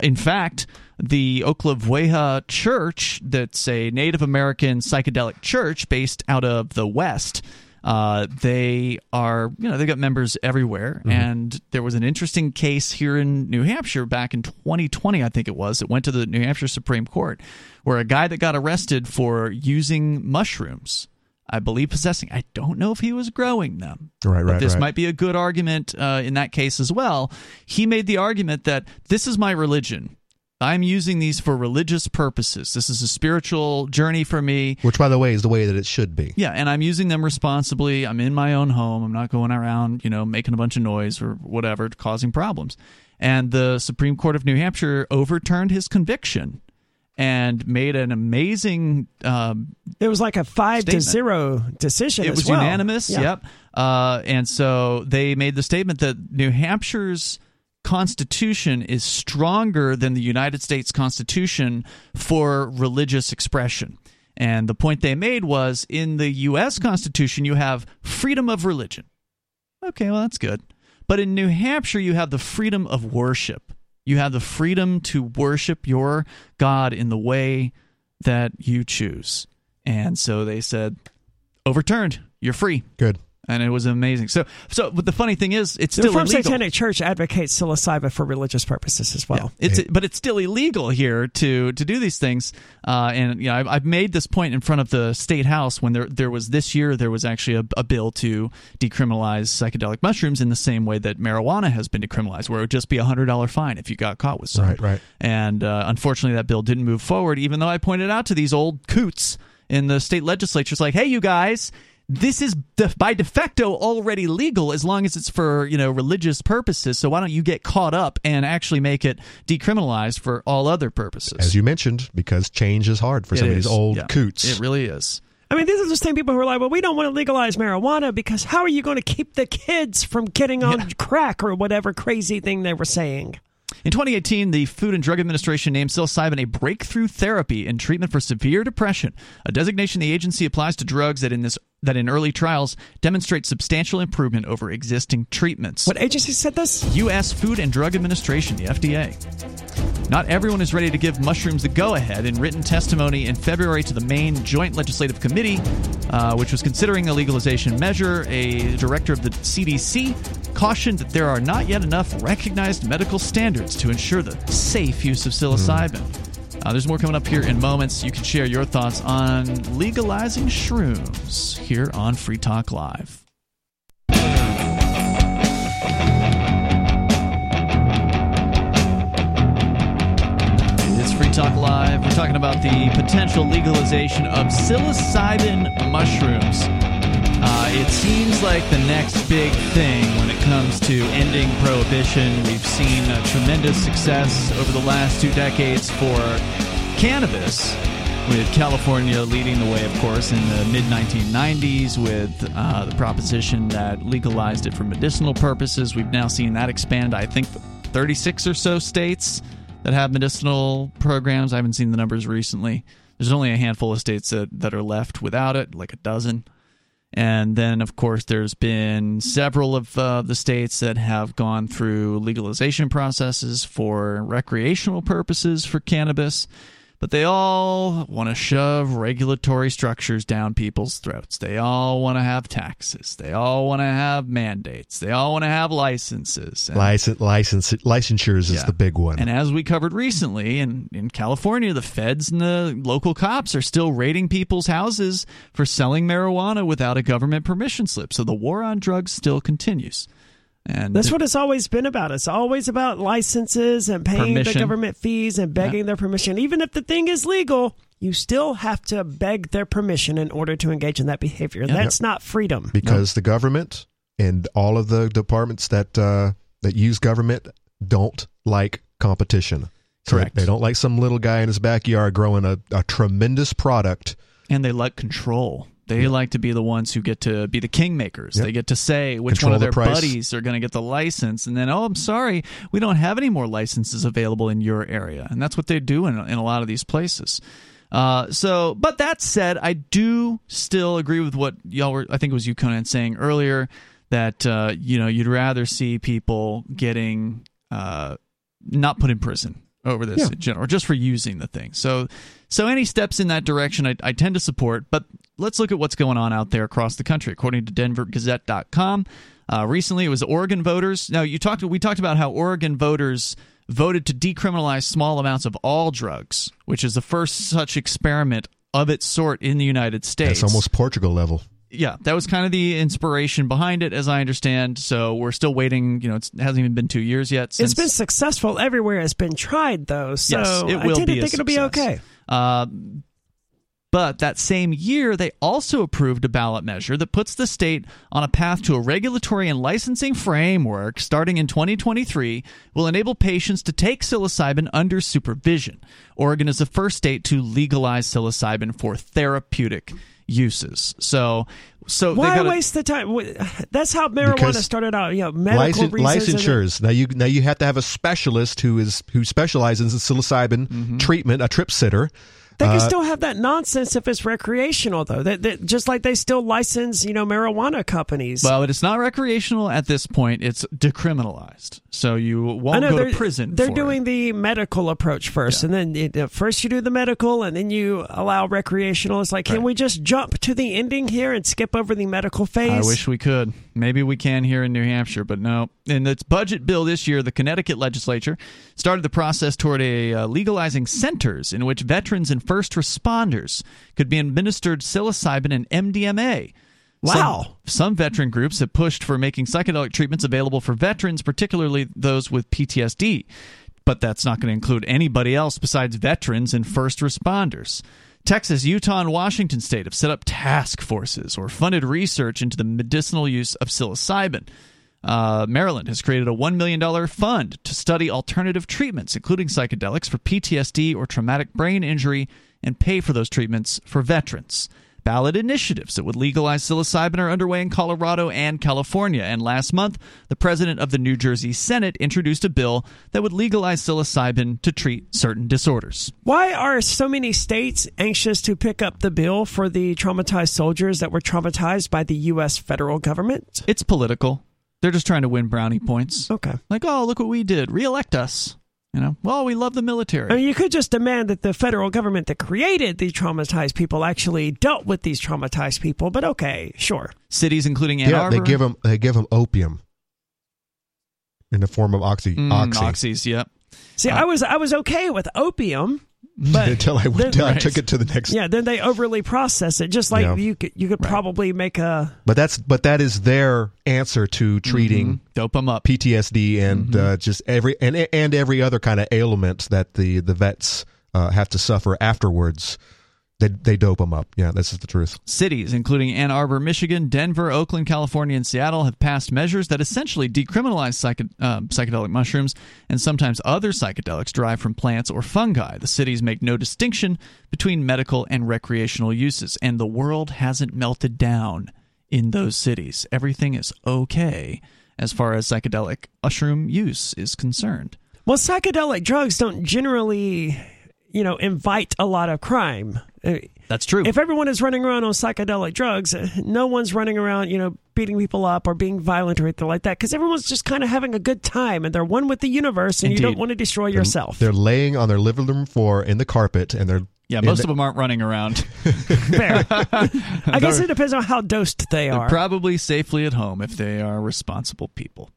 In fact, the Oklaveja Church, that's a Native American psychedelic church based out of the West, uh, they are, you know, they've got members everywhere. Mm-hmm. And there was an interesting case here in New Hampshire back in twenty twenty, I think it was. It went to the New Hampshire Supreme Court, where a guy that got arrested for using mushrooms, I believe possessing, I don't know if he was growing them. Right, right, but this right. might be a good argument uh, in that case as well. He made the argument that this is my religion. I'm using these for religious purposes. This is a spiritual journey for me. Which, by the way, is the way that it should be. Yeah, and I'm using them responsibly. I'm in my own home. I'm not going around, you know, making a bunch of noise or whatever, causing problems. And the Supreme Court of New Hampshire overturned his conviction and made an amazing um, It was like a five statement. to zero decision. It as was well. unanimous, yeah. yep. Uh, and so they made the statement that New Hampshire's Constitution is stronger than the United States Constitution for religious expression. And the point they made was, in the U S Constitution, you have freedom of religion. Okay, well, that's good. But in New Hampshire, you have the freedom of worship. You have the freedom to worship your God in the way that you choose. And so they said, overturned. You're free. Good. And it was amazing. So, so but the funny thing is, it's still illegal. The Reformed Satanic Church advocates psilocybin for religious purposes as well. Yeah, it's, hey. But it's still illegal here to to do these things. Uh, and you know, I've, I've made this point in front of the State House when there there was this year there was actually a, a bill to decriminalize psychedelic mushrooms in the same way that marijuana has been decriminalized, where it would just be a one hundred dollars fine if you got caught with some. Right, right. And uh, unfortunately, that bill didn't move forward, even though I pointed out to these old coots in the state legislature, it's like, hey, you guys, this is def- by de facto already legal as long as it's for, you know, religious purposes. So why don't you get caught up and actually make it decriminalized for all other purposes? As you mentioned, because change is hard for it some is. of these old yeah. coots. It really is. I mean, these are the same people who are like, well, we don't want to legalize marijuana because how are you going to keep the kids from getting on yeah. crack or whatever crazy thing they were saying? In twenty eighteen, the Food and Drug Administration named psilocybin a breakthrough therapy in treatment for severe depression, a designation the agency applies to drugs that in this that in early trials demonstrate substantial improvement over existing treatments. What agency said this? U S. Food and Drug Administration, the F D A. Not everyone is ready to give mushrooms the go-ahead. In written testimony in February to the Maine Joint Legislative Committee, uh, which was considering a legalization measure, a director of the C D C cautioned that there are not yet enough recognized medical standards to ensure the safe use of psilocybin. Mm. Uh, there's more coming up here in moments. You can share your thoughts on legalizing shrooms here on Free Talk Live. It's Free Talk Live. We're talking about the potential legalization of psilocybin mushrooms. Uh, it seems like the next big thing when it comes to ending prohibition. We've seen a tremendous success over the last two decades for cannabis, with California leading the way, of course, in the mid nineteen nineties with uh, the proposition that legalized it for medicinal purposes. We've now seen that expand, I think, thirty-six or so states that have medicinal programs. I haven't seen the numbers recently. There's only a handful of states that, that are left without it, like a dozen. And then, of course, there's been several of uh, the states that have gone through legalization processes for recreational purposes for cannabis, but they all want to shove regulatory structures down people's throats. They all want to have taxes. They all want to have mandates. They all want to have licenses. And, license, license, licensures yeah. is the big one. And as we covered recently, in, in California, the feds and the local cops are still raiding people's houses for selling marijuana without a government permission slip. So the war on drugs still continues. And that's what it's always been about. It's always about licenses and paying permission. the government fees and begging yeah. their permission. Even if the thing is legal, you still have to beg their permission in order to engage in that behavior. Yeah. That's yeah. not freedom. Because no. the government and all of the departments that uh, that use government don't like competition. Correct. They don't like some little guy in his backyard growing a, a tremendous product. And they like control. They like to be the ones who get to be the kingmakers. Yep. They get to say which Control one of their the price. buddies are going to get the license. And then, oh, I'm sorry, we don't have any more licenses available in your area. And that's what they do in, in a lot of these places. Uh, so, but that said, I do still agree with what y'all were, I think it was you, Conan, saying earlier that, uh, you know, you'd rather see people getting uh, not put in prison over this yeah. in general, or just for using the thing. So, so any steps in that direction I, I tend to support, but let's look at what's going on out there across the country. According to Denver Gazette dot com, uh, recently it was Oregon voters. Now, you talked. we talked about how Oregon voters voted to decriminalize small amounts of all drugs, which is the first such experiment of its sort in the United States. That's almost Portugal level. Yeah, that was kind of the inspiration behind it, as I understand. So we're still waiting. You know, it's, it hasn't even been two years yet. Since. It's been successful everywhere. It's been tried, though. So yes, it will I tend be to think it'll be okay. Uh, but that same year, they also approved a ballot measure that puts the state on a path to a regulatory and licensing framework starting in twenty twenty-three will enable patients to take psilocybin under supervision. Oregon is the first state to legalize psilocybin for therapeutic uses. So, so why gotta, waste the time? That's how marijuana started out. You know, medical licen- reasons. Licensures. Now you now you have to have a specialist who is who specializes in psilocybin mm-hmm. treatment, a trip sitter. They can uh, still have that nonsense if it's recreational, though. That, that just like they still license, you know, marijuana companies. Well, but it's not recreational at this point. It's decriminalized, so you won't know, go to prison. They're for doing it. the medical approach first, yeah. and then it, uh, first you do the medical, and then you allow recreational. It's like, right. can we just jump to the ending here and skip over the medical phase? I wish we could. Maybe we can here in New Hampshire, but no. In its budget bill this year, the Connecticut legislature started the process toward a uh, legalizing centers in which veterans and first responders could be administered psilocybin and M D M A. Wow. Some, some veteran groups have pushed for making psychedelic treatments available for veterans, particularly those with P T S D. But that's not going to include anybody else besides veterans and first responders. Texas, Utah, and Washington State have set up task forces or funded research into the medicinal use of psilocybin. Uh, Maryland has created a one million dollars fund to study alternative treatments, including psychedelics, for P T S D or traumatic brain injury, and pay for those treatments for veterans. Ballot initiatives that would legalize psilocybin are underway in Colorado and California. And last month, the president of the New Jersey Senate introduced a bill that would legalize psilocybin to treat certain disorders. Why are so many states anxious to pick up the bill for the traumatized soldiers that were traumatized by the U S federal government? It's political. They're just trying to win brownie points. Okay. Like, oh, look what we did. Reelect us. You know, well, we love the military. I mean, you could just demand that the federal government that created the traumatized people actually dealt with these traumatized people. But okay, sure. Cities, including Ann yeah, Arbor. They give them, they give them opium in the form of oxy. Mm, oxy. Oxys, yep. See, uh, I was I was okay with opium. But until I went down, right. I took it to the next. Yeah, then they overly process it, just like yeah. you could. You could right. probably make a. But that's but that is their answer to treating mm-hmm. dope 'em up P T S D and mm-hmm. uh, just every and and every other kind of ailment that the the vets uh, have to suffer afterwards. They they dope them up. Yeah, that's just the truth. Cities, including Ann Arbor, Michigan, Denver, Oakland, California, and Seattle, have passed measures that essentially decriminalize psych- uh, psychedelic mushrooms and sometimes other psychedelics derived from plants or fungi. The cities make no distinction between medical and recreational uses, and the world hasn't melted down in those cities. Everything is okay as far as psychedelic mushroom use is concerned. Well, psychedelic drugs don't generally, you know, invite a lot of crime. That's true. If everyone is running around on psychedelic drugs, no one's running around, you know, beating people up or being violent or anything like that, because everyone's just kind of having a good time and they're one with the universe, and Indeed. You don't want to destroy they're, yourself. They're laying on their living room floor in the carpet, and they're yeah. Most the- of them aren't running around. Fair. I guess it depends on how dosed they are. They're probably safely at home if they are responsible people.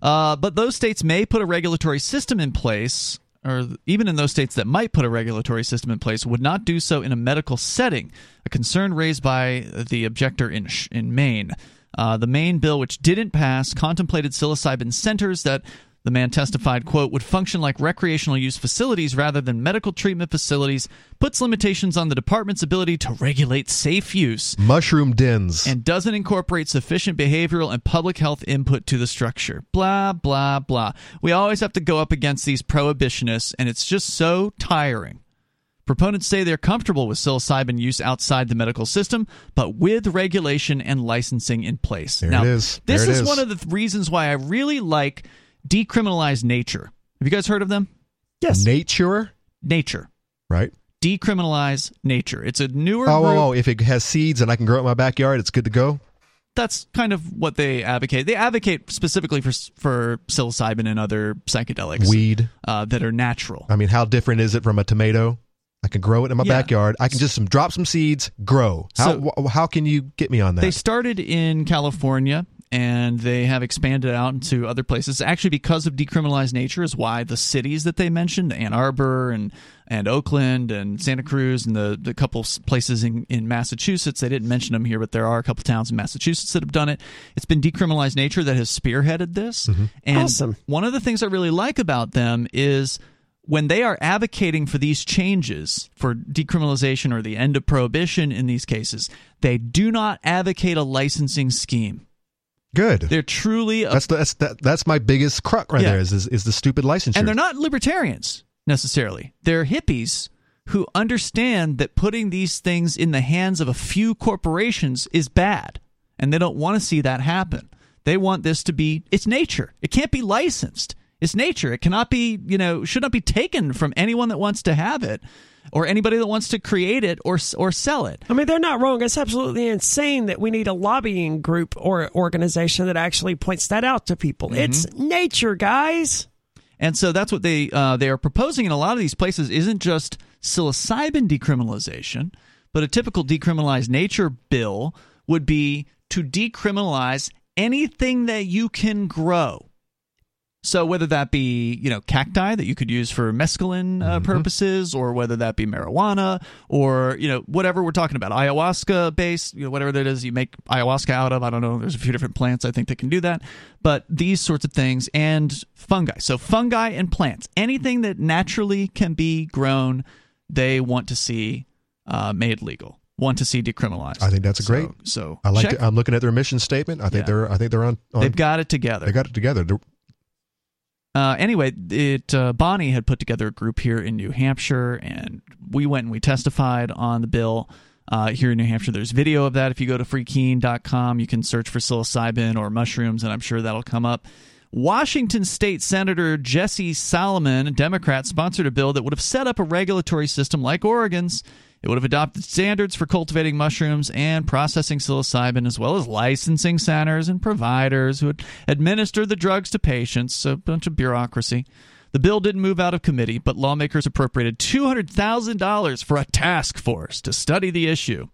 Uh, but those states may put a regulatory system in place. Or even in those states that might put a regulatory system in place, would not do so in a medical setting, a concern raised by the objector in in Maine. Uh, the Maine bill, which didn't pass, contemplated psilocybin centers that the man testified, quote, would function like recreational use facilities rather than medical treatment facilities, puts limitations on the department's ability to regulate safe use. Mushroom dens. And doesn't incorporate sufficient behavioral and public health input to the structure. Blah, blah, blah. We always have to go up against these prohibitionists, and it's just so tiring. Proponents say they're comfortable with psilocybin use outside the medical system, but with regulation and licensing in place. There now, it is. There this it is, is one of the reasons why I really like Decriminalized Nature. Have you guys heard of them? Yes. Nature? Nature. Right. Decriminalize Nature. It's a newer Oh, oh, oh, if it has seeds and I can grow it in my backyard, it's good to go? That's kind of what they advocate. They advocate specifically for for psilocybin and other psychedelics. Weed. Uh, that are natural. I mean, how different is it from a tomato? I can grow it in my yeah. backyard. I can just some, drop some seeds, grow. How, so, how can you get me on that? They started in California. And they have expanded out into other places. Actually, because of Decriminalized Nature is why the cities that they mentioned, Ann Arbor and and Oakland and Santa Cruz and the, the couple places in, in Massachusetts, they didn't mention them here, but there are a couple towns in Massachusetts that have done it. It's been Decriminalized Nature that has spearheaded this. Mm-hmm. And awesome. One of the things I really like about them is when they are advocating for these changes, for decriminalization or the end of prohibition in these cases, they do not advocate a licensing scheme. Good. They're truly a, that's the, that's that, that's my biggest crock right yeah. there is, is is the stupid licensure. And they're not libertarians necessarily. They're hippies who understand that putting these things in the hands of a few corporations is bad, and they don't want to see that happen. They want this to be it's nature. It can't be licensed. It's nature. It cannot be, you know, should not be taken from anyone that wants to have it, or anybody that wants to create it or or sell it. I mean, they're not wrong. It's absolutely insane that we need a lobbying group or organization that actually points that out to people. Mm-hmm. It's nature, guys. And so that's what they uh, they are proposing in a lot of these places isn't just psilocybin decriminalization, but a typical Decriminalized Nature bill would be to decriminalize anything that you can grow. So whether that be, you know, cacti that you could use for mescaline uh, purposes, mm-hmm. or whether that be marijuana, or, you know, whatever we're talking about, ayahuasca based, you know, whatever that is you make ayahuasca out of. I don't know. There's a few different plants I think that can do that. But these sorts of things and fungi. So fungi and plants, anything that naturally can be grown, they want to see uh, made legal, want to see decriminalized. I think that's a great. So, so I like. To, I'm looking at their mission statement. I think yeah. they're. I think they're on, on. They've got it together. They got it together. They're, Uh, anyway, it uh, Bonnie had put together a group here in New Hampshire, and we went and we testified on the bill uh, here in New Hampshire. There's video of that. If you go to free keen dot com, you can search for psilocybin or mushrooms, and I'm sure that'll come up. Washington State Senator Jesse Solomon, a Democrat, sponsored a bill that would have set up a regulatory system like Oregon's. It would have adopted standards for cultivating mushrooms and processing psilocybin, as well as licensing centers and providers who would administer the drugs to patients, so a bunch of bureaucracy. The bill didn't move out of committee, but lawmakers appropriated two hundred thousand dollars for a task force to study the issue.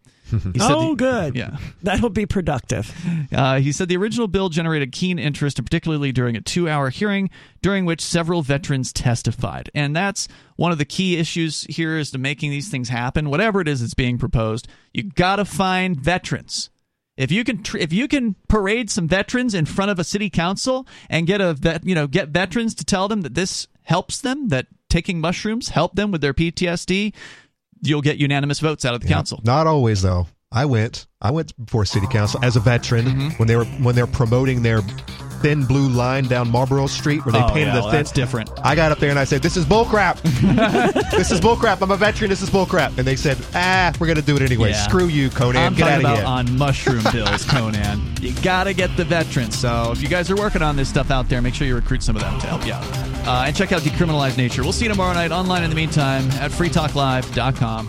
Oh, the, good. Yeah. That'll be productive. Uh, he said the original bill generated keen interest, particularly during a two-hour hearing during which several veterans testified. And that's one of the key issues here is to making these things happen. Whatever it is that's being proposed, you got to find veterans. If you can tr- if you can parade some veterans in front of a city council and get a vet, you know, get veterans to tell them that this helps them, that taking mushrooms help them with their P T S D, you'll get unanimous votes out of the yeah, council. Not always, though. I went. I went before city council as a veteran mm-hmm. when they were when they were promoting their thin blue line down Marlboro Street where they oh, painted yeah, the well, thin. That's different. I got up there and I said, "This is bullcrap. This is bullcrap. I'm a veteran. This is bullcrap." And they said, "Ah, we're gonna do it anyway. Yeah. Screw you, Conan. I'm get out of here." On mushroom bills, Conan. You gotta get the veterans. So if you guys are working on this stuff out there, make sure you recruit some of them to help you out. Uh, and check out Decriminalized Nature. We'll see you tomorrow night online. In the meantime, at free talk live dot com.